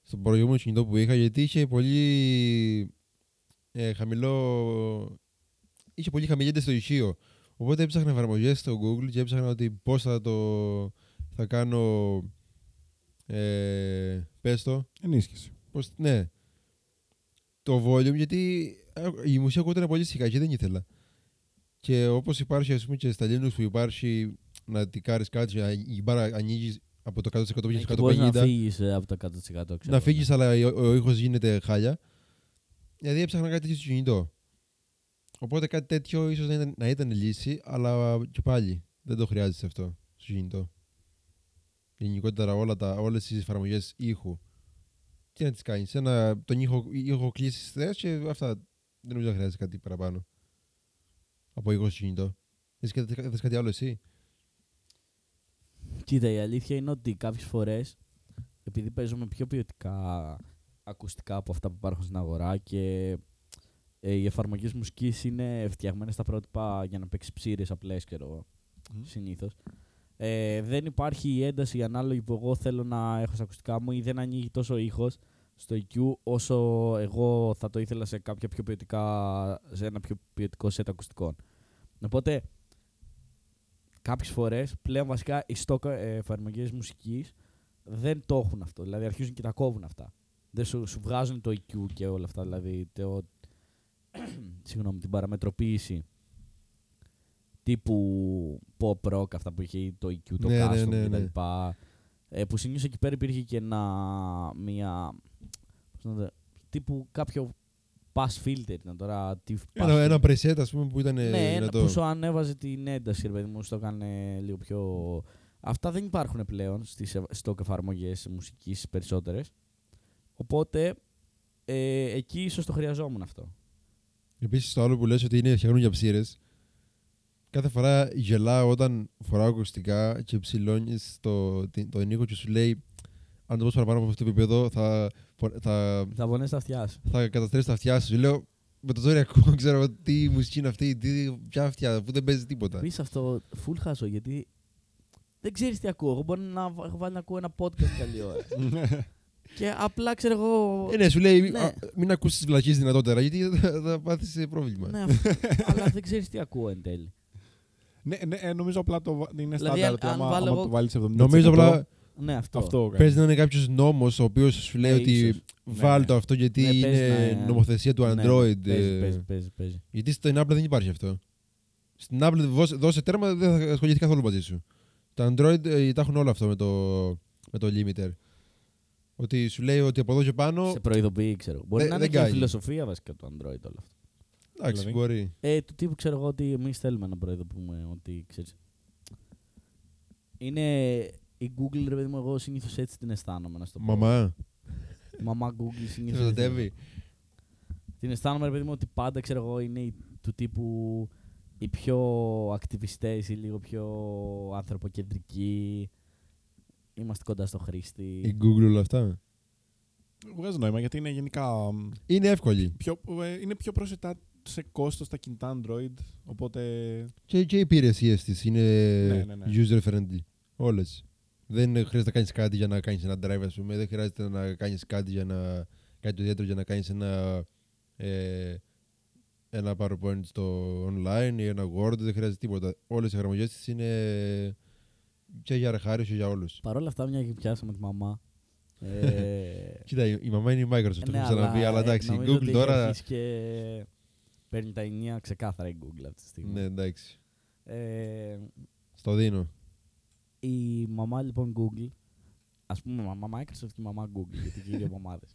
στο προηγούμενο κινητό που είχα, γιατί είχε πολύ χαμηλή στο ηχείο. Οπότε έψαχνα εφαρμογές στο Google και έψαχνα ότι πώς θα κάνω ενίσχυση. Ναι, το volume, γιατί η μουσική ακούγεται πολύ σιγά και δεν ήθελα. Και όπως υπάρχει, ας πούμε, και στα Linux που υπάρχει να τικάρεις κάτι, η μπάρα ανοίγει από το 100% μέχρι το 150%. Μπορείς να φύγεις από το 100%. Ξέρω. Να φύγεις, αλλά ο ήχος γίνεται χάλια. Δηλαδή έψαχνα κάτι τέτοιο στο κινητό. Οπότε κάτι τέτοιο ίσως να ήταν λύση, αλλά και πάλι δεν το χρειάζεσαι αυτό στο κινητό. Γενικότερα όλες τις εφαρμογές ήχου. Τι να τις κάνεις, τον ήχο κλείσεις θες και αυτά, δεν νομίζω να χρειάζεται κάτι παραπάνω από ήχο στο κινητό. Θες κάτι άλλο εσύ? Κοίτα, η αλήθεια είναι ότι κάποιες φορές, επειδή παίζουμε πιο ποιοτικά ακουστικά από αυτά που υπάρχουν στην αγορά και οι εφαρμογές μουσικής είναι φτιαγμένες στα πρότυπα για να παίξεις ψήρες απλές και εγώ, συνήθως. Δεν υπάρχει η ένταση ανάλογη που εγώ θέλω να έχω στα ακουστικά μου ή δεν ανοίγει τόσο ήχος στο EQ όσο εγώ θα το ήθελα σε κάποια πιο ποιοτικά, σε ένα πιο ποιοτικό set ακουστικών. Οπότε, κάποιες φορές πλέον βασικά οι stock εφαρμογές μουσικής δεν το έχουν αυτό. Δηλαδή αρχίζουν και τα κόβουν αυτά. Δεν σου βγάζουν το EQ και όλα αυτά. Δηλαδή την παραμετροποίηση τύπου pop rock, αυτά που είχε το EQ, το custom κτλ. Που συνήθως εκεί πέρα υπήρχε και τύπου κάποιο pass filter ήταν τώρα. Ένα preset, ας πούμε, που ήταν. Ναι, που σου ανέβαζε την ένταση, ρε παιδί μου, το έκανε λίγο πιο. Αυτά δεν υπάρχουν πλέον στις stock εφαρμογές μουσικής περισσότερες. Οπότε εκεί ίσως το χρειαζόμουν αυτό. Επίσης το άλλο που λες ότι είναι φτιάχνουν για ψήρες. Κάθε φορά γελάω όταν φοράω ακουστικά και ψηλώνεις τον ήχο και σου λέει αν το πω παραπάνω από αυτό το επίπεδο θα πονέσεις τα αυτιά σου. Θα καταστρέψεις τα αυτιά σου. Λέω με το ζόρι ακούω, ξέρω τι μουσική είναι αυτή, ποια αυτιά, που δεν παίζει τίποτα. Πεις αυτό, φουλ χάσω, γιατί δεν ξέρεις τι ακούω. Εγώ μπορεί να έχω βάλει να ακούω ένα podcast καλή ώρα. Και απλά ξέρω εγώ. Ναι, σου λέει μην ακούσεις τις βλακίες δυνατότερα, γιατί θα πάθεις πρόβλημα. Ναι, αλλά δεν ξέρεις τι ακούω εν τέλει. Ναι, νομίζω απλά είναι στάνταρ ότι άμα το βάλεις 70%. Νομίζω απλά Ναι, αυτό. Παίζει να είναι κάποιος νόμος ο οποίος σου λέει ότι βάλ' το αυτό γιατί είναι νομοθεσία του Android. Παίζει. Γιατί στην Apple δεν υπάρχει αυτό. Στην Apple δώσε τέρμα, δεν θα ασχοληθεί καθόλου μαζί σου. Τα Android τα έχουν όλα αυτό με το limiter. Ότι σου λέει ότι από εδώ και πάνω. Σε προειδοποιεί, ξέρω. Μπορεί να είναι και η φιλοσοφία βασικά του Android όλο αυτό. Εντάξει, μπορεί. Του τύπου ξέρω εγώ ότι εμείς θέλουμε να προειδοποιούμε ότι ξέρεις. Είναι η Google, ρε παιδί μου, εγώ συνήθως έτσι την αισθάνομαι να στο πω. Μαμά Google συνήθως. Προστατεύει. Την αισθάνομαι, ρε παιδί μου, ότι πάντα ξέρω εγώ είναι του τύπου οι πιο ακτιβιστές ή λίγο πιο ανθρωποκεντρικοί. Είμαστε κοντά στο χρήστη. Η Google όλα αυτά. Βγάζει νόημα γιατί είναι γενικά. Είναι εύκολη. Είναι πιο προσιτά σε κόστος τα κινητά Android. Οπότε. Και οι υπηρεσίες της είναι user-friendly. Όλες. Δεν χρειάζεται να κάνεις κάτι για να κάνεις ένα drive, ας πούμε. Δεν χρειάζεται να κάνεις κάτι το ιδιαίτερο για να κάνεις ένα PowerPoint στο online ή ένα Word. Δεν χρειάζεται τίποτα. Όλες οι εφαρμογές της είναι. Και για αρχάριους και για όλους. Παρ' όλα αυτά, μια και πιάσαμε τη μαμά. Κοίτα, η μαμά είναι η Microsoft, το έχω ξαναπεί, αλλά εντάξει, η Google τώρα. Έχει και παίρνει τα ενία ξεκάθαρα η Google αυτή τη στιγμή. Ναι, εντάξει. Στο δίνω. Η μαμά λοιπόν Google, ας πούμε μαμά Microsoft και η μαμά Google, γιατί και οι δύο μαμάδες.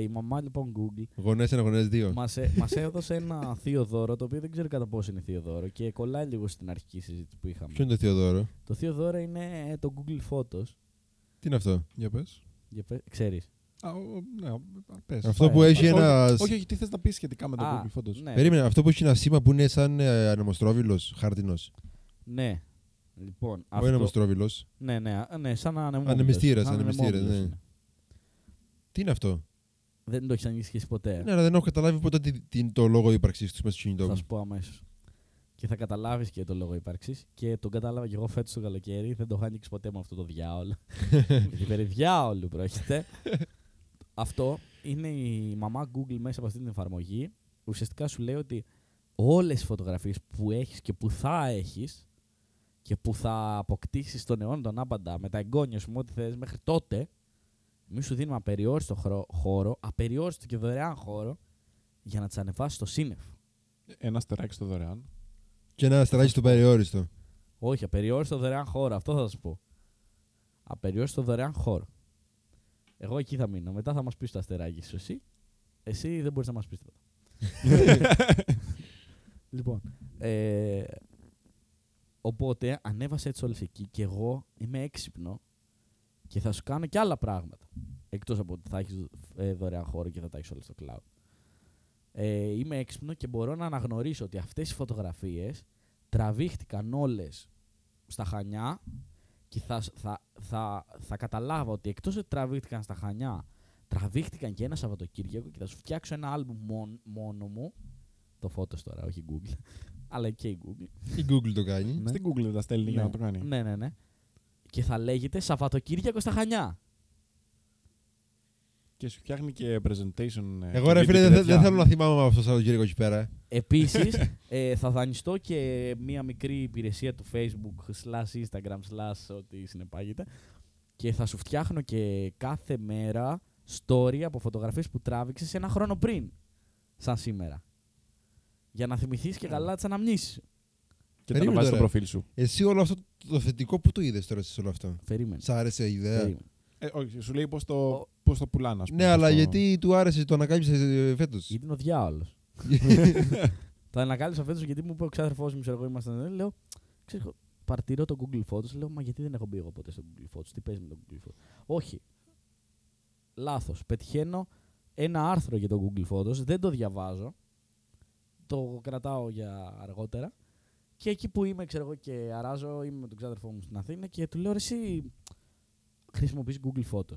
Η μαμά λοιπόν Google. Γονές ένα, γονές δύο. Μας έδωσε ένα θείο δώρο, το οποίο δεν ξέρω κατά πόσο είναι θείο δώρο και κολλάει λίγο στην αρχική συζήτηση που είχαμε. Ποιο είναι το θείο δώρο? Το θείο δώρο είναι το Google Photos. Τι είναι αυτό, για πες. Ξέρεις. Ναι, πες. Αυτό που έχει ένα. Όχι, τι θες να πεις σχετικά με το Google Photos. Ναι. Περίμενε, αυτό που έχει ένα σήμα που είναι σαν ανεμοστρόβιλος χάρτινος. Ναι. Λοιπόν. Όχι ανεμοστρόβιλος. Ναι, σαν ανεμιστήρας. Τι είναι αυτό. Δεν το έχεις ανοίξει ποτέ. Ναι, αλλά δεν έχω καταλάβει ποτέ τι είναι το λόγο ύπαρξης του μέσα στο κινητό μου. Θα σου πω αμέσως. Και θα καταλάβεις και το λόγο ύπαρξης. Και τον κατάλαβα και εγώ φέτος το καλοκαίρι. Δεν το έχω ανοίξει ποτέ με αυτό το διάολο. Γιατί περί διάολου πρόκειται. Αυτό είναι η μαμά Google μέσα από αυτή την εφαρμογή. Ουσιαστικά σου λέει ότι όλες οι φωτογραφίες που έχεις και που θα έχεις και που θα αποκτήσεις τον αιώνα τον άπαντα με τα εγγόνια σου, ό,τι θες μέχρι τότε. Εμείς σου δίνουμε απεριόριστο χώρο, απεριόριστο και δωρεάν χώρο για να τις ανεβάσεις στο σύννεφ. Ένα αστεράκι στο δωρεάν. Και ένα αστεράκι στο περιόριστο. Όχι, απεριόριστο δωρεάν χώρο, αυτό θα σας πω. Απεριόριστο δωρεάν χώρο. Εγώ εκεί θα μείνω. Μετά θα μας πεις το αστεράκι σου εσύ. Εσύ δεν μπορείς να μας πεις τίποτα. Λοιπόν. Οπότε ανέβασε έτσι όλες εκεί και εγώ είμαι έξυπνο. Και θα σου κάνω και άλλα πράγματα. Εκτός από ότι θα έχεις δωρεάν χώρο και θα τα έχεις όλα στο cloud. Είμαι έξυπνο και μπορώ να αναγνωρίσω ότι αυτές οι φωτογραφίες τραβήχτηκαν όλες στα Χανιά και θα καταλάβω ότι εκτός ότι τραβήχτηκαν στα Χανιά, τραβήχτηκαν και ένα Σαββατοκύριακο και θα σου φτιάξω ένα άλμπουμ μόνο μου. Το Photos τώρα, όχι Google. Αλλά και η Google. Η Google το κάνει. Ναι. Στην Google τα στέλνει για να το κάνει. Ναι. Και θα λέγεται Σαββατοκύριακο στα Χανιά. Και σου φτιάχνει και presentation. Εγώ ρε φίλε δεν θέλω να θυμάμαι αυτό το Σαββατοκύριακο εκεί πέρα. Επίσης θα δανειστώ και μία μικρή υπηρεσία του Facebook/Instagram/ ό,τι συνεπάγεται. Και θα σου φτιάχνω και κάθε μέρα story από φωτογραφίες που τράβηξες ένα χρόνο πριν. Σαν σήμερα. Για να θυμηθείς και καλά τις αναμνήσεις. Και να βάζεις το προφίλ σου. Εσύ όλο αυτό το θετικό που το είδες τώρα σε όλο αυτό. Περίμενε. Σ' άρεσε η ιδέα. Όχι, σου λέει πώς το πουλάνε, ας πούμε. Ναι, αλλά γιατί του άρεσε, το ανακάλυψε φέτος. Γιατί είναι ο διάολος. Το ανακάλυψα φέτος γιατί μου είπε ο ξάδερφός μου, ξέρω εγώ, ήμασταν. Λέω, ξέρω, παρτυρώ το Google Photos. Λέω, μα γιατί δεν έχω μπει εγώ ποτέ στο Google Photos. Τι παίζει με το Google Photos. Όχι. Λάθος. Πετυχαίνω ένα άρθρο για το Google Photos. Δεν το διαβάζω. Το κρατάω για αργότερα. Και εκεί που είμαι, ξέρω εγώ, και αράζω, είμαι με τον ξάδερφό μου στην Αθήνα και του λέω, ρε, εσύ χρησιμοποιείς Google Photos.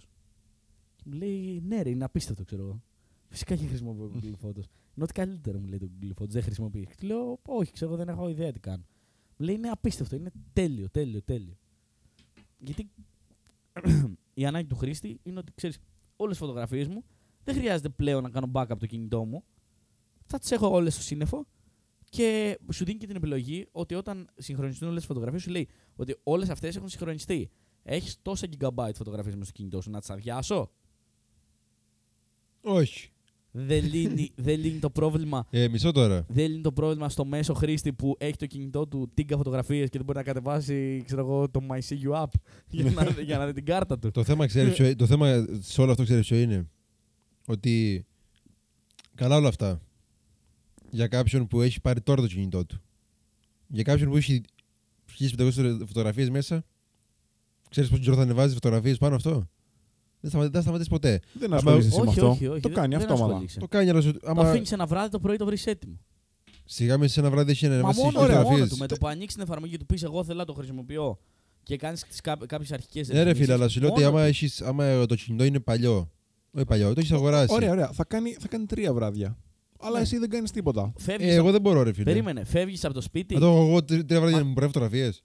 Και μου λέει, ναι, ρε, είναι απίστευτο, ξέρω εγώ. Φυσικά και χρησιμοποιώ Google Photos. Είναι ό,τι καλύτερο, μου λέει το Google Photos, δεν χρησιμοποιεί. Και του λέω, όχι, ξέρω εγώ, δεν έχω ιδέα τι κάνω. Μου λέει, είναι απίστευτο, είναι τέλειο. Γιατί η ανάγκη του χρήστη είναι ότι, ξέρεις, όλες τις φωτογραφίες μου δεν χρειάζεται πλέον να κάνω backup το κινητό μου. Θα τις έχω όλες στο σύννεφο. Και σου δίνει και την επιλογή ότι όταν συγχρονιστούν όλες τις φωτογραφίες, σου λέει ότι όλες αυτές έχουν συγχρονιστεί. Έχεις τόσα gigabyte φωτογραφίες μέσα στο κινητό σου, να τις αδειάσω. Όχι. Δεν λύνει το πρόβλημα. Μισό τώρα. Δεν λύνει το πρόβλημα στο μέσο χρήστη που έχει το κινητό του τίγκα φωτογραφίες και δεν μπορεί να κατεβάσει, ξέρω εγώ, το My CU App για να δει την κάρτα του. Το θέμα σε όλο αυτό ξέρεις ποιο είναι. Ότι καλά όλα αυτά. Για κάποιον που έχει πάρει τώρα το κινητό του. Για κάποιον που έχει 1500 φωτογραφίες μέσα, ξέρεις πόσο καιρό θα ανεβάζει φωτογραφίες πάνω αυτό. Δεν σταματήσει ποτέ. Δεν ασχολείσαι με αυτό. Όχι, το κάνει αυτόματα. Το κάνει, αλλά το αφήνεις ένα βράδυ, το πρωί το βρεις έτοιμο. Σιγά μες ένα βράδυ έχει ανεβάσει φωτογραφίες. Με το που ανοίξεις την εφαρμογή και του πεις εγώ θέλω να το χρησιμοποιώ και κάνεις κάποιες αρχικές ρυθμίσεις. Ναι, ρε φίλε, αλλά σου λέω ότι άμα το κινητό είναι παλιό. Όχι παλιό, το έχεις αγοράσει. Ωραία. Θα κάνει 3 βράδια. Αλλά εσύ δεν κάνεις τίποτα. Εγώ δεν μπορώ, ρε φίλε. Περίμενε, φεύγεις από το σπίτι. Εγώ 3 βράδια να μου πάρει φωτογραφίες.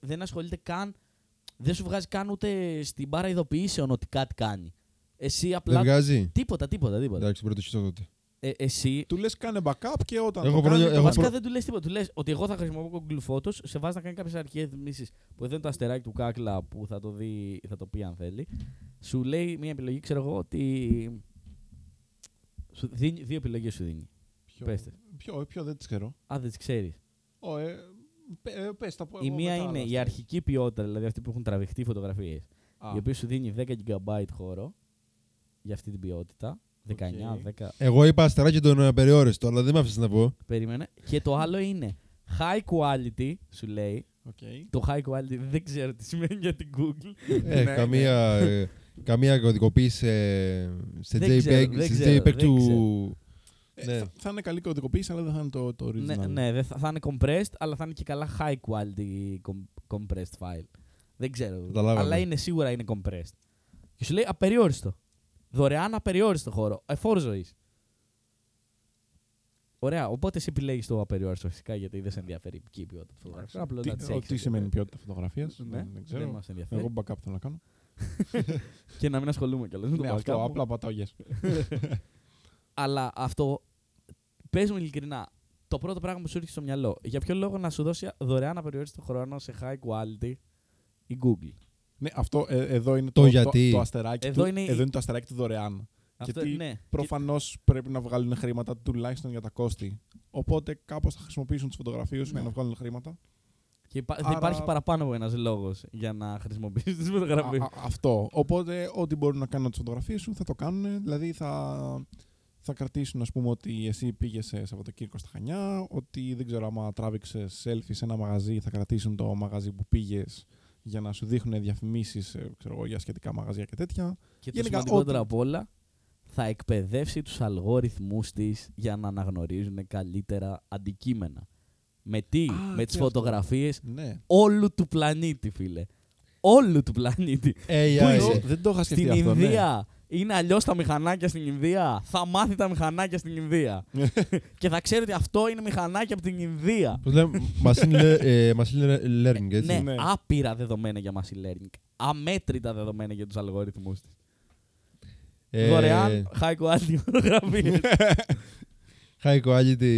Δεν ασχολείται καν. Δεν σου βγάζει καν ούτε στην μπάρα ειδοποιήσεων ότι κάτι κάνει. Εσύ απλά. Δεν βγάζει. Τίποτα. Εντάξει, πρέπει να το χειριστώ τότε. Του λες κάνε backup και όταν. Βασικά δεν του λες τίποτα. Του λες ότι εγώ θα χρησιμοποιώ Google Photos, σε βάζει να κάνει κάποιες αρχικές ρυθμίσεις που δεν είναι το αστεράκι του κάκλα που θα το δει, θα το πει αν θέλει. Σου λέει μια επιλογή, ξέρω εγώ, ότι. Δύο επιλογές σου δίνει. Ποιο δεν τις ξέρω. Α, δεν τις ξέρεις. Η μία είναι η αρχική ποιότητα, δηλαδή αυτή που έχουν τραβηχτεί φωτογραφίες, η οποία σου δίνει 10 GB χώρο για αυτή την ποιότητα. 19-10. Εγώ είπα αστεράκι τον απεριόριστο, αλλά δεν μ' άφησες να πω. Περίμενε. Και το άλλο είναι high quality, σου λέει. Okay. Το high quality δεν ξέρω τι σημαίνει για την Google. Καμία κωδικοποίηση σε JPEG του. Ναι. Θα είναι καλή κωδικοποίηση, αλλά δεν θα είναι το original. Ναι, θα είναι compressed, αλλά θα είναι και καλά high quality compressed file. Δεν ξέρω. Αλλά σίγουρα είναι compressed. Και σου λέει απεριόριστο. Δωρεάν απεριόριστο χώρο. Εφόρου ζωής. Ωραία. Οπότε εσύ επιλέγεις το απεριόριστο φυσικά, γιατί δεν σε ενδιαφέρει η ποιότητα τη φωτογραφία. Τι σημαίνει ποιότητα φωτογραφία. Δεν ξέρω. Εγώ backup θέλω να κάνω. Και να μην ασχολούμαι κιόλας με το backup. Απλά πατάω yes. Αλλά αυτό, πες μου ειλικρινά, το πρώτο πράγμα που σου έρχεται στο μυαλό, για ποιο λόγο να σου δώσει δωρεάν απεριόριστο χρόνο σε high quality η Google. Ναι, αυτό εδώ είναι το αστεράκι εδώ του. Εδώ είναι το αστεράκι του δωρεάν. Αυτό, γιατί προφανώς πρέπει να βγάλουν χρήματα τουλάχιστον για τα κόστη. Οπότε κάπως θα χρησιμοποιήσουν τις φωτογραφίες για να βγάλουν χρήματα. Και υπάρχει παραπάνω από ένας λόγος για να χρησιμοποιήσεις τις φωτογραφίες. Αυτό. Οπότε ό,τι μπορούν να κάνουν τις φωτογραφίες σου θα το κάνουν. Δηλαδή θα κρατήσουν, ας πούμε, ότι εσύ πήγες σε Σαββατοκύριακο στα Χανιά, ότι δεν ξέρω άμα τράβηξες selfie σε ένα μαγαζί, θα κρατήσουν το μαγαζί που πήγες για να σου δείχνουν διαφημίσεις, ξέρω εγώ, για σχετικά μαγαζιά και τέτοια. Και το σημαντικότερο απ' όλα, θα εκπαιδεύσει τους αλγόριθμούς της για να αναγνωρίζουν καλύτερα αντικείμενα. Με τι, με τις φωτογραφίες όλου του πλανήτη, φίλε. Όλου του πλανήτη. Δεν το είχα σκεφτεί αυτό. Στην Ινδία. Είναι αλλιώς τα μηχανάκια στην Ινδία. Θα μάθει τα μηχανάκια στην Ινδία. Και θα ξέρει ότι αυτό είναι μηχανάκια από την Ινδία. Πώς λέμε, machine learning, έτσι. Ναι, άπειρα δεδομένα για machine learning. Αμέτρητα δεδομένα για τους αλγοριθμούς της. Δωρεάν, high quality φωτογραφίες. High quality,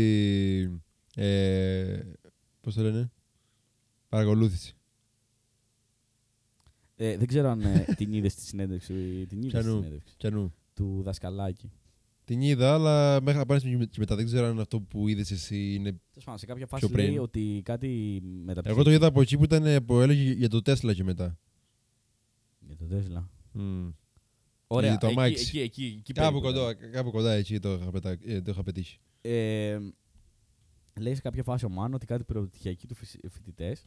πώς το λένε, παρακολούθηση. Δεν ξέρω αν την είδες στη συνέντευξη. Πιανού. Του δασκαλάκη. Την είδα, αλλά μέχρι να πάρεις και μετά. Δεν ξέρω αν αυτό που είδες εσύ είναι. Σε κάποια φάση λέει ότι κάτι μεταψήφισε. Εγώ το είδα από εκεί που ήταν που έλεγε για το Τέσλα και μετά. Για το Τέσλα. Ωραία. Εκεί κάπου κοντά εκεί το είχα πετύχει. Λέει σε κάποια φάση ο Μάνο ότι κάτι προοπτυχιακοί του φοιτητές.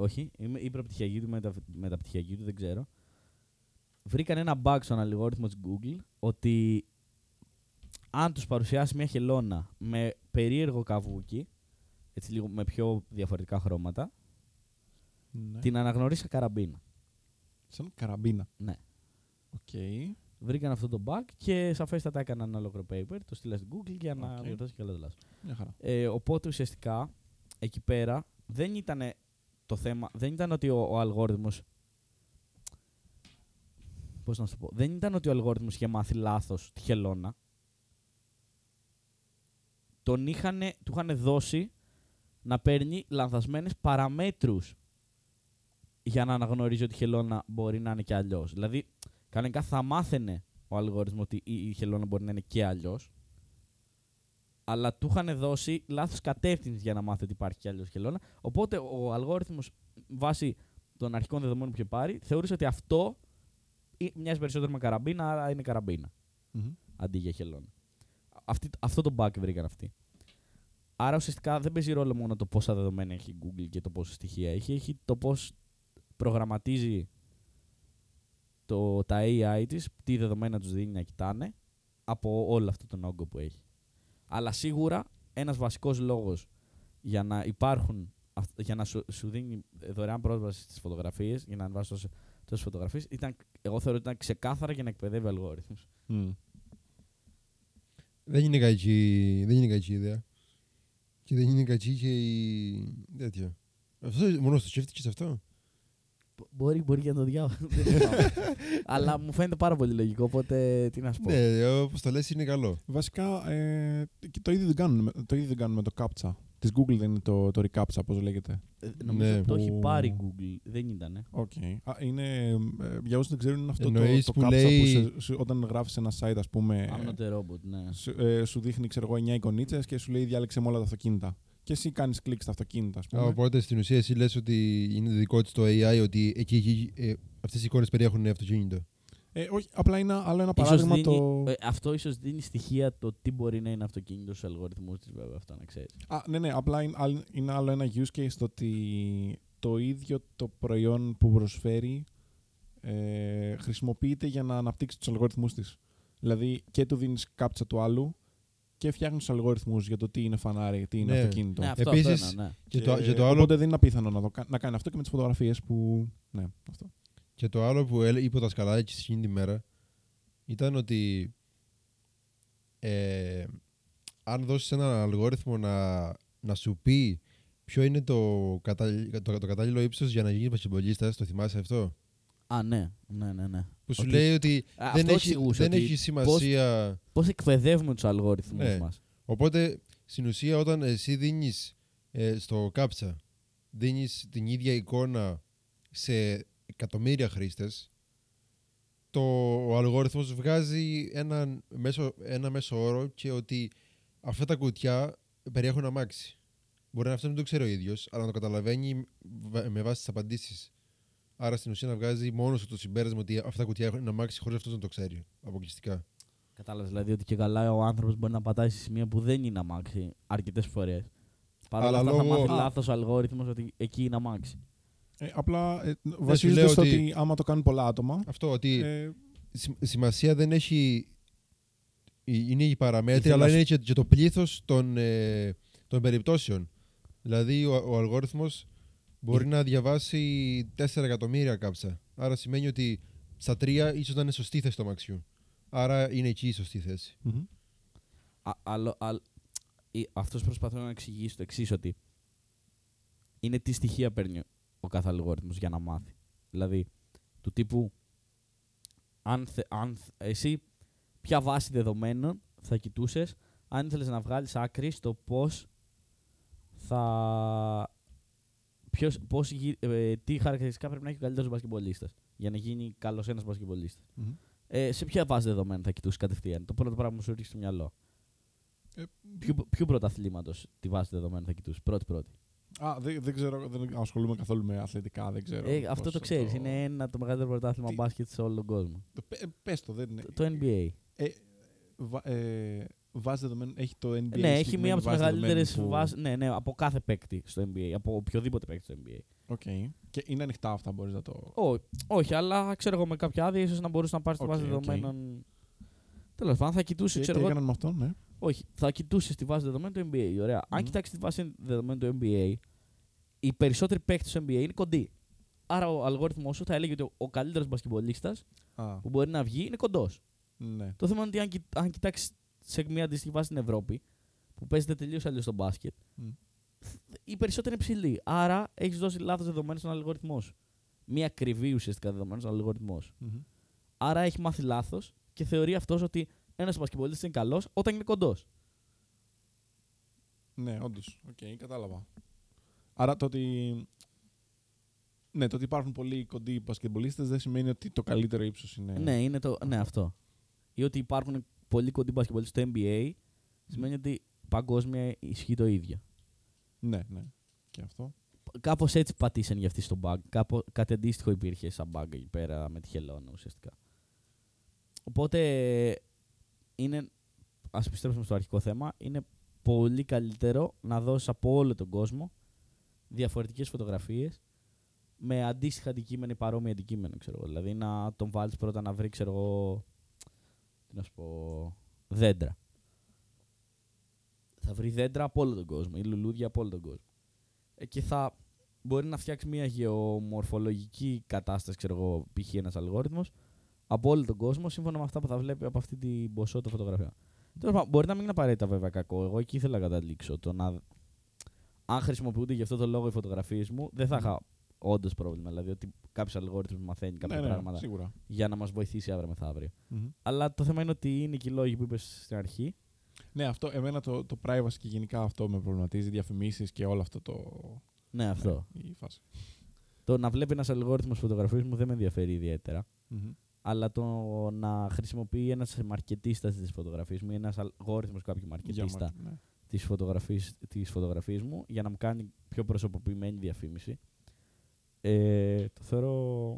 Όχι, ή προπτυχιακή του, μεταπτυχιακή του, δεν ξέρω. Βρήκαν ένα bug στον αλγόριθμο της Google ότι αν τους παρουσιάσει μια χελώνα με περίεργο καβούκι, έτσι λίγο με πιο διαφορετικά χρώματα, την αναγνωρίσει σαν καραμπίνα. Σαν καραμπίνα. Ναι. Okay. Βρήκαν αυτό το bug και σαφέστατα έκαναν ένα ολόκληρο paper, το στείλα στην Google για να διορθώσει και όλα τα λάθη. Οπότε ουσιαστικά εκεί πέρα δεν ήταν. Το θέμα δεν ήταν ότι ο αλγόριθμος. Πώς να σου πω. Δεν ήταν ότι ο αλγόριθμος είχε μάθει λάθος τη χελώνα. του είχαν δώσει να παίρνει λανθασμένες παραμέτρους για να αναγνωρίζει ότι η χελώνα μπορεί να είναι και αλλιώς. Δηλαδή, κανονικά θα μάθαινε ο αλγόριθμος ότι η χελώνα μπορεί να είναι και αλλιώς, αλλά του είχαν δώσει λάθος κατεύθυνση για να μάθει ότι υπάρχει και αλλιώς χελώνα. Οπότε ο αλγόριθμος, βάσει των αρχικών δεδομένων που είχε πάρει, θεώρησε ότι αυτό μοιάζει περισσότερο με καραμπίνα, άρα είναι καραμπίνα. Mm-hmm. Αντί για χελώνα. Αυτό το bug βρήκαν αυτοί. Άρα ουσιαστικά δεν παίζει ρόλο μόνο το πόσα δεδομένα έχει η Google και το πόσα στοιχεία έχει, έχει το πώς προγραμματίζει τα AI της, τι δεδομένα τους δίνει να κοιτάνε από όλο αυτό τον όγκο που έχει. Αλλά σίγουρα ένας βασικός λόγος για να υπάρχουν, για να σου δίνει δωρεάν πρόσβαση στις φωτογραφίες, για να ανεβάσεις τόσες φωτογραφίες, εγώ θεωρώ ότι ήταν ξεκάθαρα για να εκπαιδεύει αλγόριθμους. Mm. Δεν είναι κακή ιδέα. Και δεν είναι κακή και η τέτοια. Μόνο στο σκέφτηκες αυτό. Μπορεί για να το διάβασα. Αλλά μου φαίνεται πάρα πολύ λογικό, οπότε τι να σου πω. Ναι, όπως το λες είναι καλό. Βασικά, το ίδιο δεν κάνουν με το CAPTCHA. Της Google δεν είναι το ReCAPTCHA, πώς λέγεται. Νομίζω ότι το έχει πάρει η Google. Δεν ήταν. Οκ. Για όσους δεν ξέρουν, είναι αυτό το CAPTCHA που όταν γράφεις ένα site, ας πούμε. I'm not a robot, ναι. Σου δείχνει, ξέρω εγώ, 9 εικονίτσες και σου λέει διάλεξε με όλα τα αυτοκίνητα. Και εσύ κάνεις κλικ στα αυτοκίνητα, ας πούμε. Οπότε στην ουσία εσύ λες ότι είναι δικό της το AI, ότι αυτές οι εικόνες περιέχουν αυτοκίνητο. Όχι, απλά είναι άλλο ένα παράδειγμα. Αυτό ίσως δίνει στοιχεία το τι μπορεί να είναι αυτοκίνητο στους αλγοριθμούς της, βέβαια, αυτό να ξέρεις. Ναι, απλά είναι άλλο ένα use case το ότι το ίδιο το προϊόν που προσφέρει χρησιμοποιείται για να αναπτύξει τους αλγοριθμούς της. Δηλαδή και του δίνεις CAPTCHA του άλλου και φτιάχνει τους αλγόριθμους για το τι είναι φανάρι, τι είναι αυτοκίνητο. Ναι, αυτό. Επίσης, ναι. Και το άλλο, οπότε δεν είναι απίθανο να κάνει αυτό και με τις φωτογραφίες που. Ναι, αυτό. Και το άλλο που είπε ο δασκαλάκης εκείνη τη μέρα ήταν ότι αν δώσεις έναν αλγόριθμο να σου πει ποιο είναι το κατάλληλο ύψος για να γίνεις συμπολίστας, το θυμάσαι αυτό. Α, ναι. Που σου λέει ότι δεν έχει σημασία. Πώς εκπαιδεύουμε τους αλγόριθμους μας. Οπότε, στην ουσία, όταν εσύ δίνεις στο CAPTCHA, δίνεις την ίδια εικόνα σε εκατομμύρια χρήστες, ο αλγόριθμος βγάζει ένα μέσο όρο και ότι αυτά τα κουτιά περιέχουν αμάξι. Μπορεί να αυτό να το ξέρει ο ίδιος, αλλά να το καταλαβαίνει με βάση τις απαντήσεις. Άρα στην ουσία να βγάζει μόνο στο το συμπέρασμα ότι αυτά τα κουτιά έχουν αμάξει χωρίς αυτός να το ξέρει αποκλειστικά. Κατάλαβες δηλαδή ότι και καλά ο άνθρωπος μπορεί να πατάει σε σημεία που δεν είναι αμάξει αρκετές φορές. Παρ' όλα αυτά θα μάθει λάθος ο αλγόριθμος ότι εκεί είναι αμάξει. Απλά βασίζεται στο ότι άμα το κάνουν πολλά άτομα. Αυτό ότι σημασία δεν έχει. Είναι οι παραμέτροι, αλλά είναι και το πλήθος των περιπτώσεων. Δηλαδή ο αλγόριθμος μπορεί να διαβάσει 4 εκατομμύρια CAPTCHA. Άρα σημαίνει ότι στα 3 ίσως να είναι σωστή θέση το αμαξιού. Άρα είναι εκεί η σωστή θέση. Mm-hmm. Αυτός προσπαθώ να εξηγήσει το εξής, ότι είναι τι στοιχεία παίρνει ο κάθε αλγόριθμος για να μάθει. Δηλαδή, του τύπου εσύ ποια βάση δεδομένων θα κοιτούσες αν ήθελες να βγάλεις άκρη στο πώς θα. Τι χαρακτηριστικά πρέπει να έχει ο καλύτερος μπασκετμπολίστας για να γίνει καλός ένας μπασκετμπολίστας. Mm-hmm. Σε ποια βάση δεδομένων θα κοιτούσε κατευθείαν, το πρώτο πράγμα που σου έρχεται στο μυαλό. Ποιου πρωταθλήματος τη βάση δεδομένων θα κοιτούσε, πρώτη. Δεν ξέρω, δεν ασχολούμαι καθόλου με αθλητικά, δεν ξέρω. Αυτό το ξέρεις, είναι το μεγαλύτερο πρωτάθλημα μπάσκετ σε όλο τον κόσμο. Πες το, δεν είναι. Το NBA. Βάση δεδομένων έχει το NBA. Ναι, έχει μία από τις μεγαλύτερες βάσεις. Ναι, από κάθε παίκτη στο NBA. Από οποιοδήποτε παίκτη στο NBA. Okay. Και είναι ανοιχτά αυτά, μπορείς να το. Όχι, αλλά ξέρω εγώ με κάποια άδεια ίσως να μπορούσε να πάρει τη βάση δεδομένων. Τέλος πάντων, θα κοιτούσε. Τι έκαναν με αυτό, ναι. Όχι, θα κοιτούσε τη βάση δεδομένων του NBA. Ωραία. Mm. Αν κοιτάξει τη βάση δεδομένων του NBA, οι περισσότεροι παίκτες του NBA είναι κοντοί. Άρα ο αλγόριθμός σου θα έλεγε ότι ο καλύτερος μπασκετμπολίστας που μπορεί να βγει είναι κοντός. Ναι. Το θέμα είναι ότι αν κοιτάξει σε μια αντίστοιχη βάση στην Ευρώπη, που παίζεται τελείως αλλιώς στο μπάσκετ, οι περισσότεροι είναι ψηλοί. Άρα έχεις δώσει λάθος δεδομένο στον αλγόριθμό σου. Μια ακριβή ουσιαστικά δεδομένο στον αλγόριθμό σου. Mm-hmm. Άρα έχει μάθει λάθος και θεωρεί αυτός ότι ένας μπασκετμπολίστας είναι καλός όταν είναι κοντός. Ναι, όντως. Οκ, κατάλαβα. Άρα το ότι... Ναι, το ότι υπάρχουν πολλοί κοντοί μπασκετμπολίστες δεν σημαίνει ότι το καλύτερο ύψος είναι... Ναι, είναι το... ναι, αυτό. Ή ότι υπάρχουν πολλοί κοντοί μπασκετμπολίστες στο NBA σημαίνει ότι παγκόσμια ισχύει το ίδιο. Ναι, ναι. Και αυτό. Κάπως έτσι πατήσαν για αυτή στον bug. Κάτι αντίστοιχο υπήρχε σαν bug εκεί πέρα με τη χελώνα ουσιαστικά. Οπότε είναι... Ας επιστρέψουμε στο αρχικό θέμα. Είναι πολύ καλύτερο να δώσεις από όλο τον κόσμο διαφορετικές φωτογραφίες με αντίστοιχα αντικείμενα ή παρόμοια αντικείμενα. Ξέρω. Δηλαδή να τον βάλεις πρώτα να βρει, ξέρω εγώ, τι να σου πω, δέντρα. Θα βρει δέντρα από όλο τον κόσμο ή λουλούδια από όλο τον κόσμο. Και θα μπορεί να φτιάξει μια γεωμορφολογική κατάσταση, ξέρω εγώ, π.χ. ένας αλγόριθμος, από όλο τον κόσμο, σύμφωνα με αυτά που θα βλέπει από αυτή την ποσότητα φωτογραφία. Μπορεί να μην είναι απαραίτητα βέβαια κακό. Εγώ εκεί ήθελα να καταλήξω. Το να... Αν χρησιμοποιούνται γι' αυτό το λόγο οι φωτογραφίες μου, δεν θα είχα όντως πρόβλημα. Δηλαδή ότι κάποιος αλγόριθμος μαθαίνει κάποια πράγματα σίγουρα, για να μας βοηθήσει αύριο μεθαύριο. Αλλά το θέμα είναι ότι είναι και οι λόγοι που είπες στην αρχή. Ναι, αυτό εμένα το privacy και γενικά αυτό με προβληματίζει. Διαφημίσεις και όλο αυτό το. Ναι, αυτό. Ναι, η φάση. Το να βλέπει ένας αλγόριθμος φωτογραφίες μου δεν με ενδιαφέρει ιδιαίτερα. Αλλά το να χρησιμοποιεί ένας μαρκετίστας της φωτογραφίας μου ή ένας αλγόριθμος κάποιου μαρκετίστα της φωτογραφίας μου για να μου κάνει πιο προσωποποιημένη διαφήμιση, το θεωρώ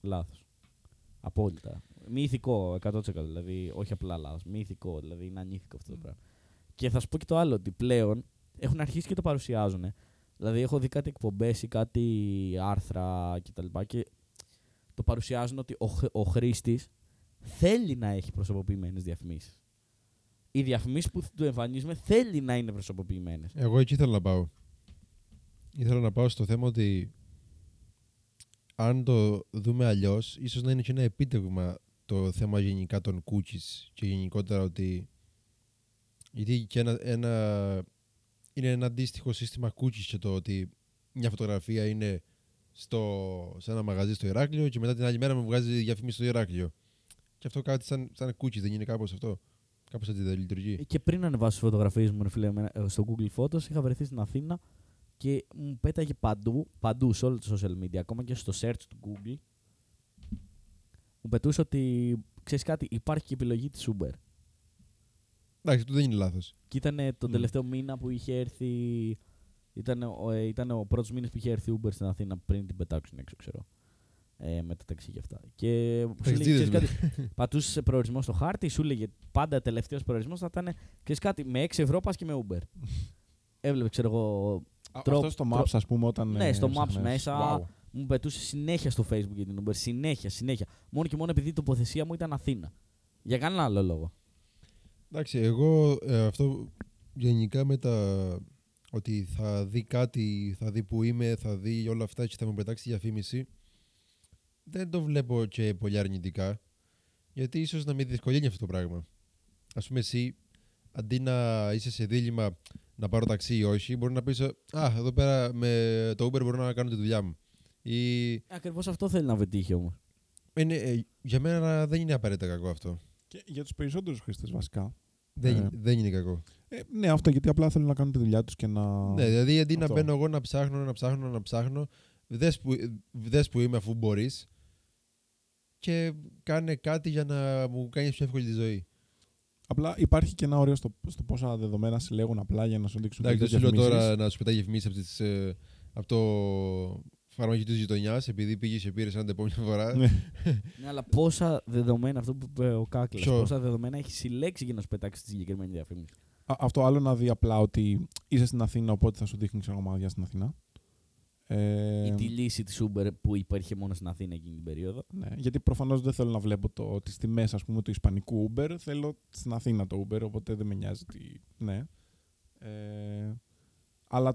λάθος. Απόλυτα. Μη ηθικό 100%. Δηλαδή, όχι απλά λάθος. Μη ηθικό. Δηλαδή, είναι ανήθικο αυτό το πράγμα. Και θα σου πω και το άλλο, ότι πλέον έχουν αρχίσει και το παρουσιάζουν. Δηλαδή, έχω δει κάτι εκπομπές ή κάτι άρθρα κτλ. Και το παρουσιάζουν ότι ο χρήστης θέλει να έχει προσωποποιημένες διαφημίσεις. Οι διαφημίσεις που του εμφανίζουμε θέλει να είναι προσωποποιημένες. Εγώ εκεί ήθελα να πάω. Ήθελα να πάω στο θέμα ότι αν το δούμε αλλιώς, ίσως να είναι και ένα επίτευγμα το θέμα γενικά των cookies και γενικότερα ότι. Γιατί και είναι ένα αντίστοιχο σύστημα cookies και το ότι μια φωτογραφία είναι σε ένα μαγαζί στο Ηράκλειο και μετά την άλλη μέρα μου βγάζει διαφήμιση στο Ηράκλειο. Και αυτό κάτι σαν cookies, δεν είναι κάπως αυτό. Κάπως έτσι δεν λειτουργεί. Και πριν ανεβάσω τις φωτογραφίες μου, φίλε, στο Google Photos, είχα βρεθεί στην Αθήνα και μου πέταγε παντού σε όλα τα social media, ακόμα και στο search του Google. Μου πετούσε ότι ξέρεις κάτι, υπάρχει και επιλογή της Uber. Εντάξει, αυτό δεν είναι λάθος. Και ήταν τον τελευταίο μήνα που είχε έρθει. Ήταν ο πρώτος μήνας που είχε έρθει Uber στην Αθήνα πριν την πετάξουν έξω, ξέρω. Με τα ταξί και αυτά. Και πατούσε σε προορισμό στο χάρτη, σου λέγε πάντα τελευταίος προορισμός θα ήταν. Ξέρεις κάτι, με 6 ευρώ πας και με Uber. Έβλεπε, ξέρω εγώ. Αυτό στο Maps, ας πούμε, όταν. Ναι, στο Maps μέσα. Wow. Μου πετούσε συνέχεια στο Facebook για την Uber. Συνέχεια. Μόνο και μόνο επειδή η τοποθεσία μου ήταν Αθήνα. Για κανένα άλλο λόγο. Εντάξει, εγώ αυτό γενικά με τα. Ότι θα δει κάτι, θα δει που είμαι, θα δει όλα αυτά και θα μου πετάξει διαφήμιση. Δεν το βλέπω και πολύ αρνητικά. Γιατί ίσως να με δυσκολεύει αυτό το πράγμα. Ας πούμε, εσύ αντί να είσαι σε δίλημμα να πάρω ταξί ή όχι, μπορεί να πεις «Α, εδώ πέρα με το Uber μπορώ να κάνω τη δουλειά μου». Ή... Ακριβώς αυτό θέλει να πετύχει όμως. Για μένα δεν είναι απαραίτητα κακό αυτό. Και για τους περισσότερους χρήστες βασικά. Δεν είναι κακό. Ναι, αυτό γιατί απλά θέλουν να κάνουν τη δουλειά τους και να. Ναι, δηλαδή αντί να μπαίνω εγώ να ψάχνω, δες που είμαι αφού μπορείς και κάνε κάτι για να μου κάνεις πιο εύκολη τη ζωή. Απλά υπάρχει και ένα όριο στο πόσα δεδομένα συλλέγουν απλά για να σου δείξουν. Εντάξει, δεν σου λέω τώρα να σου πετάει διαφημίσεις από το φαρμακείο της γειτονιάς επειδή πήγες και πήρες έναν την επόμενη φορά. Ναι, αλλά πόσα δεδομένα, αυτό που είπε ο Κάκλας, πόσα δεδομένα έχει συλλέξει για να σου πετάξει τη συγκεκριμένη διαφήμιση. Αυτό άλλο να δει απλά ότι είσαι στην Αθήνα, οπότε θα σου δείχνει ξαναμάδια στην Αθηνά. Ή τη λύση της Uber που υπήρχε μόνο στην Αθήνα εκείνη την περίοδο. Ναι, γιατί προφανώς δεν θέλω να βλέπω τις τιμές, ας πούμε, του ισπανικού Uber. Θέλω στην Αθήνα το Uber, οπότε δεν με νοιάζει τι. Ναι. Αλλά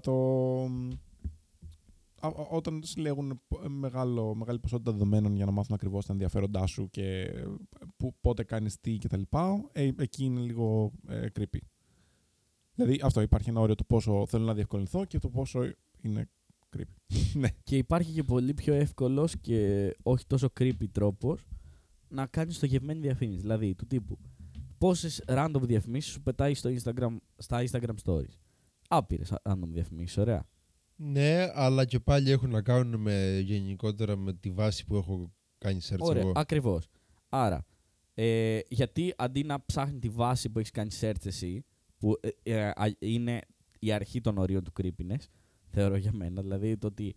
όταν συλλέγουν μεγάλη ποσότητα δεδομένων για να μάθουν ακριβώς τα ενδιαφέροντά σου και πότε κάνεις τι κτλ., εκεί είναι λίγο creepy. Δηλαδή, αυτό υπάρχει ένα όριο του πόσο θέλω να διευκολυνθώ και το πόσο είναι creepy. Και υπάρχει και πολύ πιο εύκολος και όχι τόσο creepy τρόπος να κάνεις στοχευμένη διαφήμιση. Δηλαδή, του τύπου πόσες random διαφημίσεις σου πετάει στα Instagram stories. άπειρες ανομοδιαφημίσεις, ωραία. Ναι, αλλά και πάλι έχουν να κάνουν με, γενικότερα με τη βάση που έχω κάνει search. Ωραία, εγώ. Ακριβώς. Άρα, γιατί αντί να ψάχνει τη βάση που έχεις κάνει search εσύ, που είναι η αρχή των ορίων του creepiness, θεωρώ για μένα, δηλαδή το ότι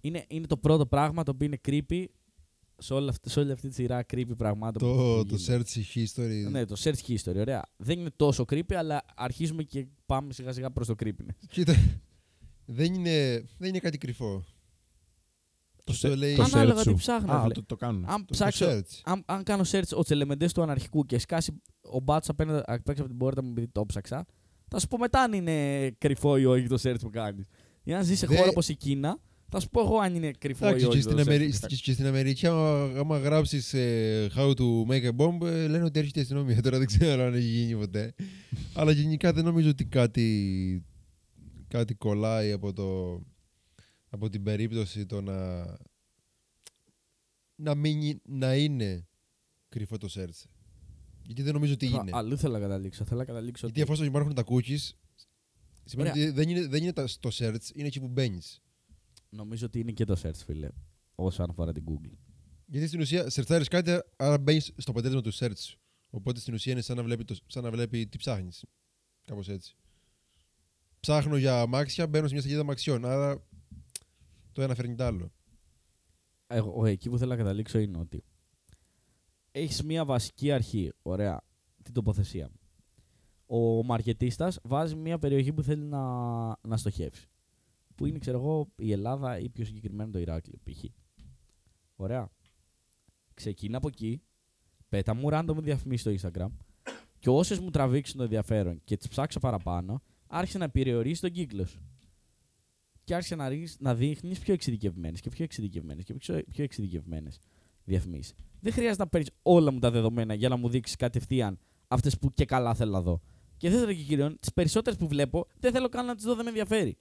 είναι το πρώτο πράγμα το οποίο είναι creepy σε όλη αυτή τη σειρά creepy πραγμάτων. Το search history. Ναι, το search history, ωραία. Δεν είναι τόσο creepy, αλλά αρχίζουμε και πάμε σιγά σιγά προς το creepiness. Κοίτα, δεν είναι κάτι κρυφό. Το λέει ανάλογα τι ψάχνω. Το κάνουν. Αν κάνω search ο τσελεμεντές του αναρχικού και σκάσει ο μπάτσος απ' την πόρτα μου επειδή το ψάξα, θα σου πω μετά αν είναι κρυφό ή όχι το search που κάνεις. Ή αν ζεις σε χώρα όπως η Κίνα, θα σου πω εγώ αν είναι κρυφό ή όχι. Και στην Αμερική, άμα γράψεις how to make a bomb, λένε ότι έρχεται η αστυνομία. Τώρα δεν ξέρω αν έχει γίνει ποτέ. Αλλά γενικά δεν νομίζω ότι κάτι κολλάει από την περίπτωση το να είναι κρυφό το search. Γιατί δεν νομίζω ότι είναι. Αλλού θέλω να καταλήξω. Γιατί εφόσον υπάρχουν τα cookies, σημαίνει ότι δεν είναι στο search, είναι εκεί που μπαίνεις. Νομίζω ότι είναι και το search, φίλε, όσον αφορά την Google. Γιατί στην ουσία σερτσάρεις κάτι, άρα μπαίνεις στο αποτέλεσμα του search. Οπότε στην ουσία είναι σαν να βλέπει τι ψάχνεις. Κάπως έτσι. Ψάχνω για αμάξια, μπαίνω σε μια σελίδα αμαξιών. Άρα το ένα φέρνει το άλλο. Εκεί που θέλω να καταλήξω είναι ότι έχεις μια βασική αρχή, ωραία, την τοποθεσία. Ο μαρκετίστας βάζει μια περιοχή που θέλει να στοχεύσει. Που είναι, ξέρω εγώ, η Ελλάδα ή πιο συγκεκριμένα το Ηράκλειο, π.χ. Ωραία. Ξεκινά από εκεί, πέτα μου random διαφημίσεις στο Instagram και όσες μου τραβήξουν το ενδιαφέρον και τις ψάξω παραπάνω, άρχισε να περιορίσει τον κύκλο σου. Και άρχισε να δείχνεις πιο εξειδικευμένες και πιο εξειδικευμένες και πιο εξειδικευμένες διαφημίσεις. Δεν χρειάζεται να παίρνεις όλα μου τα δεδομένα για να μου δείξεις κατευθείαν αυτές που και καλά θέλω να δω. Και δεύτερον και κυρίως, τις περισσότερες που βλέπω δεν θέλω καν να τις δω, δεν με ενδιαφέρει.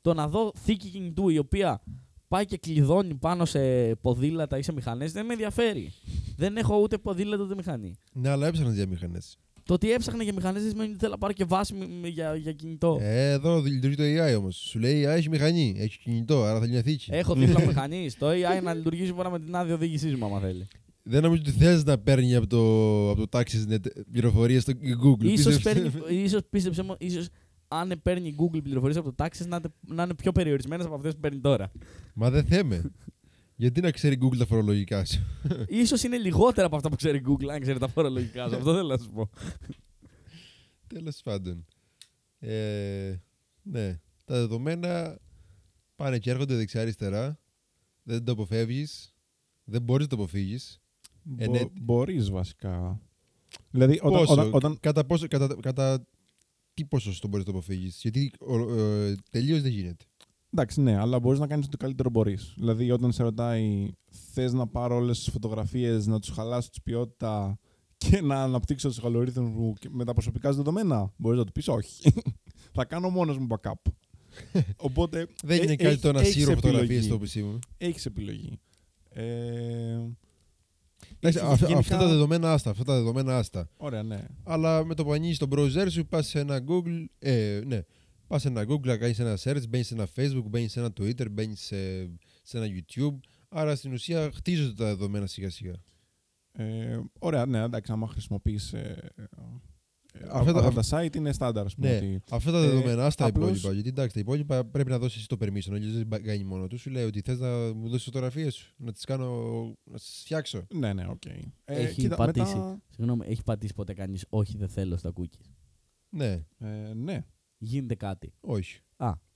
Το να δω θήκη κινητού η οποία πάει και κλειδώνει πάνω σε ποδήλατα ή σε μηχανές δεν με ενδιαφέρει. Δεν έχω ούτε ποδήλατο ούτε μηχανή. Ναι, αλλά έψαχνες για μηχανές. Το ότι έψαχνα για μηχανές δεν σημαίνει ότι θέλω να πάρω και βάση για κινητό. Εδώ λειτουργεί το AI όμως. Σου λέει AI έχει μηχανή, έχει κινητό, άρα θέλει μια θήκη. Έχω δίπλα μηχανή. Το AI να λειτουργήσει μπορεί με την άδεια οδήγησής μου, άμα θέλει. Δεν νομίζω ότι θες να παίρνει από το Taxis πληροφορίες στο Google. Ίσως αν παίρνει η Google πληροφορίες από το Taxis να είναι πιο περιορισμένες από αυτές που παίρνει τώρα. Μα δεν θέμε. Γιατί να ξέρει Google τα φορολογικά σου. Ίσως είναι λιγότερα από αυτά που ξέρει Google, αν ξέρει τα φορολογικά σου. Αυτό θέλω να σου πω. Τέλος πάντων. Ναι. Τα δεδομένα πάνε και έρχονται δεξιά-αριστερά. Δεν το αποφεύγεις. Δεν μπορείς να το αποφύγεις. Μπορείς βασικά. Δηλαδή, όταν... Κατά τι ποσοστό μπορείς να το αποφύγεις. Γιατί τελείως δεν γίνεται. Εντάξει, ναι, αλλά μπορείς να κάνεις το καλύτερο μπορείς. Δηλαδή, όταν σε ρωτάει, θες να πάρω όλες τις φωτογραφίες, να τους χαλάσω τη ποιότητα και να αναπτύξω τους αλγορίθμους μου με τα προσωπικά σου δεδομένα, μπορείς να του πεις όχι. Θα κάνω μόνος μου backup. Οπότε. Δεν είναι κάτι το να σύρω φωτογραφίες στο PC μου. Έχεις επιλογή. Αυτά τα δεδομένα άστα. Ωραία, ναι. Αλλά με το που ανοίγεις το browser σου, πας σε ένα Google. Ναι. Πας σε ένα Google, κάνεις ένα search, μπαίνεις σε ένα Facebook, μπαίνεις σε ένα Twitter, μπαίνεις σε ένα YouTube. Άρα στην ουσία χτίζονται τα δεδομένα σιγά σιγά. Ωραία, ναι, εντάξει, άμα χρησιμοποιείς αυτά τα site είναι στάνταρ, ας πούμε. Ναι, ότι, αυτά τα δεδομένα, στα υπόλοιπα. Γιατί εντάξει, τα υπόλοιπα πρέπει να δώσεις το permission. Δεν κάνει μόνο του. Σου λέει ότι θες να μου δώσεις φωτογραφίες σου, να τις κάνω, να τις φτιάξω. Ναι, ναι, οκ. Okay. Έχει πατήσει ποτέ κανείς, όχι, δεν θέλω στα cookies. Ναι. Ναι. Γίνεται κάτι. Όχι.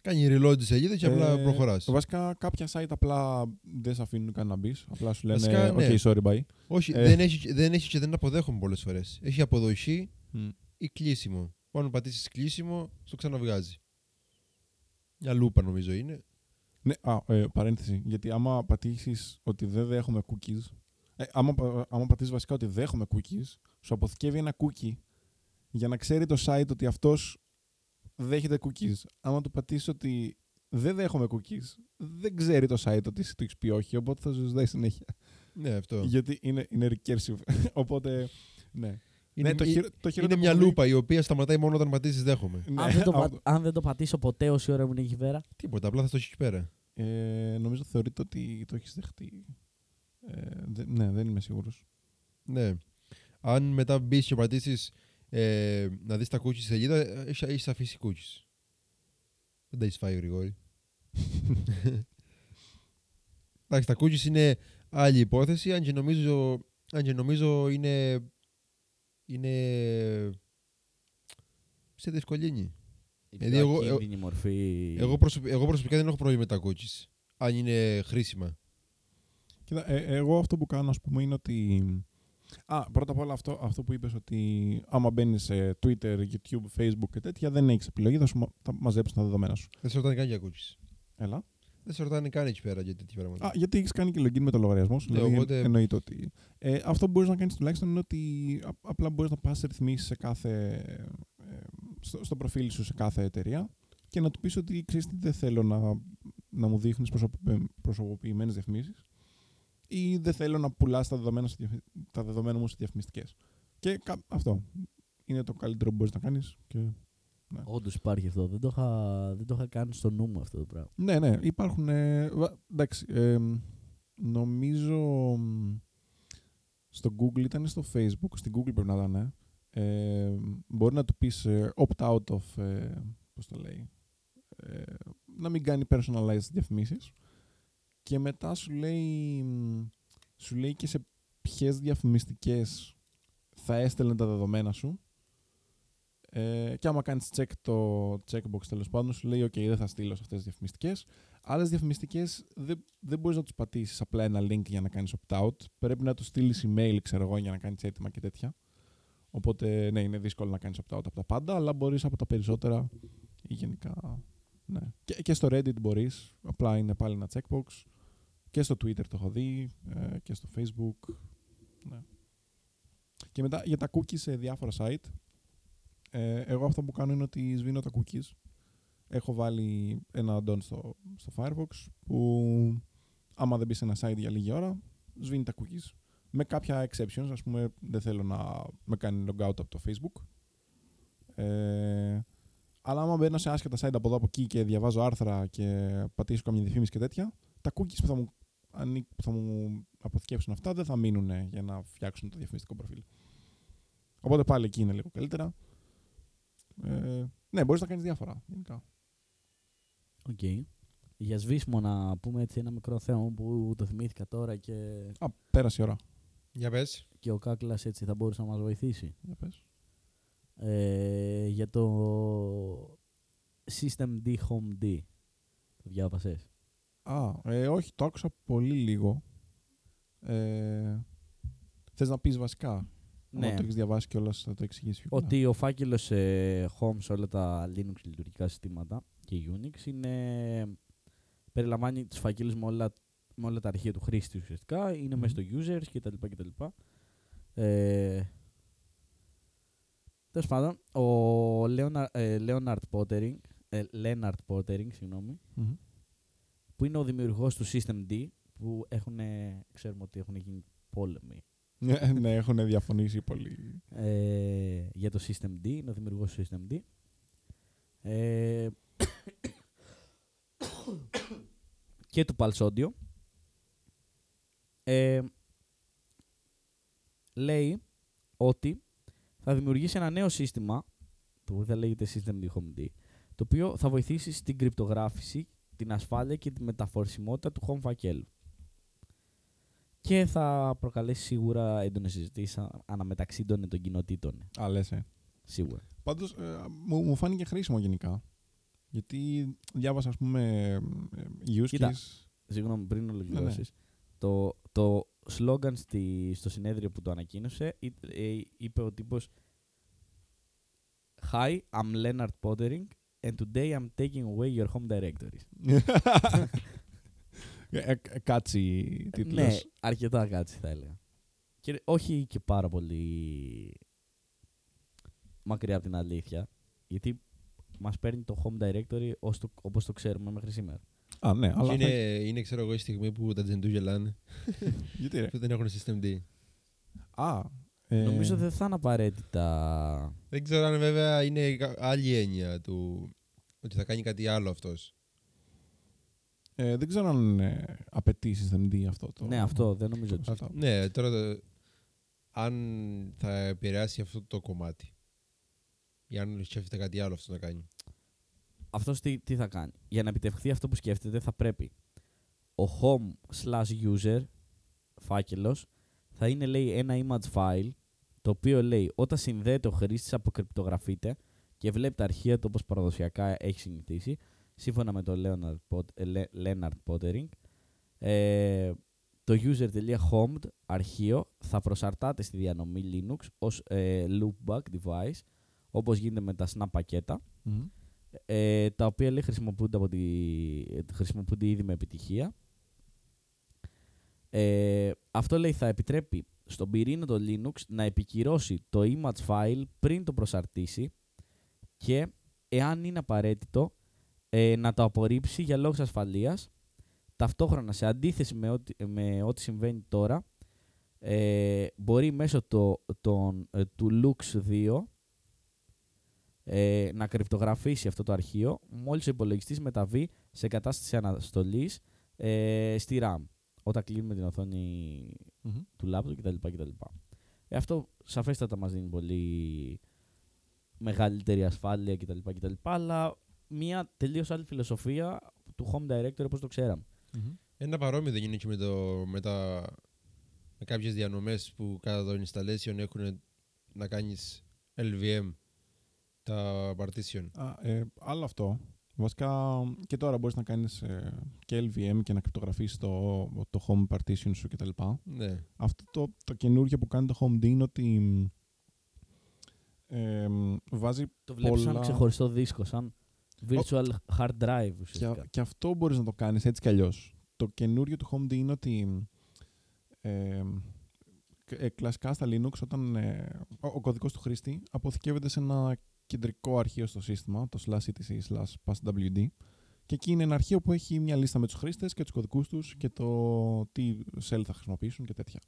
Κάνει reload τη σελίδα και απλά προχωράς. Βασικά κάποια site απλά δεν σε αφήνουν καν να μπεις. Απλά σου λένε βασικά, ναι. OK, sorry, bye. Όχι, δεν έχει και δεν αποδέχομαι πολλές φορές. Έχει αποδοχή ή κλείσιμο. Όταν πατήσεις κλείσιμο, στο ξαναβγάζει. Μια λούπα νομίζω είναι. Ναι, παρένθεση. Γιατί άμα πατήσεις ότι δεν δέχομαι cookies, άμα πατήσεις βασικά ότι δέχομαι cookies, σου αποθηκεύει ένα cookie για να ξέρει το site ότι αυτός δέχεται cookies. Άμα του πατήσει ότι δεν δέχομαι cookies, δεν ξέρει το site ότι εσύ του έχεις πει όχι, οπότε θα σου ζητάει συνέχεια. Ναι, αυτό. Γιατί είναι recursive. Οπότε, ναι. Είναι, ναι, είναι μια λούπα η οποία σταματάει μόνο όταν πατήσεις δέχομαι. Ναι. Αν δεν το πατήσω ποτέ όση ώρα ήμουν εκεί πέρα. Τίποτα, απλά θα το έχεις εκεί πέρα. Νομίζω θεωρείται ότι το έχεις δεχτεί. Ναι, δεν είμαι σίγουρος. Ναι. Αν μετά μπεις και πατήσεις να δεις τα cookies στη σελίδα, έχεις αφήσει cookies. Δεν τα έχεις φάει ο Γρηγόρη. Εντάξει, τα cookies είναι άλλη υπόθεση, αν και νομίζω είναι σε δυσκολίνη. Δηλαδή εγώ προσωπικά δεν έχω πρόβλημα με τα cookies, αν είναι χρήσιμα. Κοίτα, εγώ αυτό που κάνω, ας πούμε, είναι ότι... πρώτα απ' όλα αυτό που είπες, ότι άμα μπαίνεις σε Twitter, YouTube, Facebook και τέτοια, δεν έχεις επιλογή, θα μαζέψεις τα δεδομένα σου. Δεν σε ρωτάνε καν για cookies. Έλα. Δεν σε ρωτάνε καν εκεί πέρα για τέτοια πράγματα. Γιατί έχεις κάνει και login με το λογαριασμό σου. Δηλαδή, οπότε... εννοείται ότι... αυτό που μπορείς να κάνεις τουλάχιστον είναι ότι απλά μπορείς να πας σε ρυθμίσεις σε κάθε... στο προφίλ σου σε κάθε εταιρεία και να του πεις ότι ξέρεις τι, δεν θέλω να μου δείχνεις προσωποποιημένες διαφημίσεις ή δεν θέλω να πουλάς τα δεδομένα μου σε διαφημιστικές. Και αυτό είναι το καλύτερο που μπορείς να κάνεις. Και... ναι. Όντως υπάρχει αυτό. Δεν το είχα κάνει στο νου μου αυτό το πράγμα. Ναι, υπάρχουν. Εντάξει. Νομίζω στο Google ήταν, στο Facebook, στην Google πρέπει να ήταν. Μπορεί να του πεις opt-out of. Πώς το λέει. Να μην κάνει personalized διαφημίσεις. Και μετά σου λέει και σε ποιες διαφημιστικές θα έστελνε τα δεδομένα σου. Και άμα κάνεις check το checkbox, τέλος πάντων, σου λέει: OK, δεν θα στείλω σε αυτές τις διαφημιστικές. Άλλες διαφημιστικές δεν μπορείς να τους πατήσεις απλά ένα link για να κάνεις opt-out. Πρέπει να τους στείλεις email, ξέρω εγώ, για να κάνεις αίτημα και τέτοια. Οπότε, ναι, είναι δύσκολο να κάνεις opt-out από τα πάντα, αλλά μπορείς από τα περισσότερα ή γενικά. Ναι. Και στο Reddit μπορείς. Απλά είναι πάλι ένα checkbox. Και στο Twitter το έχω δει. Και στο Facebook. Ναι. Και μετά για τα cookies σε διάφορα site. Εγώ αυτό που κάνω είναι ότι σβήνω τα cookies. Έχω βάλει ένα add-on στο Firefox που άμα δεν μπει σε ένα site για λίγη ώρα, σβήνει τα cookies. Με κάποια exceptions, ας πούμε, δεν θέλω να με κάνει logout από το Facebook. Αλλά άμα μπαίνω σε άσχετα site από εδώ από εκεί και διαβάζω άρθρα και πατήσω καμία διαφήμιση και τέτοια, τα cookies που θα μου αποθηκεύσουν αυτά δεν θα μείνουν για να φτιάξουν το διαφημιστικό προφίλ. Οπότε πάλι εκεί είναι λίγο καλύτερα. Ναι, μπορείς να κάνεις διάφορα γενικά. Οκ. Okay. Για σβήσιμο να πούμε έτσι ένα μικρό θέμα που το θυμήθηκα τώρα και... πέρασε η ώρα. Για πες. Και ο Κάκλας έτσι θα μπορούσε να μας βοηθήσει. Για πες. Για το SystemD, HomeD. Το διάβασες? Όχι, το άκουσα πολύ λίγο. Θες να πεις βασικά? Ναι. Αν το έχεις διαβάσει κιόλας θα το εξηγήσει. Ότι ο φάκελος Home σε όλα τα Linux λειτουργικά συστήματα και Unix περιλαμβάνει τους φάκελους με όλα τα αρχεία του χρήστη ουσιαστικά. Είναι μέσα στο users κτλ. Τέλος πάντων, ο Lennart Poettering, συγγνώμη, που είναι ο δημιουργός του SystemD, που ξέρουμε ότι έχουν γίνει πόλεμοι. Ναι, έχουν διαφωνήσει πολύ. Για το SystemD, είναι ο δημιουργός του SystemD. Και του Pulse Audio. Λέει ότι θα δημιουργήσει ένα νέο σύστημα, το οποίο θα λέγεται SystemD HomeD, το οποίο θα βοηθήσει στην κρυπτογράφηση, την ασφάλεια και τη μεταφορσιμότητα του home φακέλου. Και θα προκαλέσει σίγουρα έντονες συζητήσεις αναμεταξύ των κοινοτήτων. Λες, σίγουρα. Πάντως, μου φάνηκε χρήσιμο γενικά. Γιατί διάβασα, ας πούμε, use case. Συγγνώμη, πριν ολοκληρώσεις. Το slogan στο συνέδριο που το ανακοίνωσε είπε ο τύπος «Hi, I'm Lennart Poettering and today I'm taking away your home directories». Κάτσι τίτλος. Ναι, αρκετά κάτσι θα έλεγα. Και όχι και πάρα πολύ μακριά από την αλήθεια, γιατί μας παίρνει το home directory όπως το ξέρουμε μέχρι σήμερα. Ναι, αλλά είναι, ξέρω εγώ, η στιγμή που τα Gentoo γελάνε. Γιατί ρε? Που δεν έχουν SystemD. Νομίζω δεν θα είναι απαραίτητα. Δεν ξέρω αν βέβαια είναι άλλη έννοια του ότι θα κάνει κάτι άλλο αυτός. Δεν ξέρω αν απαιτεί SystemD αυτό. Ναι, αυτό δεν νομίζω. Ναι, τώρα αν θα επηρεάσει αυτό το κομμάτι. Ή αν σκέφτεται κάτι άλλο αυτό να κάνει. Αυτός τι θα κάνει. Για να επιτευχθεί αυτό που σκέφτεται θα πρέπει ο home/user φάκελος θα είναι, λέει, ένα image file το οποίο, λέει, όταν συνδέεται ο χρήστης αποκρυπτογραφείται και βλέπει τα αρχεία του όπως παραδοσιακά έχει συνηθίσει, σύμφωνα με τον Lennart Poettering. Το user.homed αρχείο θα προσαρτάται στη διανομή Linux ως loopback device, όπως γίνεται με τα Snap πακέτα, τα οποία, λέει, χρησιμοποιούνται ήδη με επιτυχία. Αυτό, λέει, θα επιτρέπει στον πυρήνα του Linux να επικυρώσει το image file πριν το προσαρτήσει και, εάν είναι απαραίτητο, να το απορρίψει για λόγους ασφαλείας. Ταυτόχρονα, σε αντίθεση με ό,τι συμβαίνει τώρα, μπορεί μέσω του Lux2 να κρυπτογραφήσει αυτό το αρχείο μόλις ο υπολογιστής μεταβεί σε κατάσταση αναστολής στη RAM, όταν κλείνουμε την οθόνη του laptop κτλ. Αυτό σαφέστατα μας δίνει πολύ μεγαλύτερη ασφάλεια κτλ. Αλλά μια τελείως άλλη φιλοσοφία του Home Director όπως το ξέραμε. Ένα παρόμοιο δεν γίνεται και με κάποιες διανομές που κατά το installation έχουν να κάνεις LVM τα partition. Άλλο αυτό. Βασικά και τώρα μπορείς να κάνεις και LVM και να κρυπτογραφείς το home partition σου κτλ. Ναι. Αυτό το καινούργιο που κάνει το HomeD είναι ότι βάζει πολλά... Το βλέπεις σαν ξεχωριστό δίσκο, σαν virtual hard drive ουσιαστικά. Και αυτό μπορείς να το κάνεις έτσι κι αλλιώς. Το καινούργιο του HomeD είναι ότι κλασικά στα Linux όταν ο κωδικός του χρήστη αποθηκεύεται σε ένα κεντρικό αρχείο στο σύστημα, το /etc/passwd, και εκεί είναι ένα αρχείο που έχει μια λίστα με τους χρήστες και τους κωδικούς τους και το τι shell θα χρησιμοποιήσουν και τέτοια.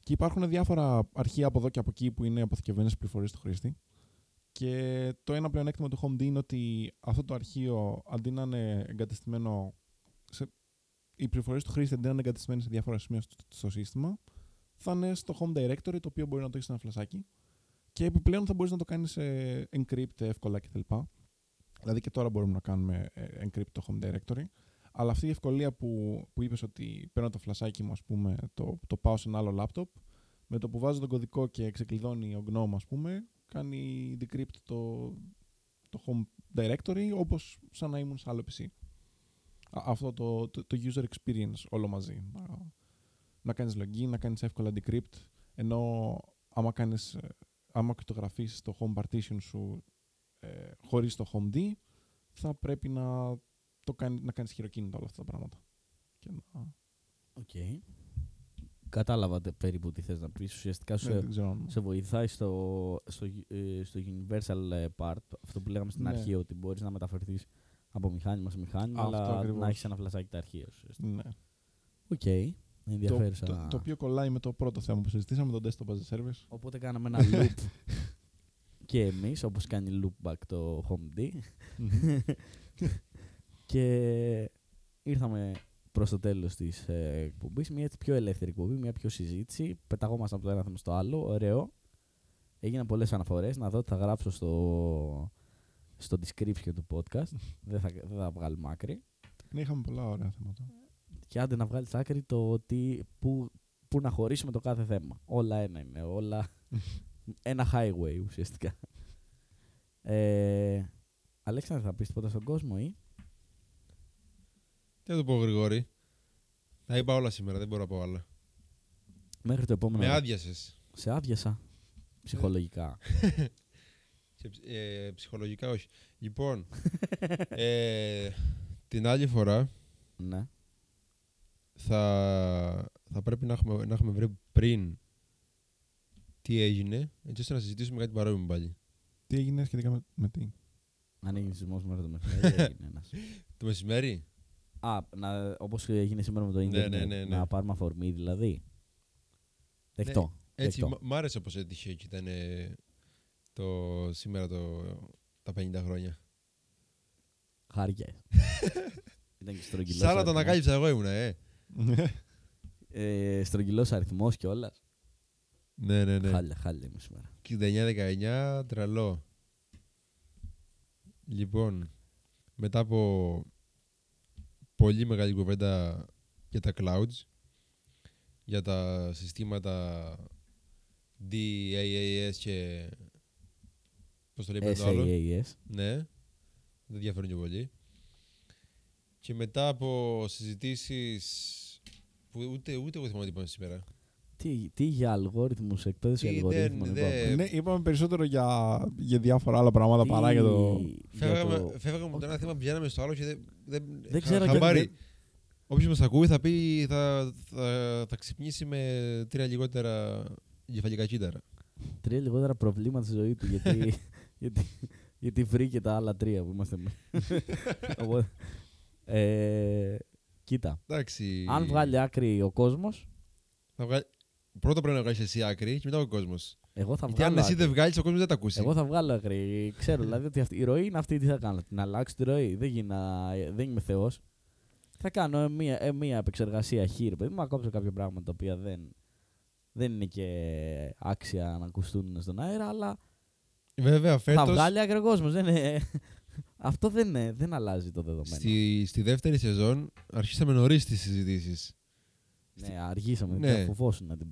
Και υπάρχουν διάφορα αρχεία από εδώ και από εκεί που είναι αποθηκευμένες πληροφορίες του χρήστη. Και το ένα πλεονέκτημα του HomeD είναι ότι αυτό το αρχείο, αντί να είναι εγκατεστημένο, οι πληροφορίες του χρήστη αντί να είναι εγκατεστημένες σε διάφορα σημεία στο σύστημα, θα είναι στο Home Directory, το οποίο μπορεί να το έχεις σε ένα φλασάκι. Και επιπλέον θα μπορείς να το κάνεις encrypt εύκολα κτλ. Δηλαδή και τώρα μπορούμε να κάνουμε encrypt το Home Directory. Αλλά αυτή η ευκολία που είπες ότι παίρνω το φλασάκι μου, ας πούμε, το πάω σε ένα άλλο λάπτοπ, με το που βάζω τον κωδικό και ξεκλειδώνει ο GNOME, ας πούμε, κάνει decrypt το Home Directory, όπως σαν να ήμουν σε άλλο PC. Αυτό το user experience όλο μαζί. Να κάνεις login, να κάνεις εύκολα decrypt, ενώ άμα κρυπτογραφήσεις το home partition σου χωρίς το HomeD, θα πρέπει να κάνεις χειροκίνητα όλα αυτά τα πράγματα. Okay. Κατάλαβα περίπου τι θες να πεις. Ουσιαστικά σε βοηθάει στο universal part, αυτό που λέγαμε στην αρχή, ότι μπορείς να μεταφερθείς από μηχάνημα σε μηχάνημα, αλλά ακριβώς. Να έχεις ένα φλασάκι τα αρχεία σου. Ναι. Οκ. Okay. Το οποίο κολλάει με το πρώτο θέμα που συζητήσαμε, τον desktop as a service. Οπότε κάναμε ένα loop και εμείς, όπως κάνει loop back το HomeD. Και ήρθαμε προς το τέλος της εκπομπής. Μια πιο ελεύθερη εκπομπή, μια πιο συζήτηση. Πεταγόμασταν από το ένα θέμα στο άλλο. Ωραίο. Έγιναν πολλές αναφορές. Να δω τι θα γράψω στο description του podcast. Δεν θα βγάλουμε άκρη. Ναι, είχαμε πολλά ωραία θέματα. Και άντε να βγάλεις άκρη το ότι πού να χωρίσουμε το κάθε θέμα. Όλα ένα είναι, όλα ένα highway ουσιαστικά. Αλέξανδρε, θα πεις τίποτα στον κόσμο ή? Τι θα το πω, Γρηγόρη. Τα είπα όλα σήμερα, δεν μπορώ να πω άλλα. Μέχρι το επόμενο... Με άδειασες. Σε άδειασα. Ψυχολογικά. Ψυχολογικά όχι. Λοιπόν, την άλλη φορά... Ναι. Θα πρέπει να έχουμε βρει πριν τι έγινε, έτσι ώστε να συζητήσουμε κάτι παρόμοιο πάλι. Τι έγινε σχετικά με τι? Αν έγινε σεισμός μέχρι το μεσημέρι, έγινε ένας. Το μεσημέρι? Όπως έγινε σήμερα με το ίντερνετ, να πάρουμε αφορμή δηλαδή. Δεκτό. Ναι, έτσι, δεκτό. Μ' άρεσε πως έτυχε και ήταν σήμερα τα 50 χρόνια. Χάρηκε. Ήταν και στρογγυλός. Σαν να τον ανακάλυψα εγώ ήμουν, στρογγυλός αριθμός και όλα. Ναι, ναι, ναι. Χάλια είμαι σήμερα. 69-19, τρελό. Λοιπόν, μετά από πολύ μεγάλη κουβέντα για τα clouds, για τα συστήματα DaaS και πώς το λέμε το άλλο. Ναι, δεν διαφέρουν και πολύ. Και μετά από συζητήσεις που ούτε εγώ θυμάμαι τι είπαμε σήμερα. Τι για αλγόριθμους, εκπαίδευση αλγορίθμων. Ναι, είπαμε περισσότερο για διάφορα άλλα πράγματα παρά για το... Φεύγαμε από το ένα θέμα, πηγαίναμε στο άλλο και δεν ξέρω και... Όποιος μας ακούει θα πει θα ξυπνήσει με 3 λιγότερα εγκεφαλικά κύτταρα. 3 λιγότερα προβλήματα στη ζωή του, γιατί βρήκε τα άλλα 3 που είμαστε με. Κοίτα, αν βγάλει άκρη ο κόσμος... Πρώτα πρέπει να βγάλεις εσύ άκρη και μετά ο κόσμος. Εγώ θα βγάλω. Γιατί αν εσύ δεν βγάλεις, ο κόσμος δεν τα ακούσει. Εγώ θα βγάλω άκρη. Ξέρω δηλαδή ότι η ροή είναι αυτή, τι θα κάνω. Την αλλάξω τη ροή. Δεν είμαι θεός. Θα κάνω μία επεξεργασία χείρου. Δηλαδή, μα κόψω κάποια πράγματα τα οποία δεν είναι και άξια να ακουστούν στον αέρα, αλλά. Βέβαια, φέτος. Θα βγάλει άκρη ο κόσμος. Αυτό δεν αλλάζει το δεδομένο. Στη δεύτερη σεζόν αρχίσαμε νωρίς τις συζητήσεις. Ναι, αργήσαμε. Ναι. Δεν φοβόσουν να την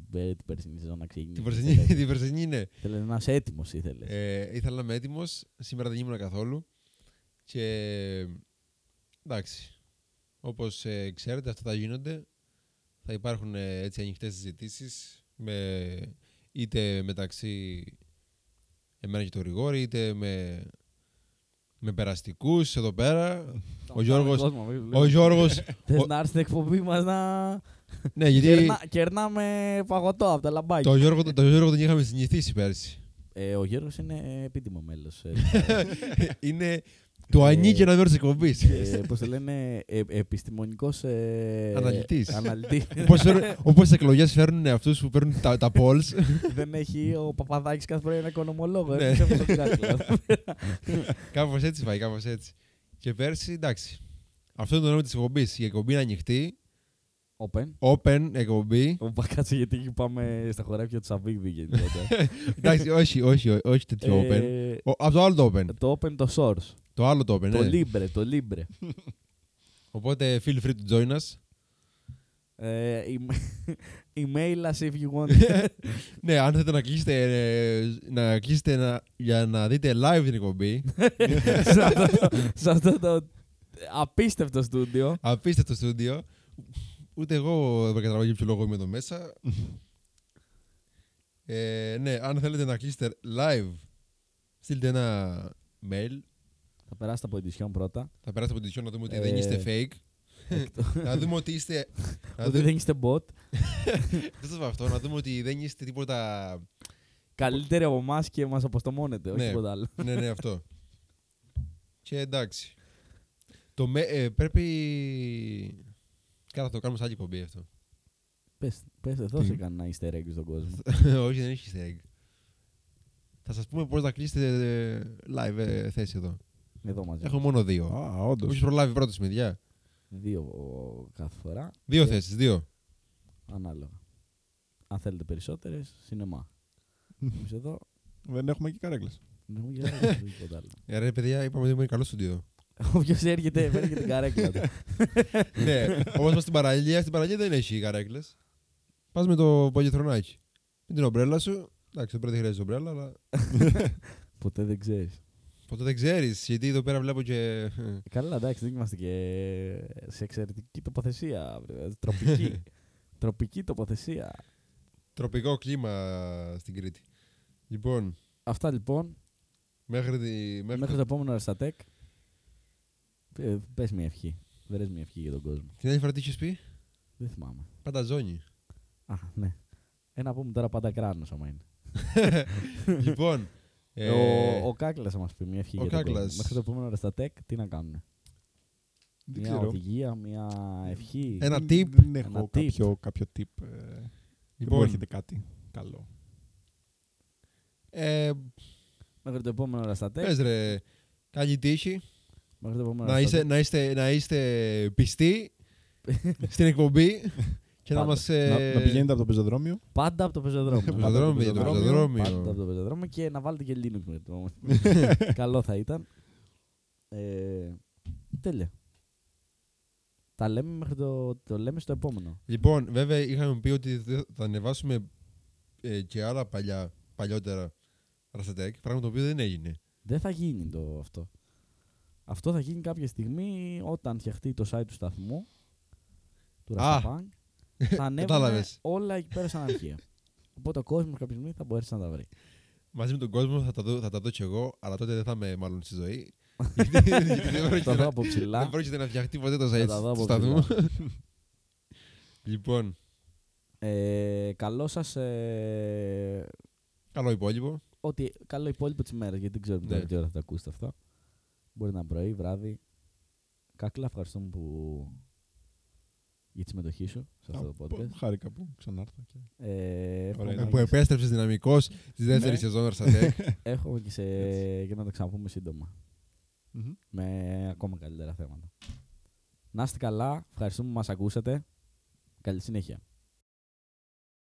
περσινή σεζόν να ξεκινήσει. Την περσινή, ναι. Θέλει να είσαι έτοιμος, ήθελες. Ήθελα να είμαι έτοιμος. Σήμερα δεν ήμουν καθόλου. Και εντάξει. Όπως ξέρετε, αυτά θα γίνονται. Θα υπάρχουν έτσι ανοιχτές συζητήσεις. Είτε μεταξύ εμένα και του Γρηγόρη, είτε με περαστικούς εδώ πέρα. Ο Γιώργος. Θες να έρθει στην εκπομπή μας να. Ναι, γιατί. Κερνάμε παγωτό από τα λαμπάκια. Το Γιώργο τον είχαμε συνηθίσει πέρσι. Ο Γιώργος είναι επίτιμο μέλος. Είναι. Του ανήκει ένα μέρο τη εκπομπή. Πώς το λένε, επιστημονικός αναλυτής. Όπως οι εκλογές φέρνουν αυτούς που παίρνουν τα polls. Δεν έχει ο Παπαδάκης κάθε πρωί ένα οικονομολόγο. Κάπως έτσι πάει, κάπως έτσι. Και πέρσι, εντάξει. Αυτό είναι το νόημα της εκπομπής. Η εκπομπή είναι ανοιχτή. Open εκπομπή. Κάτσε γιατί πάμε στα χωράφια του Σαββίδη. Εντάξει, όχι τέτοιο open. Από το άλλο το open. Το open το source. Το άλλο το open, ναι. Το libre. Οπότε, feel free to join us. Email us if you want. Ναι, αν θέλετε να κλείσετε για να δείτε live την εκπομπή. Σε αυτό το απίστευτο στούντιο. Απίστευτο στούντιο. Ούτε εγώ δεν καταλαβαίνω για ποιο λόγο είμαι εδώ μέσα. Ναι, αν θέλετε να κλείσετε live, στείλτε ένα mail. Θα περάσετε από εντυσιόν πρώτα. Θα περάσετε από εντυσιόν να δούμε ότι δεν είστε fake. Να δούμε ότι είστε... Ότι δεν είστε bot. Δεν σας πω αυτό, να δούμε ότι δεν είστε τίποτα... Καλύτεροι από εμάς και μας αποστομώνετε, όχι τίποτα άλλο. Ναι, ναι, αυτό. Και εντάξει. Πρέπει... Καλά, θα το κάνουμε σε άλλη κομπή αυτό. Πες, δώσε κανένα easter egg στον κόσμο. Όχι, δεν έχει easter egg. Θα σας πούμε πώς να κλείσετε live θέση εδώ. Εδώ μαζί. Έχω μόνο 2. Α, όντως. Έχεις προλάβει πρώτη μηδιά. 2 κάθε φορά. 2 θέσεις, 2. Ανάλογα. Αν θέλετε περισσότερες, σινεμά. Εμείς εδώ. Δεν έχουμε και καρέκλες. Ρε παιδιά, είπαμε ότι είναι καλό στούντιο. Όποιος έρχεται, παίρνει και την καρέκλα του. Ναι, όμως στην παραλία δεν έχει καρέκλες. Πας με το πολυθρονάκι. Με την ομπρέλα σου. Εντάξει, δεν χρειάζεται ομπρέλα, αλλά. Ποτέ δεν ξέρεις, γιατί εδώ πέρα βλέπω και. Καλά, εντάξει, δεν είμαστε και σε εξαιρετική τοποθεσία. Τροπική τοποθεσία. Τροπικό κλίμα στην Κρήτη. Λοιπόν. Αυτά λοιπόν. Μέχρι το επόμενο Rastatec. Πες μια ευχή. Βρες μια ευχή για τον κόσμο. Την άλλη φορά τι είχες πει? Δεν θυμάμαι. Πάντα ζώνη. Α, ναι. Ένα πούμε τώρα πάντα κράνος άμα είναι. Λοιπόν. Ο Κάκλας θα μας πει μια ευχή για τον κόσμο. Μέχρι το επόμενο Rastatec τι να κάνουμε. Μια οδηγία, μια ευχή. Ένα tip. Δεν έχω κάποιο tip. Λοιπόν, δεν έρχεται κάτι καλό. Μέχρι το επόμενο Rastatec. Πες ρε, καλή τύχη. Μέχρι το επόμενο να είστε πιστοί στην εκπομπή. Και να πηγαίνετε από το πεζοδρόμιο. Πάντα από το πεζοδρόμιο. Πάντα από το πεζοδρόμιο και να βάλετε και Linux με το. Καλό θα ήταν. Τέλεια. Τα λέμε μέχρι το λέμε στο επόμενο. Λοιπόν, βέβαια είχαμε πει ότι θα ανεβάσουμε και άλλα παλιότερα Rastatec, πράγμα το οποίο δεν έγινε. Δεν θα γίνει αυτό. Αυτό θα γίνει κάποια στιγμή όταν φτιαχτεί το site του σταθμού. Του Rastatec. Θα ανέβουν όλα εκεί πέρα σαν αρχεία. Οπότε ο κόσμος κάποια στιγμή θα μπορέσει να τα βρει. Μαζί με τον κόσμο θα τα δω κι εγώ, αλλά τότε δεν θα είμαι μάλλον στη ζωή. Θα δω από ψηλά. Δεν πρόκειται να φτιαχτεί ποτέ το site του σταθμού. Λοιπόν. Καλό σας... Καλό υπόλοιπο. Καλό υπόλοιπο της ημέρας, γιατί δεν ξέρουμε τι ώρα θα τα ακούσετε αυτά. Μπορεί να είναι πρωί, βράδυ. Κάκλα, ευχαριστούμε που... για τη συμμετοχή σου σε αυτό το podcast. Χάρηκα που ξανάρθα. Που επέστρεψες δυναμικός στη δεύτερη σεζόν Rastatec. Έχουμε και να τα ξαναπούμε σύντομα. Με ακόμα καλύτερα θέματα. Να είστε καλά. Ευχαριστούμε που μας ακούσατε. Καλή συνέχεια.